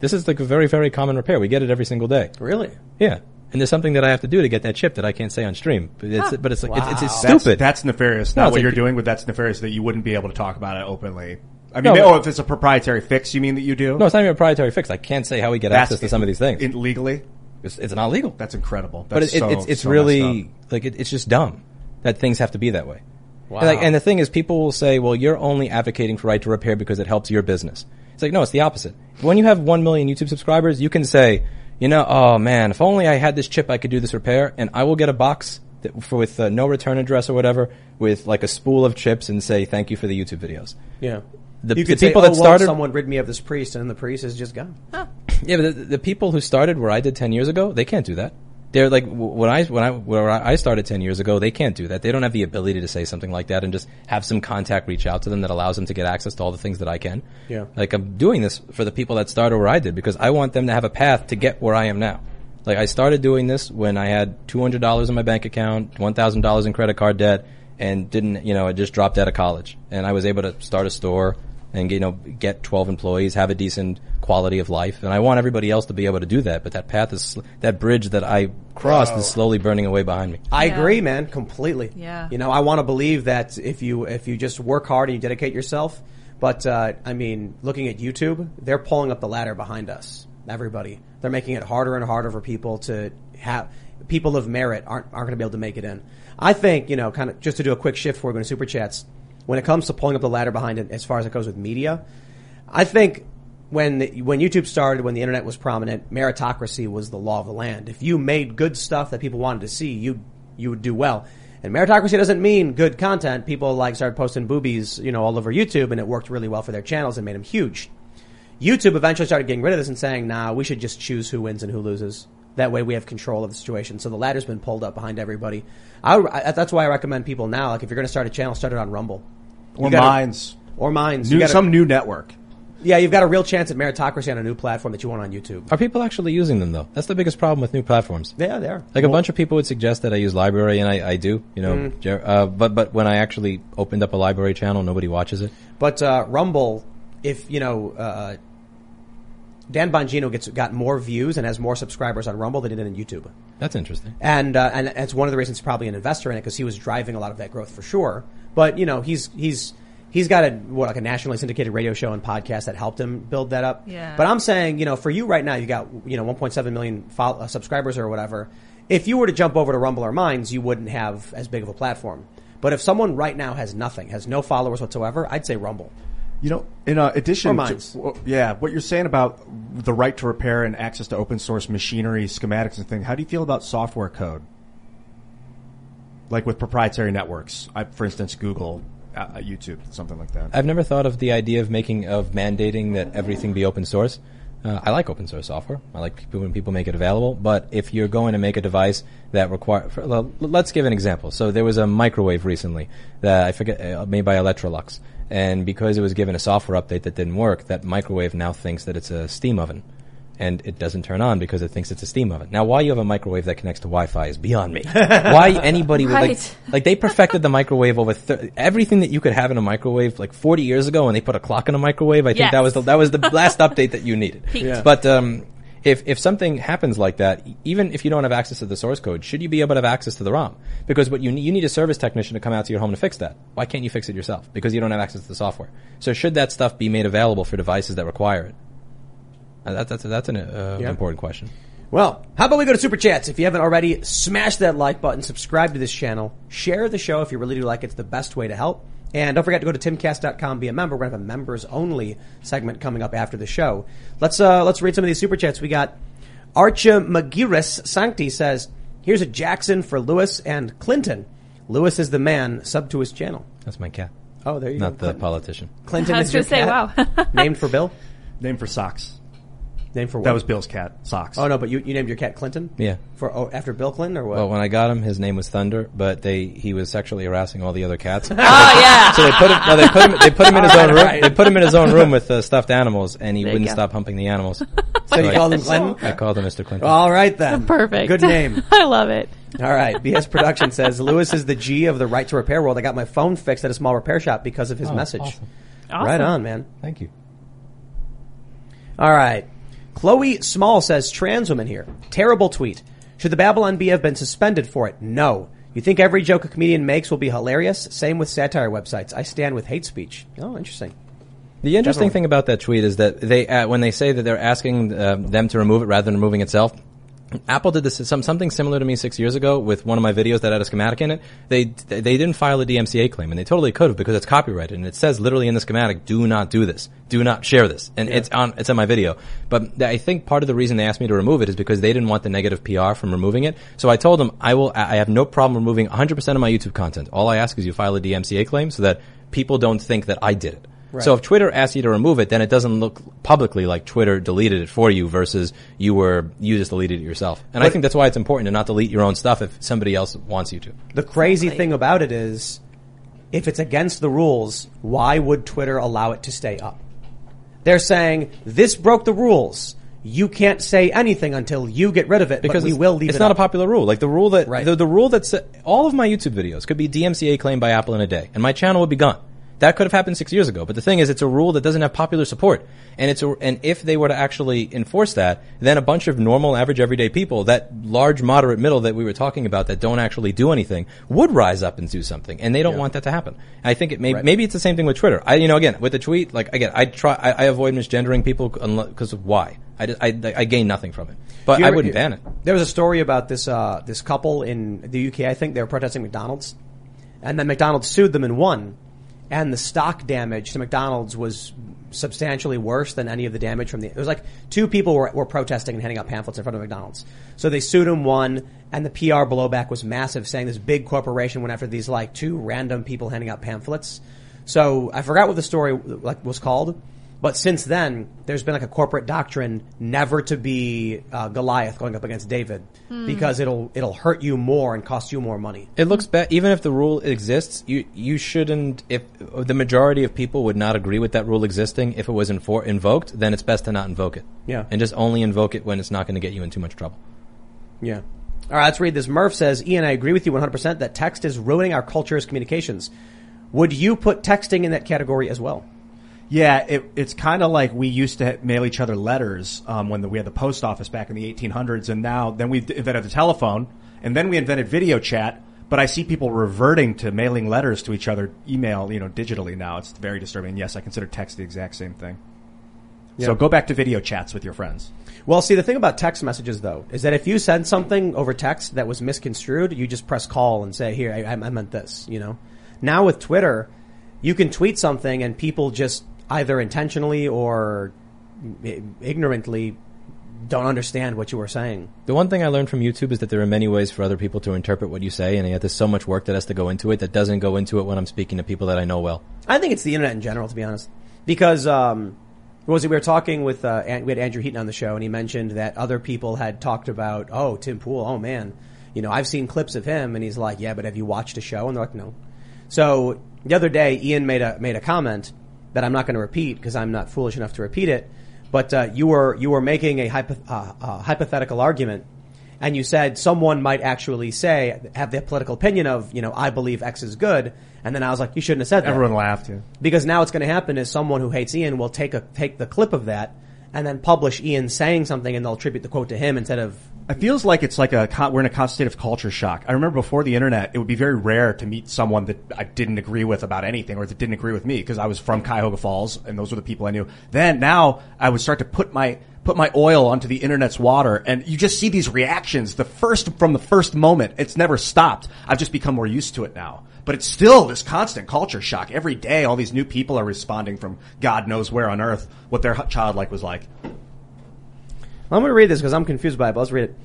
This is like a very, very common repair. We get it every single day. Really? Yeah. And there's something that I have to do to get that chip that I can't say on stream. But it's, huh. but it's like, wow. it's, it's stupid. That's, that's nefarious. Not no, what like, you're doing, but that's nefarious that you wouldn't be able to talk about it openly. I mean, no, they, oh, if it's a proprietary fix, you mean that you do? No, it's not even a proprietary fix. I can't say how we get that's access to it, some of these things. It, legally? It's, it's not legal. That's incredible. That's but it, so, it's, it's so really, like, it, it's just dumb that things have to be that way. Wow. And, like, and the thing is, people will say, well, you're only advocating for right to repair because it helps your business. It's like, no, it's the opposite. When you have one million YouTube subscribers, you can say, you know, oh man, if only I had this chip, I could do this repair, and I will get a box that for, with uh, no return address or whatever, with like a spool of chips, and say thank you for the YouTube videos. Yeah, the, you the could people say, oh, that started. Well, someone rid me of this priest, and then the priest is just gone. Huh. Yeah, but the, the people who started where I did ten years ago, they can't do that. They're like when I when I where I started ten years ago, they can't do that. They don't have the ability to say something like that and just have some contact reach out to them that allows them to get access to all the things that I can. Yeah, like I'm doing this for the people that started where I did because I want them to have a path to get where I am now. Like I started doing this when I had two hundred dollars in my bank account, one thousand dollars in credit card debt, and didn't you know I just dropped out of college and I was able to start a store and you know get twelve employees, have a decent quality of life, and I want everybody else to be able to do that, but that path is that bridge that I crossed Whoa. is slowly burning away behind me. I yeah. agree, man, completely. Yeah. You know, I want to believe that if you if you just work hard and you dedicate yourself, but uh I mean, looking at YouTube, they're pulling up the ladder behind us. Everybody. They're making it harder and harder for people to have people of merit aren't aren't going to be able to make it in. I think, you know, kind of just to do a quick shift before we go to Super Chats, when it comes to pulling up the ladder behind it as far as it goes with media, I think When when YouTube started, when the internet was prominent, meritocracy was the law of the land. If you made good stuff that people wanted to see, you you would do well. And meritocracy doesn't mean good content. People like started posting boobies, you know, all over YouTube, and it worked really well for their channels and made them huge. YouTube eventually started getting rid of this and saying, "Nah, we should just choose who wins and who loses. That way, we have control of the situation." So the ladder's been pulled up behind everybody. I, I, that's why I recommend people now, like if you're going to start a channel, start it on Rumble or gotta, Minds or Minds, new, gotta, some new network. Yeah, you've got a real chance at meritocracy on a new platform that you want on YouTube. Are people actually using them, though? That's the biggest problem with new platforms. Yeah, they are. Like, well, a bunch of people would suggest that I use library, and I, I do, you know. Mm. Uh, but but when I actually opened up a library channel, nobody watches it. But uh, Rumble, if, you know, uh, Dan Bongino gets got more views and has more subscribers on Rumble than he did on YouTube. That's interesting. And uh, and that's one of the reasons he's probably an investor in it, because he was driving a lot of that growth for sure. But, you know, he's he's... He's got a, what, like a nationally syndicated radio show and podcast that helped him build that up. Yeah. But I'm saying, you know, for you right now, you got, you know, one point seven million follow, uh, subscribers or whatever. If you were to jump over to Rumble or Minds, you wouldn't have as big of a platform. But if someone right now has nothing, has no followers whatsoever, I'd say Rumble. You know, in uh, addition to, yeah, what you're saying about the right to repair and access to open source machinery, schematics and things, how do you feel about software code? Like with proprietary networks, I, for instance, Google. Uh, YouTube, something like that. I've never thought of the idea of making of mandating that everything be open source. Uh, I like open source software. I like people when people make it available. But if you're going to make a device that require, for, well, let's give an example. So there was a microwave recently that I forget uh, made by Electrolux, and because it was given a software update that didn't work, that microwave now thinks that it's a steam oven, and it doesn't turn on because it thinks it's a steam oven. Now, why you have a microwave that connects to Wi-Fi is beyond me. Why anybody would right. like like they perfected the microwave over thir- everything that you could have in a microwave like forty years ago, and they put a clock in a microwave. I yes. think that was the, that was the last update that you needed. Yeah. But um if if something happens like that, even if you don't have access to the source code, should you be able to have access to the ROM? Because what you need, you need a service technician to come out to your home to fix that. Why can't you fix it yourself? Because you don't have access to the software. So should that stuff be made available for devices that require it? Uh, that, that's that's an uh, yeah. important question. Well, how about we go to Super Chats? If you haven't already, smash that like button, subscribe to this channel, share the show if you really do like it. It's the best way to help. And don't forget to go to timcast dot com, be a member. We're going to have a members-only segment coming up after the show. Let's uh, let's read some of these Super Chats. We got Archa Magiris Sancti says, here's a Jackson for Lewis and Clinton. Lewis is the man. Sub to his channel. That's my cat. Oh, there you Not go. Not the Clinton. politician. Clinton is your say, cat. Wow. Named for Bill? Named for socks. Name for what? That was Bill's cat, Socks. Oh, no, but you, you named your cat Clinton? Yeah. For oh, after Bill Clinton or what? Well, when I got him, his name was Thunder, but they he was sexually harassing all the other cats. oh, yeah. So they put him, no, they put him, they put him in his own room. Right. They put him in his own room with uh, stuffed animals, and he there wouldn't stop humping the animals. So, so you I, called him Clinton? I called him Mister Clinton. All right, then. Perfect. Good name. I love it. All right. B S Production says, Lewis is the G of the right to repair world. I got my phone fixed at a small repair shop because of his oh, message. Awesome. Awesome. Right on, man. Thank you. All right. Chloe Small says, trans woman here. Terrible tweet. Should the Babylon Bee have been suspended for it? No. You think every joke a comedian makes will be hilarious? Same with satire websites. I stand with hate speech. Oh, interesting. The interesting Definitely. thing about that tweet is that they, uh, when they say that they're asking uh, them to remove it rather than removing itself, Apple did this some, something similar to me six years ago with one of my videos that had a schematic in it. They they didn't file a D M C A claim, and they totally could have because it's copyrighted, and it says literally in the schematic, "Do not do this, do not share this," and yeah. it's on it's in my video. But I think part of the reason they asked me to remove it is because they didn't want the negative P R from removing it. So I told them I will I have no problem removing one hundred percent of my YouTube content. All I ask is you file a D M C A claim so that people don't think that I did it. Right. So if Twitter asks you to remove it, then it doesn't look publicly like Twitter deleted it for you versus you were you just deleted it yourself. And but I think that's why it's important to not delete your own stuff if somebody else wants you to. The crazy thing about it is, if it's against the rules, why would Twitter allow it to stay up? They're saying, this broke the rules. You can't say anything until you get rid of it, because but we will leave it's it It's not up. a popular rule. Like the rule that right. the, the rule that's all of my YouTube videos could be D M C A claimed by Apple in a day, and my channel would be gone. That could have happened six years ago, but the thing is, it's a rule that doesn't have popular support, and it's a, and if they were to actually enforce that, then a bunch of normal, average, everyday people, that large, moderate middle that we were talking about, that don't actually do anything, would rise up and do something, and they don't yeah. want that to happen. I think it may right. maybe it's the same thing with Twitter. I you know again with the tweet, like again, I try I, I avoid misgendering people because of why I, just, I I gain nothing from it, but you I ever, wouldn't ban it. There was a story about this uh this couple in the U K. I think they were protesting McDonald's, and then McDonald's sued them and won. And the stock damage to McDonald's was substantially worse than any of the damage from the... It was like two people were, were protesting and handing out pamphlets in front of McDonald's. So they sued him, won, and the P R blowback was massive, saying this big corporation went after these, like, two random people handing out pamphlets. So I forgot what the story like was called, but since then, there's been, like, a corporate doctrine never to be uh, Goliath going up against David mm. because it'll it'll hurt you more and cost you more money. It looks bad. Even if the rule exists, you you shouldn't – if the majority of people would not agree with that rule existing, if it was infor- invoked, then it's best to not invoke it. Yeah. And just only invoke it when it's not going to get you in too much trouble. Yeah. All right, let's read this. Murph says, Ian, I agree with you one hundred percent that text is ruining our culture's communications. Would you put texting in that category as well? Yeah, it, it's kind of like we used to mail each other letters um, when the, we had the post office back in the eighteen hundreds, and now then we invented the telephone, and then we invented video chat. But I see people reverting to mailing letters to each other, email, you know, digitally now. It's very disturbing. And yes, I consider text the exact same thing. Yeah. So go back to video chats with your friends. Well, see, the thing about text messages, though, is that if you send something over text that was misconstrued, you just press call and say, here, I, I meant this, you know. Now with Twitter, you can tweet something and people just... either intentionally or ignorantly don't understand what you were saying. The one thing I learned from YouTube is that there are many ways for other people to interpret what you say, and yet there's so much work that has to go into it that doesn't go into it when I'm speaking to people that I know well. I think it's the internet in general, to be honest, because um, was we were talking with uh, we had Andrew Heaton on the show, and he mentioned that other people had talked about, oh, Tim Pool, oh man, you know, I've seen clips of him, and he's like, yeah, but have you watched a show? And they're like, no. So the other day, Ian made a made a comment that I'm not going to repeat because I'm not foolish enough to repeat it. But uh, you were you were making a, hypo- uh, a hypothetical argument, and you said someone might actually say have their political opinion of, you know, I believe X is good, and then I was like, you shouldn't have said that. Everyone laughed, yeah. Because now what's going to happen is someone who hates Ian will take a take the clip of that and then publish Ian saying something, and they'll attribute the quote to him instead of. It feels like it's like a we're in a constant state of culture shock. I remember before the internet, it would be very rare to meet someone that I didn't agree with about anything, or that didn't agree with me, because I was from Cuyahoga Falls, and those were the people I knew. Then now I would start to put my put my oil onto the internet's water, and you just see these reactions. The first from the first moment, it's never stopped. I've just become more used to it now. But it's still this constant culture shock. Every day, all these new people are responding from God knows where on earth what their childlike was like. I'm going to read this because I'm confused by it, but let's read it.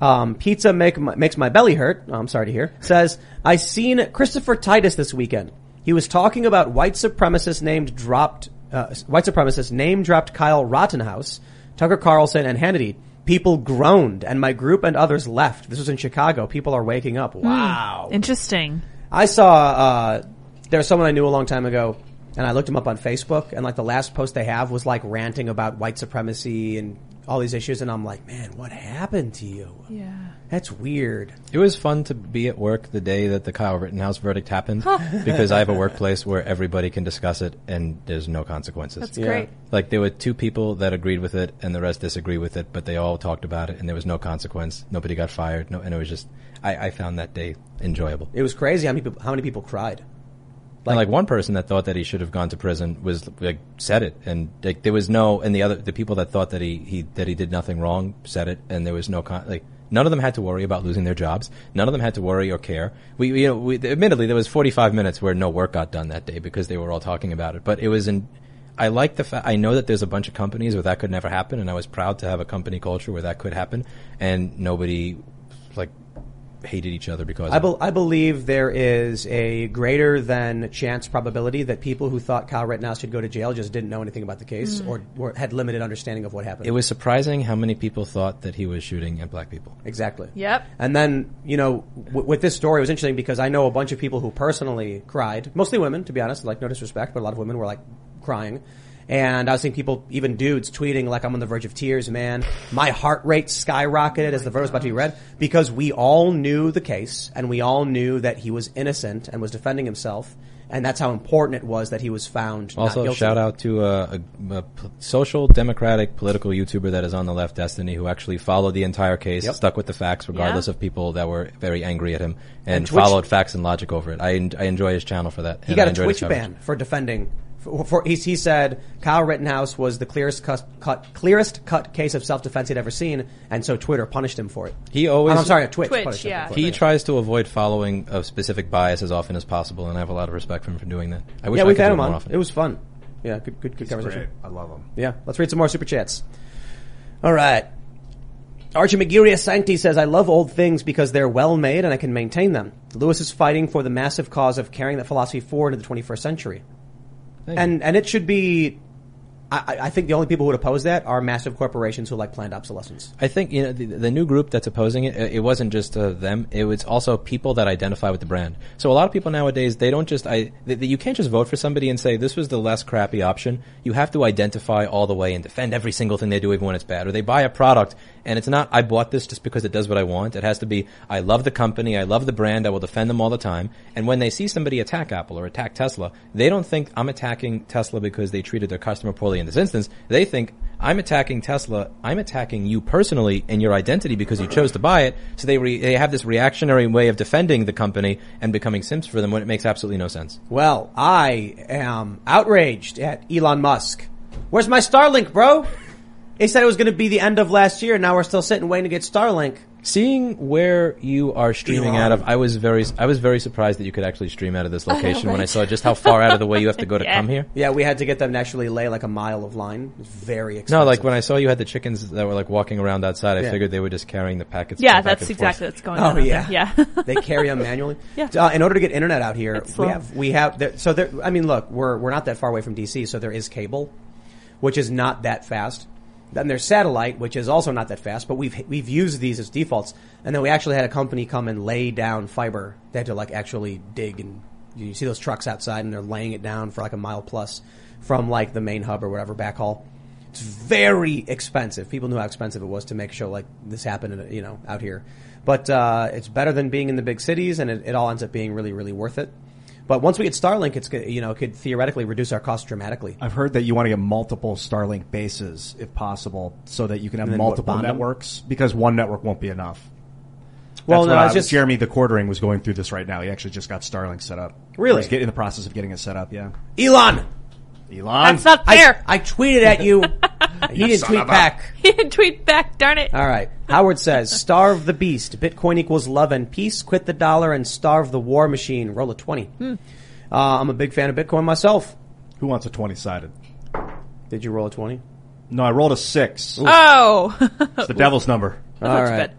Um, Pizza make my, makes my belly hurt. Oh, I'm sorry to hear. Says, I seen Christopher Titus this weekend. He was talking about white supremacist named dropped, uh, white supremacist name dropped Kyle Rottenhouse, Tucker Carlson, and Hannity. People groaned, and my group and others left. This was in Chicago. People are waking up. Wow. Mm, interesting. I saw, uh, there was someone I knew a long time ago, and I looked him up on Facebook, and like the last post they have was like ranting about white supremacy and all these issues, and I'm like, man, what happened to you? Yeah. That's weird. It was fun to be at work the day that the Kyle Rittenhouse verdict happened, because I have a workplace where everybody can discuss it and there's no consequences. That's yeah. great. Like, there were two people that agreed with it and the rest disagree with it, but they all talked about it and there was no consequence. Nobody got fired. No, and it was just, I, I found that day enjoyable. It was crazy how many people, how many people cried. Like, and like one person that thought that he should have gone to prison was like said it, and like there was no, and the other the people that thought that he, he that he did nothing wrong said it, and there was no con, like none of them had to worry about losing their jobs. None of them had to worry or care. We you know we admittedly there was forty-five minutes where no work got done that day because they were all talking about it. But it was in. I like the fact I know that there's a bunch of companies where that could never happen, and I was proud to have a company culture where that could happen, and nobody like. hated each other because I, be- I believe there is a greater than chance probability that people who thought Kyle Rittenhouse should go to jail just didn't know anything about the case mm. or, or had limited understanding of what happened. It was surprising how many people thought that he was shooting at black people. Exactly. Yep. And then, you know, w- with this story, it was interesting because I know a bunch of people who personally cried, mostly women, to be honest, like no disrespect, but a lot of women were like crying. And I was seeing people, even dudes, tweeting like, I'm on the verge of tears, man. My heart rate skyrocketed as the verdict was about to be read because we all knew the case and we all knew that he was innocent and was defending himself. And that's how important it was that he was found not guilty. Also, shout out to a, a, a social democratic political YouTuber that is on the left, Destiny, who actually followed the entire case, yep. stuck with the facts regardless yeah. of people that were very angry at him, and, and Twitch, followed facts and logic over it. I, I enjoy his channel for that. He got a Twitch ban for defending. For, he, he said Kyle Rittenhouse was the clearest cut, cut, clearest cut case of self-defense he'd ever seen, and so Twitter punished him for it. He always, oh, I'm sorry, Twitch. Twitch punished yeah. him for it. He tries to avoid following a specific bias as often as possible, and I have a lot of respect for him for doing that. I wish yeah, I could do him more on. often. It was fun. Yeah, good, good, good conversation. Great. I love him. Yeah, let's read some more super chats. All right. Archie Maguria Sancti says, I love old things because they're well made and I can maintain them. Lewis is fighting for the massive cause of carrying that philosophy forward into the twenty-first century. And and it should be, I, I think the only people who would oppose that are massive corporations who like planned obsolescence. I think you know the, the new group that's opposing it, it wasn't just uh, them. It was also people that identify with the brand. So a lot of people nowadays, they don't just, I they, you can't just vote for somebody and say this was the less crappy option. You have to identify all the way and defend every single thing they do, even when it's bad. Or they buy a product and it's not, I bought this just because it does what I want. It has to be, I love the company, I love the brand, I will defend them all the time. And when they see somebody attack Apple or attack Tesla, they don't think I'm attacking Tesla because they treated their customer poorly. In this instance, they think I'm attacking Tesla. I'm attacking you personally and your identity because you chose to buy it. So they re- they have this reactionary way of defending the company and becoming simps for them when it makes absolutely no sense. Well, I am outraged at Elon Musk. Where's my Starlink, bro? They said it was going to be the end of last year, and now we're still sitting waiting to get Starlink. Seeing where you are streaming Elon. out of, I was very, I was very surprised that you could actually stream out of this location oh, right. when I saw just how far out of the way you have to go to yeah. come here. Yeah, we had to get them to actually lay like a mile of line. It was very expensive. No, like when I saw you had the chickens that were like walking around outside, I yeah. figured they were just carrying the packets. Yeah, that's exactly forth. what's going on. Oh yeah, yeah. They carry them manually. Yeah. Uh, in order to get internet out here, it's we long. have, we have. There, so there, I mean, look, we're we're not that far away from D C, so there is cable. which is not that fast. Then there's satellite, which is also not that fast, but we've we've used these as defaults. And then we actually had a company come and lay down fiber. They had to like actually dig, and you see those trucks outside and they're laying it down for like a mile plus from like the main hub or whatever backhaul. It's very expensive. People knew how expensive it was to make sure like this happened, you know, out here. But uh it's better than being in the big cities, and it, it all ends up being really, really worth it. But once we get Starlink, it's, you know, it could theoretically reduce our costs dramatically. I've heard that you want to get multiple Starlink bases, if possible, so that you can have multiple what, networks, because one network won't be enough. That's well, no, I, it's just Jeremy the Quartering was going through this right now. He actually just got Starlink set up. Really? He's in the process of getting it set up. Yeah. Elon. Elon. That's not fair. I, I tweeted at you. He didn't tweet back. He didn't tweet back. Darn it. All right. Howard says, starve the beast. Bitcoin equals love and peace. Quit the dollar and starve the war machine. Roll a twenty. Hmm. Uh, I'm a big fan of Bitcoin myself. Who wants a twenty-sided? Did you roll a twenty? No, I rolled a six. Ooh. Oh. It's the devil's number. All right. Good.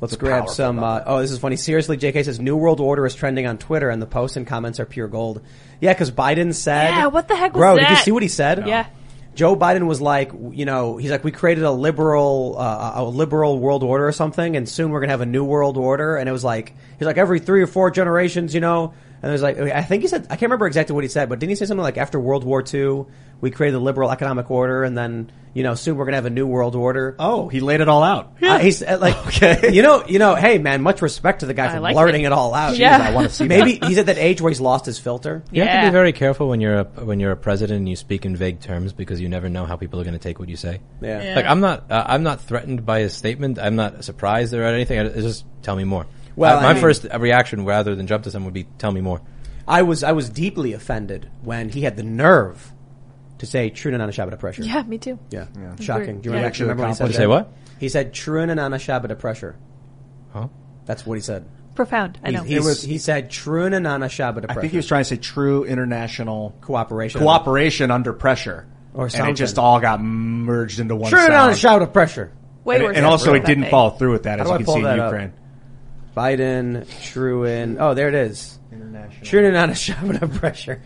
Let's it's grab some. Uh, oh, this is funny. Seriously, J K says New World Order is trending on Twitter, and the posts and comments are pure gold. Yeah, because Biden said. Yeah, what the heck was bro, that? Bro, did you see what he said? No. Yeah. Joe Biden was like, you know, he's like, we created a liberal, uh, a liberal world order or something, and soon we're gonna have a new world order. And it was like, he's like, every three or four generations, you know. And it was like, I think he said, I can't remember exactly what he said, but didn't he say something like, after World War Two, we created a liberal economic order, and then, you know, soon we're gonna have a new world order. Oh, he laid it all out. Yeah. Uh, he's uh, like, okay, you know, you know, hey man, much respect to the guy for like blurting it. it all out. Yeah. Jeez, I want to see. Maybe he's at that age where he's lost his filter. You yeah. have to be very careful when you're a, when you're a president and you speak in vague terms, because you never know how people are gonna take what you say. Yeah. yeah. Like I'm not, uh, I'm not threatened by his statement. I'm not surprised or anything. It's just tell me more. Well, I, my I mean, first reaction rather than jump to someone would be tell me more. I was I was deeply offended when he had the nerve to say true Nanana Shabbat pressure. Yeah, me too. Yeah. yeah. Shocking. Do you yeah. remember, actually remember what he said? Did he say what? He said true Nanana Shabbat pressure. Huh? That's what he said. Profound. I know. He, he, was, he said true Nanana Shabbat pressure. I think he was trying to say true international cooperation. Cooperation under pressure. Or something. And it just all got merged into one true sound. True Nanana Shabbat pressure. Way worse. And, and also it didn't thing. Follow through with that, as you can see in Ukraine. Up? Biden, Truen. Oh, there it is. International. Truen on a shove of pressure.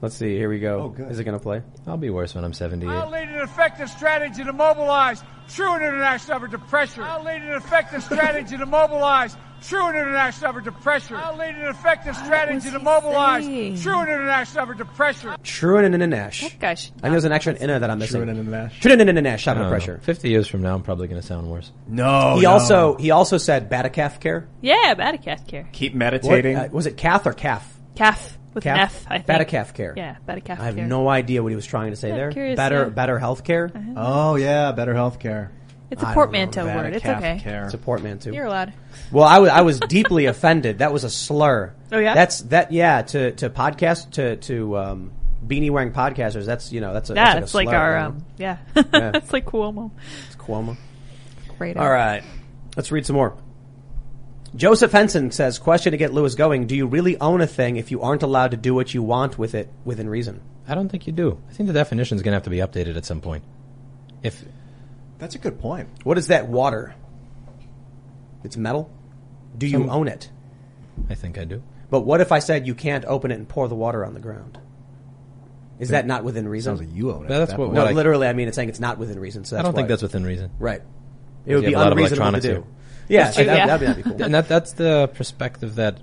Let's see. Here we go. Oh, good. Is it going to play? I'll be worse when I'm seventy-eight. I'll lead an effective strategy to mobilize Truen international effort to pressure. I'll lead an effective strategy to mobilize Truen international effort to pressure. I'll lead an effective strategy to mobilize Truen international effort to pressure. Truen international. That guy should. I think there's an extra inna that I'm missing. Truen international. Truen international effort to pressure. Fifty years from now, I'm probably going to sound worse. No. He no. also he also said Batacaf care. Yeah, Batacaf care. Keep meditating. What, uh, was it calf or calf? Calf. With calf? An F, I think. Batacaf care. Yeah, Batacaf care. I have care. no idea what he was trying to say yeah, there. Curious, better yeah. better health care? Oh, yeah, better health care. It's a I portmanteau know, word. It's okay. Care. It's a portmanteau. You're allowed. Well, I was, I was deeply offended. That was a slur. Oh, yeah? That's, that, yeah, to, to podcast, to, to, um, beanie wearing podcasters, that's, you know, that's a, yeah, that's like a slur. Like our, um, yeah, it's yeah. like Cuomo. It's Cuomo. Great. All right. Let's read some more. Joseph Henson says, question to get Lewis going. Do you really own a thing if you aren't allowed to do what you want with it within reason? I don't think you do. I think the definition is going to have to be updated at some point. If That's a good point. What is that water? It's metal? Do you um, own it? I think I do. But what if I said you can't open it and pour the water on the ground? Is that not within reason? Sounds like you own it. That's that what, no, I, literally, I mean, it's saying it's not within reason. So that's I don't why. think that's within reason. Right. It would be unreasonable to do. Here. Yeah, true, that, yeah. That'd, that'd be cool. And that, that's the perspective that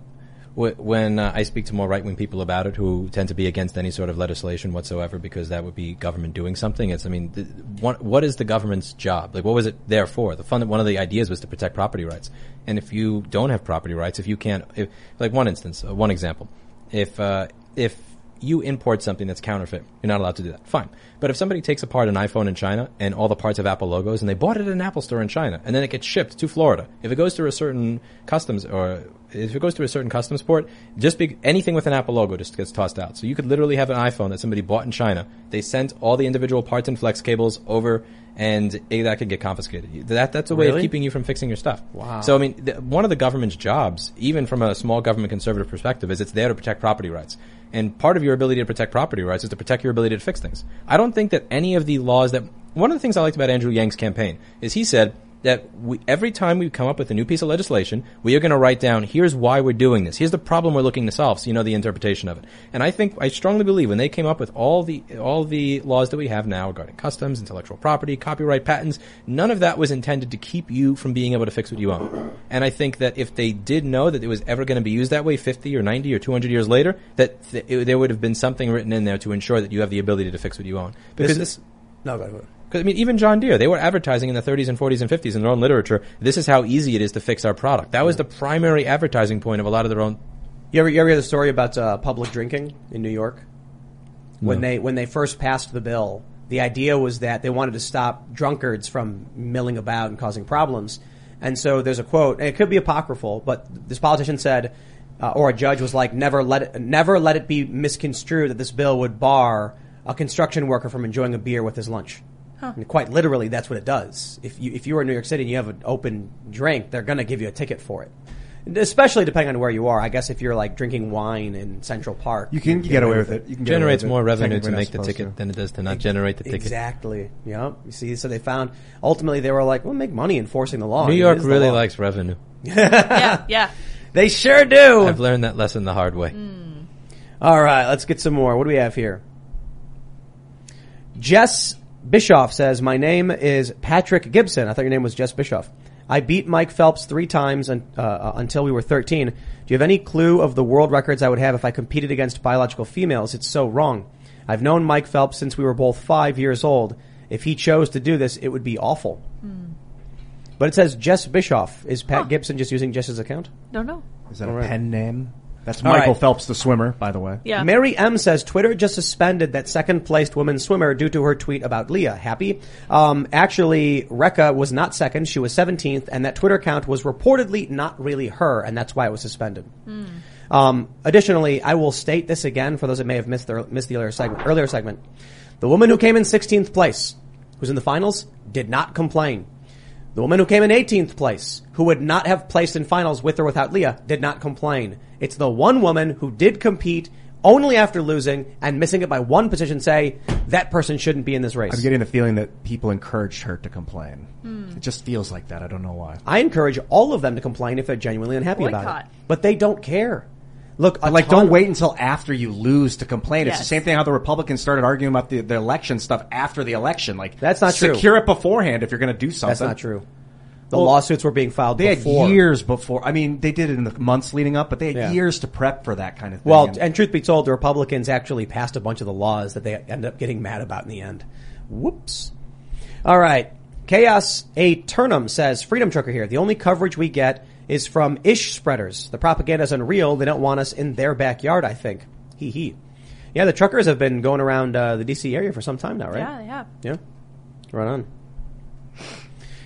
w- when uh, I speak to more right-wing people about it, who tend to be against any sort of legislation whatsoever, because that would be government doing something. It's, I mean, th- what, what is the government's job? Like, what was it there for? The fun, one of the ideas was to protect property rights. And if you don't have property rights, if you can't, if, like one instance, uh, one example, if uh, if you import something that's counterfeit, you're not allowed to do that. Fine. But if somebody takes apart an iPhone in China and all the parts have Apple logos, and they bought it at an Apple store in China, and then it gets shipped to Florida, if it goes through a certain customs or if it goes through a certain customs port, just be, anything with an Apple logo just gets tossed out. So you could literally have an iPhone that somebody bought in China. They sent all the individual parts and flex cables over, and that could get confiscated. That that's a way really? of keeping you from fixing your stuff. Wow. So I mean, th- one of the government's jobs, even from a small government conservative perspective, is it's there to protect property rights. And part of your ability to protect property rights is to protect your ability to fix things. I don't think that any of the laws that – one of the things I liked about Andrew Yang's campaign is he said – that we, every time we come up with a new piece of legislation, we are going to write down, here's why we're doing this. Here's the problem we're looking to solve, so you know the interpretation of it. And I think, I strongly believe when they came up with all the all the laws that we have now regarding customs, intellectual property, copyright, patents, none of that was intended to keep you from being able to fix what you own. And I think that if they did know that it was ever going to be used that way fifty or ninety or two hundred years later, that th- it, there would have been something written in there to ensure that you have the ability to fix what you own. Because this... this no, go ahead. Because, I mean, even John Deere, they were advertising in the thirties and forties and fifties in their own literature, this is how easy it is to fix our product. That was the primary advertising point of a lot of their own. You ever, you ever hear the story about uh, public drinking in New York? When no. they when they first passed the bill, the idea was that they wanted to stop drunkards from milling about and causing problems. And so there's a quote, and it could be apocryphal, but this politician said, uh, or a judge was like, never let it, never let it be misconstrued that this bill would bar a construction worker from enjoying a beer with his lunch. Huh. And quite literally, that's what it does. If you if you are in New York City and you have an open drink, they're going to give you a ticket for it. And especially depending on where you are. I guess if you're like drinking wine in Central Park, you can you get away with it. it. You can generates more revenue to make the ticket to. than it does to not it, generate the ticket. Exactly. Yeah. You see, so they found ultimately they were like, we'll make money enforcing the law. New York really likes revenue. yeah, yeah. They sure do. I've learned that lesson the hard way. Mm. All right, let's get some more. What do we have here? Jess Bischoff says, my name is Patrick Gibson. I thought your name was Jess Bischoff. I beat Mike Phelps three times un- uh, until we were thirteen. Do you have any clue of the world records I would have if I competed against biological females? It's so wrong. I've known Mike Phelps since we were both five years old. If he chose to do this, it would be awful. Mm. But it says Jess Bischoff. Is Pat huh. Gibson just using Jess's account? Don't know. Is that All a right. pen name? That's All Michael right. Phelps, the swimmer, by the way. Yeah. Mary M. says, Twitter just suspended that second-placed woman swimmer due to her tweet about Leah. Happy? Um, actually, Rekha was not second. She was seventeenth, and that Twitter account was reportedly not really her, and that's why it was suspended. Mm. Um, additionally, I will state this again for those that may have missed the, missed the earlier segment, earlier segment. The woman who came in sixteenth place, who's in the finals, did not complain. The woman who came in eighteenth place, who would not have placed in finals with or without Leah, did not complain. It's the one woman who did compete only after losing and missing it by one position say, that person shouldn't be in this race. I'm getting the feeling that people encouraged her to complain. Mm. It just feels like that. I don't know why. I encourage all of them to complain if they're genuinely unhappy Boycott. about it. But they don't care. Look, like, don't wait until after you lose to complain. Yes. It's the same thing how the Republicans started arguing about the, the election stuff after the election. Like, that's not true. Secure it beforehand if you're going to do something. That's not true. The well, lawsuits were being filed they before. They had years before. I mean, they did it in the months leading up, but they had yeah. years to prep for that kind of thing. Well, and, and truth be told, the Republicans actually passed a bunch of the laws that they ended up getting mad about in the end. Whoops. All right. Chaos Aternum says, Freedom Trucker here. The only coverage we get is from ish spreaders. The propaganda's unreal. They don't want us in their backyard, I think. Hee hee. Yeah, the truckers have been going around uh, the D C area for some time now, right? Yeah, they have. Yeah. Right on.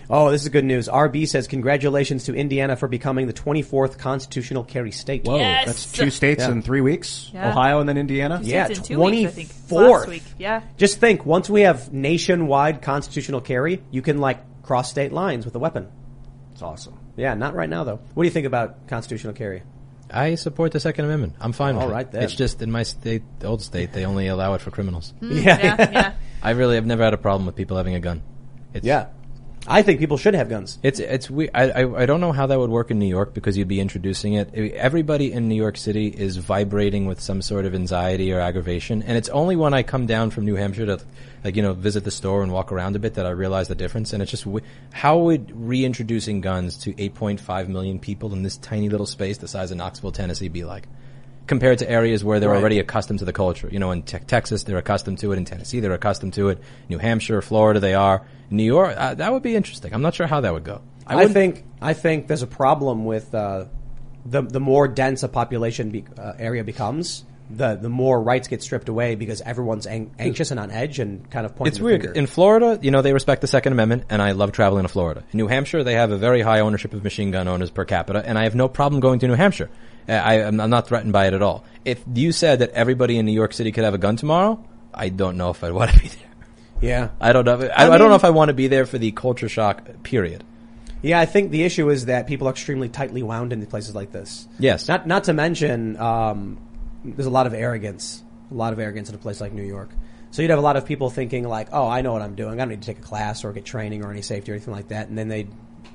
Oh, this is good news. R B says, congratulations to Indiana for becoming the twenty-fourth constitutional carry state. Whoa, yes. That's two states yeah. in three weeks. Yeah. Ohio and then Indiana. Two yeah, in twenty-fourth. Weeks, yeah. Just think, once we have nationwide constitutional carry, you can like cross state lines with a weapon. It's awesome. Yeah, not right now, though. What do you think about constitutional carry? I support the Second Amendment. I'm fine with it. All right, then. It's just in my state, the old state, they only allow it for criminals. Mm, yeah. yeah, yeah. I really have never had a problem with people having a gun. It's, yeah. I think people should have guns. It's, it's, we, I, I, I don't know how that would work in New York because you'd be introducing it. Everybody in New York City is vibrating with some sort of anxiety or aggravation. And it's only when I come down from New Hampshire to, like, you know, visit the store and walk around a bit that I realize the difference. And it's just, how would reintroducing guns to eight point five million people in this tiny little space the size of Knoxville, Tennessee be like? Compared to areas where they're right. already accustomed to the culture. You know, in te- Texas, they're accustomed to it. In Tennessee, they're accustomed to it. New Hampshire, Florida, they are. New York, uh, that would be interesting. I'm not sure how that would go. I, I think I think there's a problem with uh, the the more dense a population be, uh, area becomes, the the more rights get stripped away because everyone's ang- anxious and on edge and kind of pointing the finger. It's weird. In Florida, you know, they respect the Second Amendment, and I love traveling to Florida. In New Hampshire, they have a very high ownership of machine gun owners per capita, and I have no problem going to New Hampshire. I, I'm not threatened by it at all. If you said that everybody in New York City could have a gun tomorrow, I don't know if I'd want to be there. Yeah. I don't know. If, I, I, mean, I don't know if I want to be there for the culture shock period. Yeah, I think the issue is that people are extremely tightly wound in places like this. Yes. Not not to mention um, there's a lot of arrogance, a lot of arrogance in a place like New York. So you'd have a lot of people thinking like, oh, I know what I'm doing. I don't need to take a class or get training or any safety or anything like that. And then they'd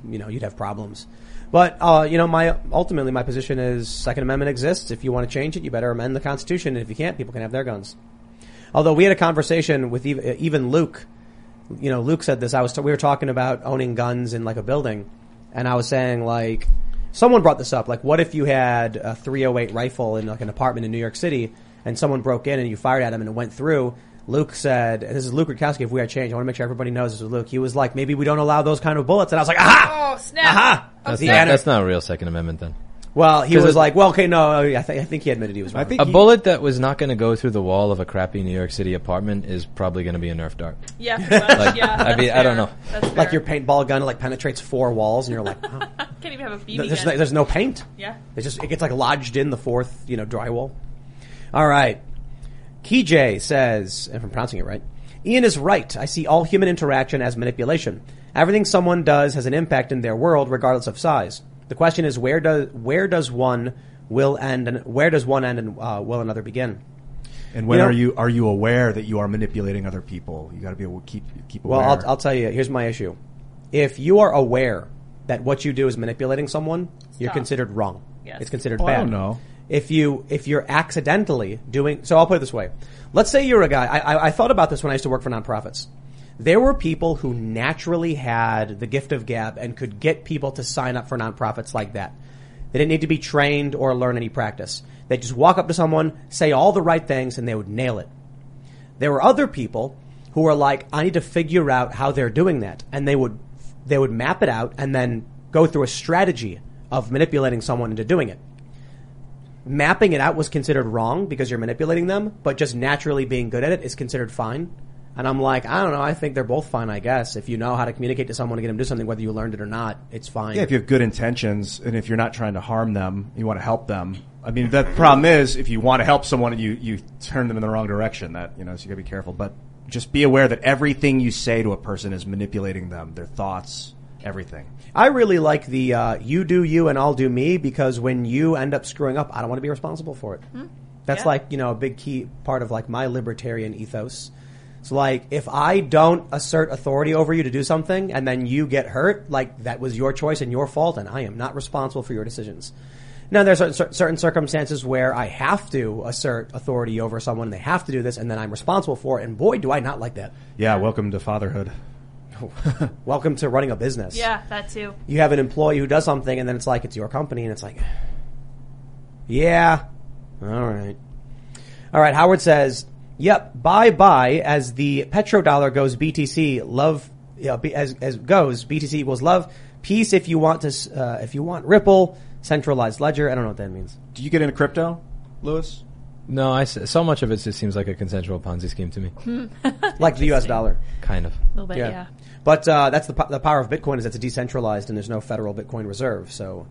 you know, you'd have problems. But, uh, you know, my, ultimately my position is Second Amendment exists. If you want to change it, you better amend the Constitution. And if you can't, people can have their guns. Although we had a conversation with even Luke, you know, Luke said this. I was, t- we were talking about owning guns in like a building. And I was saying, like, someone brought this up. Like, what if you had a three oh eight rifle in like an apartment in New York City and someone broke in and you fired at him and it went through? Luke said, and this is Luke Rudkowski, if we had change, I want to make sure everybody knows this was Luke. He was like, maybe we don't allow those kind of bullets. And I was like, aha! Oh, snap. Aha! That's, not, that's not a real Second Amendment then. Well, he was it, like, well, okay, no, I, th- I think he admitted he was wrong. I think a he, bullet that was not going to go through the wall of a crappy New York City apartment is probably going to be a Nerf dart. Yeah, like, yeah. I mean, fair. I don't know. That's like fair. Your paintball gun like penetrates four walls, and you're like, oh. Can't even have a B B gun. There's no, there's no paint. Yeah, it's just it gets like lodged in the fourth, you know, drywall. All right. K J says, if I'm pronouncing it right, Ian is right. I see all human interaction as manipulation. Everything someone does has an impact in their world, regardless of size. The question is, where does where does one will end, and where does one end, and uh, will another begin? And when you know, are you are you aware that you are manipulating other people? You got to be able to keep keep aware. Well, I'll, I'll tell you. Here's my issue: if you are aware that what you do is manipulating someone, Stop. you're considered wrong. Yes. It's considered oh, bad. I don't know. If you, if you're accidentally doing, so I'll put it this way. Let's say you're a guy, I, I, I thought about this when I used to work for nonprofits. There were people who naturally had the gift of gab and could get people to sign up for nonprofits like that. They didn't need to be trained or learn any practice. They just walk up to someone, say all the right things, and they would nail it. There were other people who were like, I need to figure out how they're doing that. And they would, they would map it out and then go through a strategy of manipulating someone into doing it. Mapping it out was considered wrong because you're manipulating them, but just naturally being good at it is considered fine. And I'm like, I don't know. I think they're both fine, I guess. If you know how to communicate to someone to get them to do something, whether you learned it or not, it's fine. Yeah, if you have good intentions and if you're not trying to harm them, you want to help them. I mean, the problem is if you want to help someone and you, you turn them in the wrong direction, that, you know, so you got to be careful. But just be aware that everything you say to a person is manipulating them, their thoughts, everything. I really like the uh, you do you and I'll do me, because when you end up screwing up, I don't want to be responsible for it. Mm-hmm. That's yeah. like, you know, a big key part of like my libertarian ethos. It's like if I don't assert authority over you to do something and then you get hurt, like that was your choice and your fault and I am not responsible for your decisions. Now, there's certain, certain circumstances where I have to assert authority over someone and they have to do this and then I'm responsible for it. And boy, do I not like that. Yeah. Welcome to fatherhood. Welcome to running a business. Yeah, that too. You have an employee who does something and then it's like it's your company and it's like, yeah, all right. All right, Howard says, yep, bye-bye as the petrodollar goes B T C, love, yeah, B, as, as goes, B T C equals love, peace if you want to, uh, if you want Ripple, centralized ledger. I don't know what that means. Do you get into crypto, Louis? No, I, so much of it just seems like a consensual Ponzi scheme to me. Like the U S dollar. Kind of. A little bit, yeah. yeah. But uh, that's the, the power of Bitcoin is it's decentralized and there's no federal Bitcoin reserve. So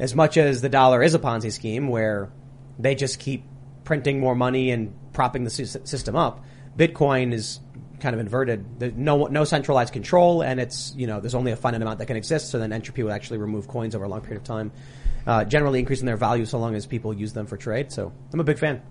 as much as the dollar is a Ponzi scheme where they just keep printing more money and propping the system up, Bitcoin is kind of inverted. There's no, no centralized control and it's, you know, there's only a finite amount that can exist. So then entropy would actually remove coins over a long period of time. Uh, generally increasing their value so long as people use them for trade. So I'm a big fan.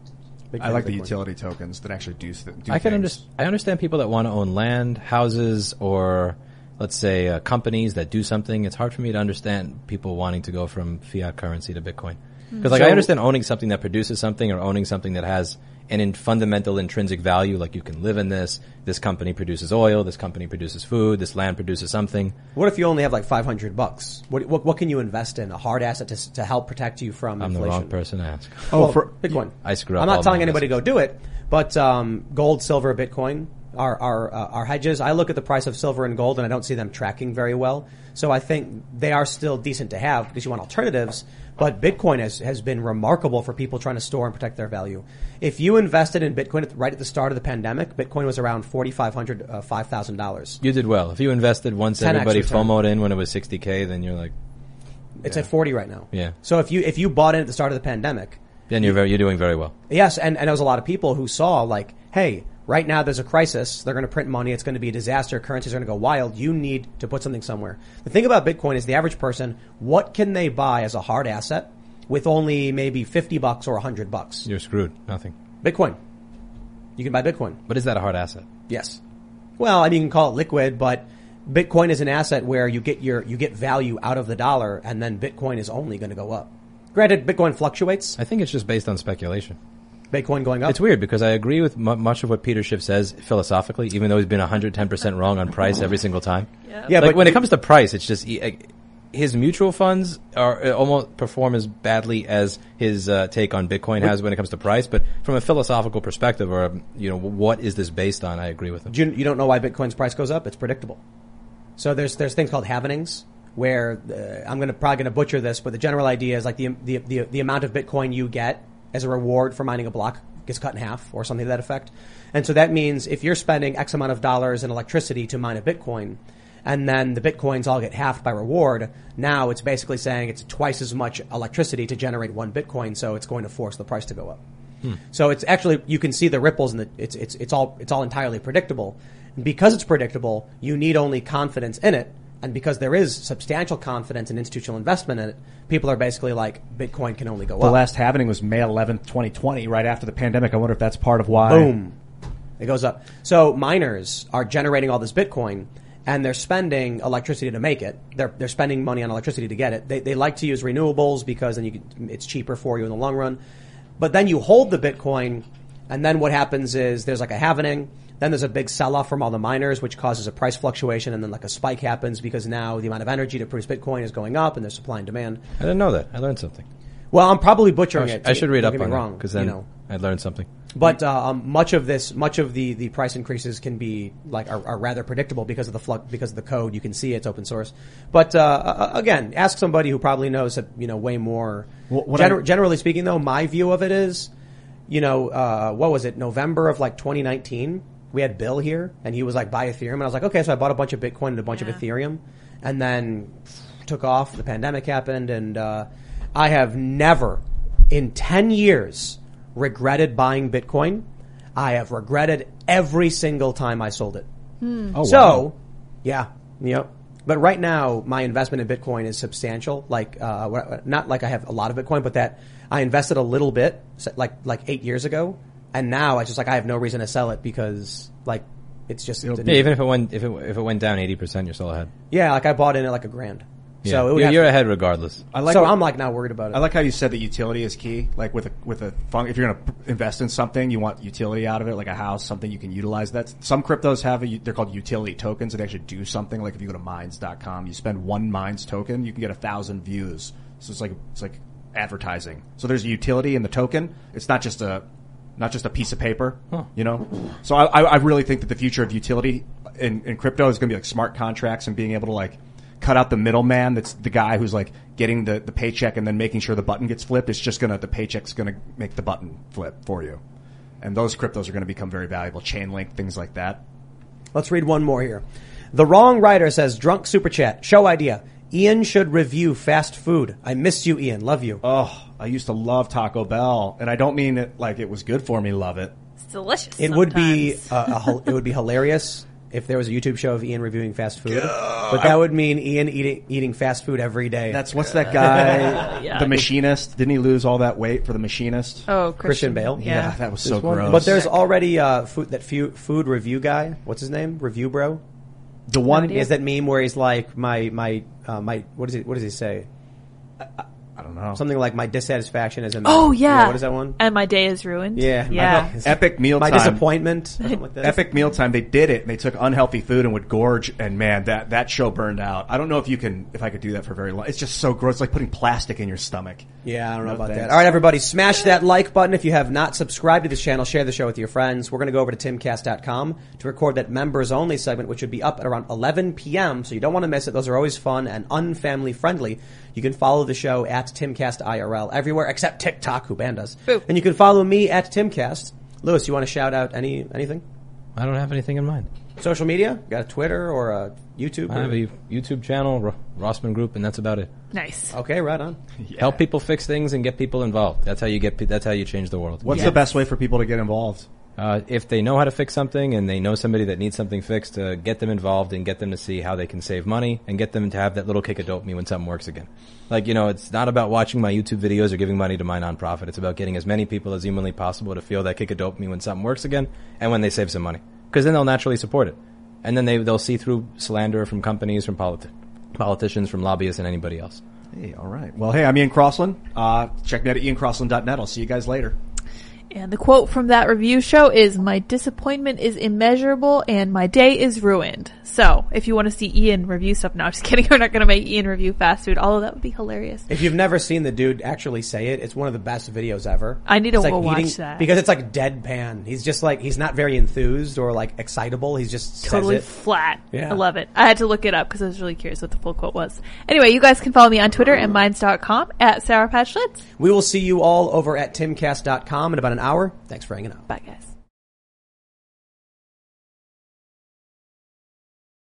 Big fan I like the utility tokens that actually do, th- do I can understand. I understand people that want to own land, houses, or let's say uh, companies that do something. It's hard for me to understand people wanting to go from fiat currency to Bitcoin. Because mm-hmm. like so, I understand owning something that produces something or owning something that has an in fundamental intrinsic value, like you can live in this. This company produces oil. This company produces food. This land produces something. What if you only have like five hundred bucks? What what, what can you invest in? A hard asset to to help protect you from I'm inflation. I'm the wrong person to ask. Oh, well, for Bitcoin. I screw up. I'm not telling anybody lessons. to go do it, but um, gold, silver, Bitcoin are are, uh, are hedges. I look at the price of silver and gold, and I don't see them tracking very well. So I think they are still decent to have because you want alternatives. But Bitcoin has, has been remarkable for people trying to store and protect their value. If you invested in Bitcoin at the, right at the start of the pandemic, Bitcoin was around four thousand five hundred dollars, uh, five thousand dollars. You did well. If you invested once everybody FOMO'd in when it was sixty K, then you're like... Yeah. It's at forty right now. Yeah. So if you if you bought in at the start of the pandemic... Then you're very, you're doing very well. Yes, and, and there was a lot of people who saw like, hey, right now there's a crisis. They're going to print money. It's going to be a disaster. Currencies are going to go wild. You need to put something somewhere. The thing about Bitcoin is the average person, what can they buy as a hard asset with only maybe fifty bucks or one hundred bucks? You're screwed. Nothing. Bitcoin. You can buy Bitcoin. But is that a hard asset? Yes. Well, I mean, you can call it liquid, but Bitcoin is an asset where you get your you get value out of the dollar, and then Bitcoin is only going to go up. Granted, Bitcoin fluctuates. I think it's just based on speculation. Bitcoin going up? It's weird because I agree with m- much of what Peter Schiff says philosophically, even though he's been one hundred ten percent wrong on price every single time. Yeah, yeah, like but when it comes to price, it's just his mutual funds are almost perform as badly as his uh, take on Bitcoin has when it comes to price. But from a philosophical perspective, or you know, what is this based on? I agree with him. Do you, you don't know why Bitcoin's price goes up? It's predictable. So there's there's things called halvenings, where uh, I'm going to probably going to butcher this, but the general idea is like the the the, the amount of Bitcoin you get as a reward for mining a block gets cut in half or something to that effect. And so that means if you're spending X amount of dollars in electricity to mine a Bitcoin, and then the Bitcoins all get halved by reward, now it's basically saying it's twice as much electricity to generate one Bitcoin, so it's going to force the price to go up. Hmm. So it's actually, you can see the ripples, and it's it's it's all it's all entirely predictable. And because it's predictable, you need only confidence in it. And because there is substantial confidence in institutional investment in it, people are basically like, Bitcoin can only go up. The last halvening was May eleventh, twenty twenty, right after the pandemic. I wonder if that's part of why. Boom. It goes up. So miners are generating all this Bitcoin, and they're spending electricity to make it. They're they're spending money on electricity to get it. They they like to use renewables because then you can, it's cheaper for you in the long run. But then you hold the Bitcoin, and then what happens is there's like a halvening. Then there's a big sell-off from all the miners, which causes a price fluctuation, and then like a spike happens because now the amount of energy to produce Bitcoin is going up, and there's supply and demand. I didn't know that. I learned something. Well, I'm probably butchering I should, it. I should read up on it because then you know. I learned something. But um, much of this, much of the, the price increases can be like are, are rather predictable because of the flu- because of the code. You can see it's open source. But uh, again, ask somebody who probably knows you know way more. Well, Gen- I- generally speaking, though, my view of it is, you know, uh, what was it, November of like twenty nineteen. We had Bill here, and he was like, buy Ethereum. And I was like, okay, so I bought a bunch of Bitcoin and a bunch yeah. of Ethereum, and then took off. The pandemic happened, and uh I have never in ten years regretted buying Bitcoin. I have regretted every single time I sold it. Hmm. Oh, so, wow. yeah, yep. But right now, my investment in Bitcoin is substantial. Like, uh not like I have a lot of Bitcoin, but that I invested a little bit, like like eight years ago. And now it's just like I have no reason to sell it because like it's just yeah, even if it went if it if it went down eighty percent, you're still ahead. Yeah, like I bought in at like a grand, yeah. so it would you're, you're to, ahead regardless. I like so what, I'm like not worried about it. I like how you said that utility is key. Like with a with a fun, if you're going to invest in something, you want utility out of it, like a house, something you can utilize. That some cryptos have a, they're called utility tokens. They actually do something. Like if you go to mines dot com, you spend one mines token, you can get a thousand views. So it's like it's like advertising. So there's a utility in the token. It's not just a Not just a piece of paper, huh. you know? So I, I really think that the future of utility in, in crypto is going to be like smart contracts and being able to like cut out the middleman. That's the guy who's like getting the, the paycheck and then making sure the button gets flipped. It's just going to, the paycheck's going to make the button flip for you. And those cryptos are going to become very valuable. Chain link, things like that. Let's read one more here. The Wrong Writer says, drunk super chat, show idea. Ian should review fast food. I miss you, Ian. Love you. Oh, I used to love Taco Bell, and I don't mean it like it was good for me. Love it. It's delicious. It sometimes. would be uh, a, it would be hilarious if there was a YouTube show of Ian reviewing fast food, but that would mean Ian eating eating fast food every day. That's what's that guy, yeah. the machinist? Didn't he lose all that weight for the machinist? Oh, Christian, Christian Bale. Yeah. yeah, that was so there's gross. But there's already uh, food that few, food review guy. What's his name? Review bro. The one is that meme where he's like, my, my, uh, my, what is it, what does he say? I, I, I don't know. Something like, my dissatisfaction is a meal. Oh, yeah. You know, what is that one? And my day is ruined. Yeah. Yeah. My, epic mealtime. My disappointment. Like that. Epic mealtime. They did it and they took unhealthy food and would gorge. And man, that, that show burned out. I don't know if you can, if I could do that for very long. It's just so gross. It's like putting plastic in your stomach. Yeah. I don't know about that. All right, everybody. Smash that like button. If you have not subscribed to this channel, share the show with your friends. We're going to go over to timcast dot com to record that members only segment, which would be up at around eleven p.m. So you don't want to miss it. Those are always fun and unfamily friendly. You can follow the show at Timcast I R L everywhere except TikTok, who banned us. Boop. And you can follow me at Timcast. Louis, you want to shout out any anything? I don't have anything in mind. Social media? You got a Twitter or a YouTube? I or have a YouTube channel, R- Rossmann Group, and that's about it. Nice. Okay, right on. Yeah. Help people fix things and get people involved. That's how you get. Pe- that's how you change the world. What's yeah. the best way for people to get involved? Uh, if they know how to fix something and they know somebody that needs something fixed, uh, get them involved and get them to see how they can save money and get them to have that little kick of dopamine when something works again. Like, you know, it's not about watching my YouTube videos or giving money to my nonprofit. It's about getting as many people as humanly possible to feel that kick of dopamine when something works again and when they save some money. Because then they'll naturally support it. And then they, they'll see through slander from companies, from politi- politicians, from lobbyists, and anybody else. Hey, all right. Well, hey, I'm Ian Crossland. Uh, check me out at ian crossland dot net. I'll see you guys later. And the quote from that review show is, "My disappointment is immeasurable and my day is ruined." So if you want to see Ian review stuff, no, I'm just kidding. We're not going to make Ian review fast food, although that would be hilarious. If you've never seen the dude actually say it, it's one of the best videos ever. I need to like watch eating, that. Because it's like deadpan. He's just like, he's not very enthused or like excitable. He's just totally says it. Flat. Yeah. I love it. I had to look it up because I was really curious what the full quote was. Anyway, you guys can follow me on Twitter at minds dot com at Sour Patch Lids. We will see you all over at timcast dot com in about an hour. Thanks for hanging out. Bye, guys.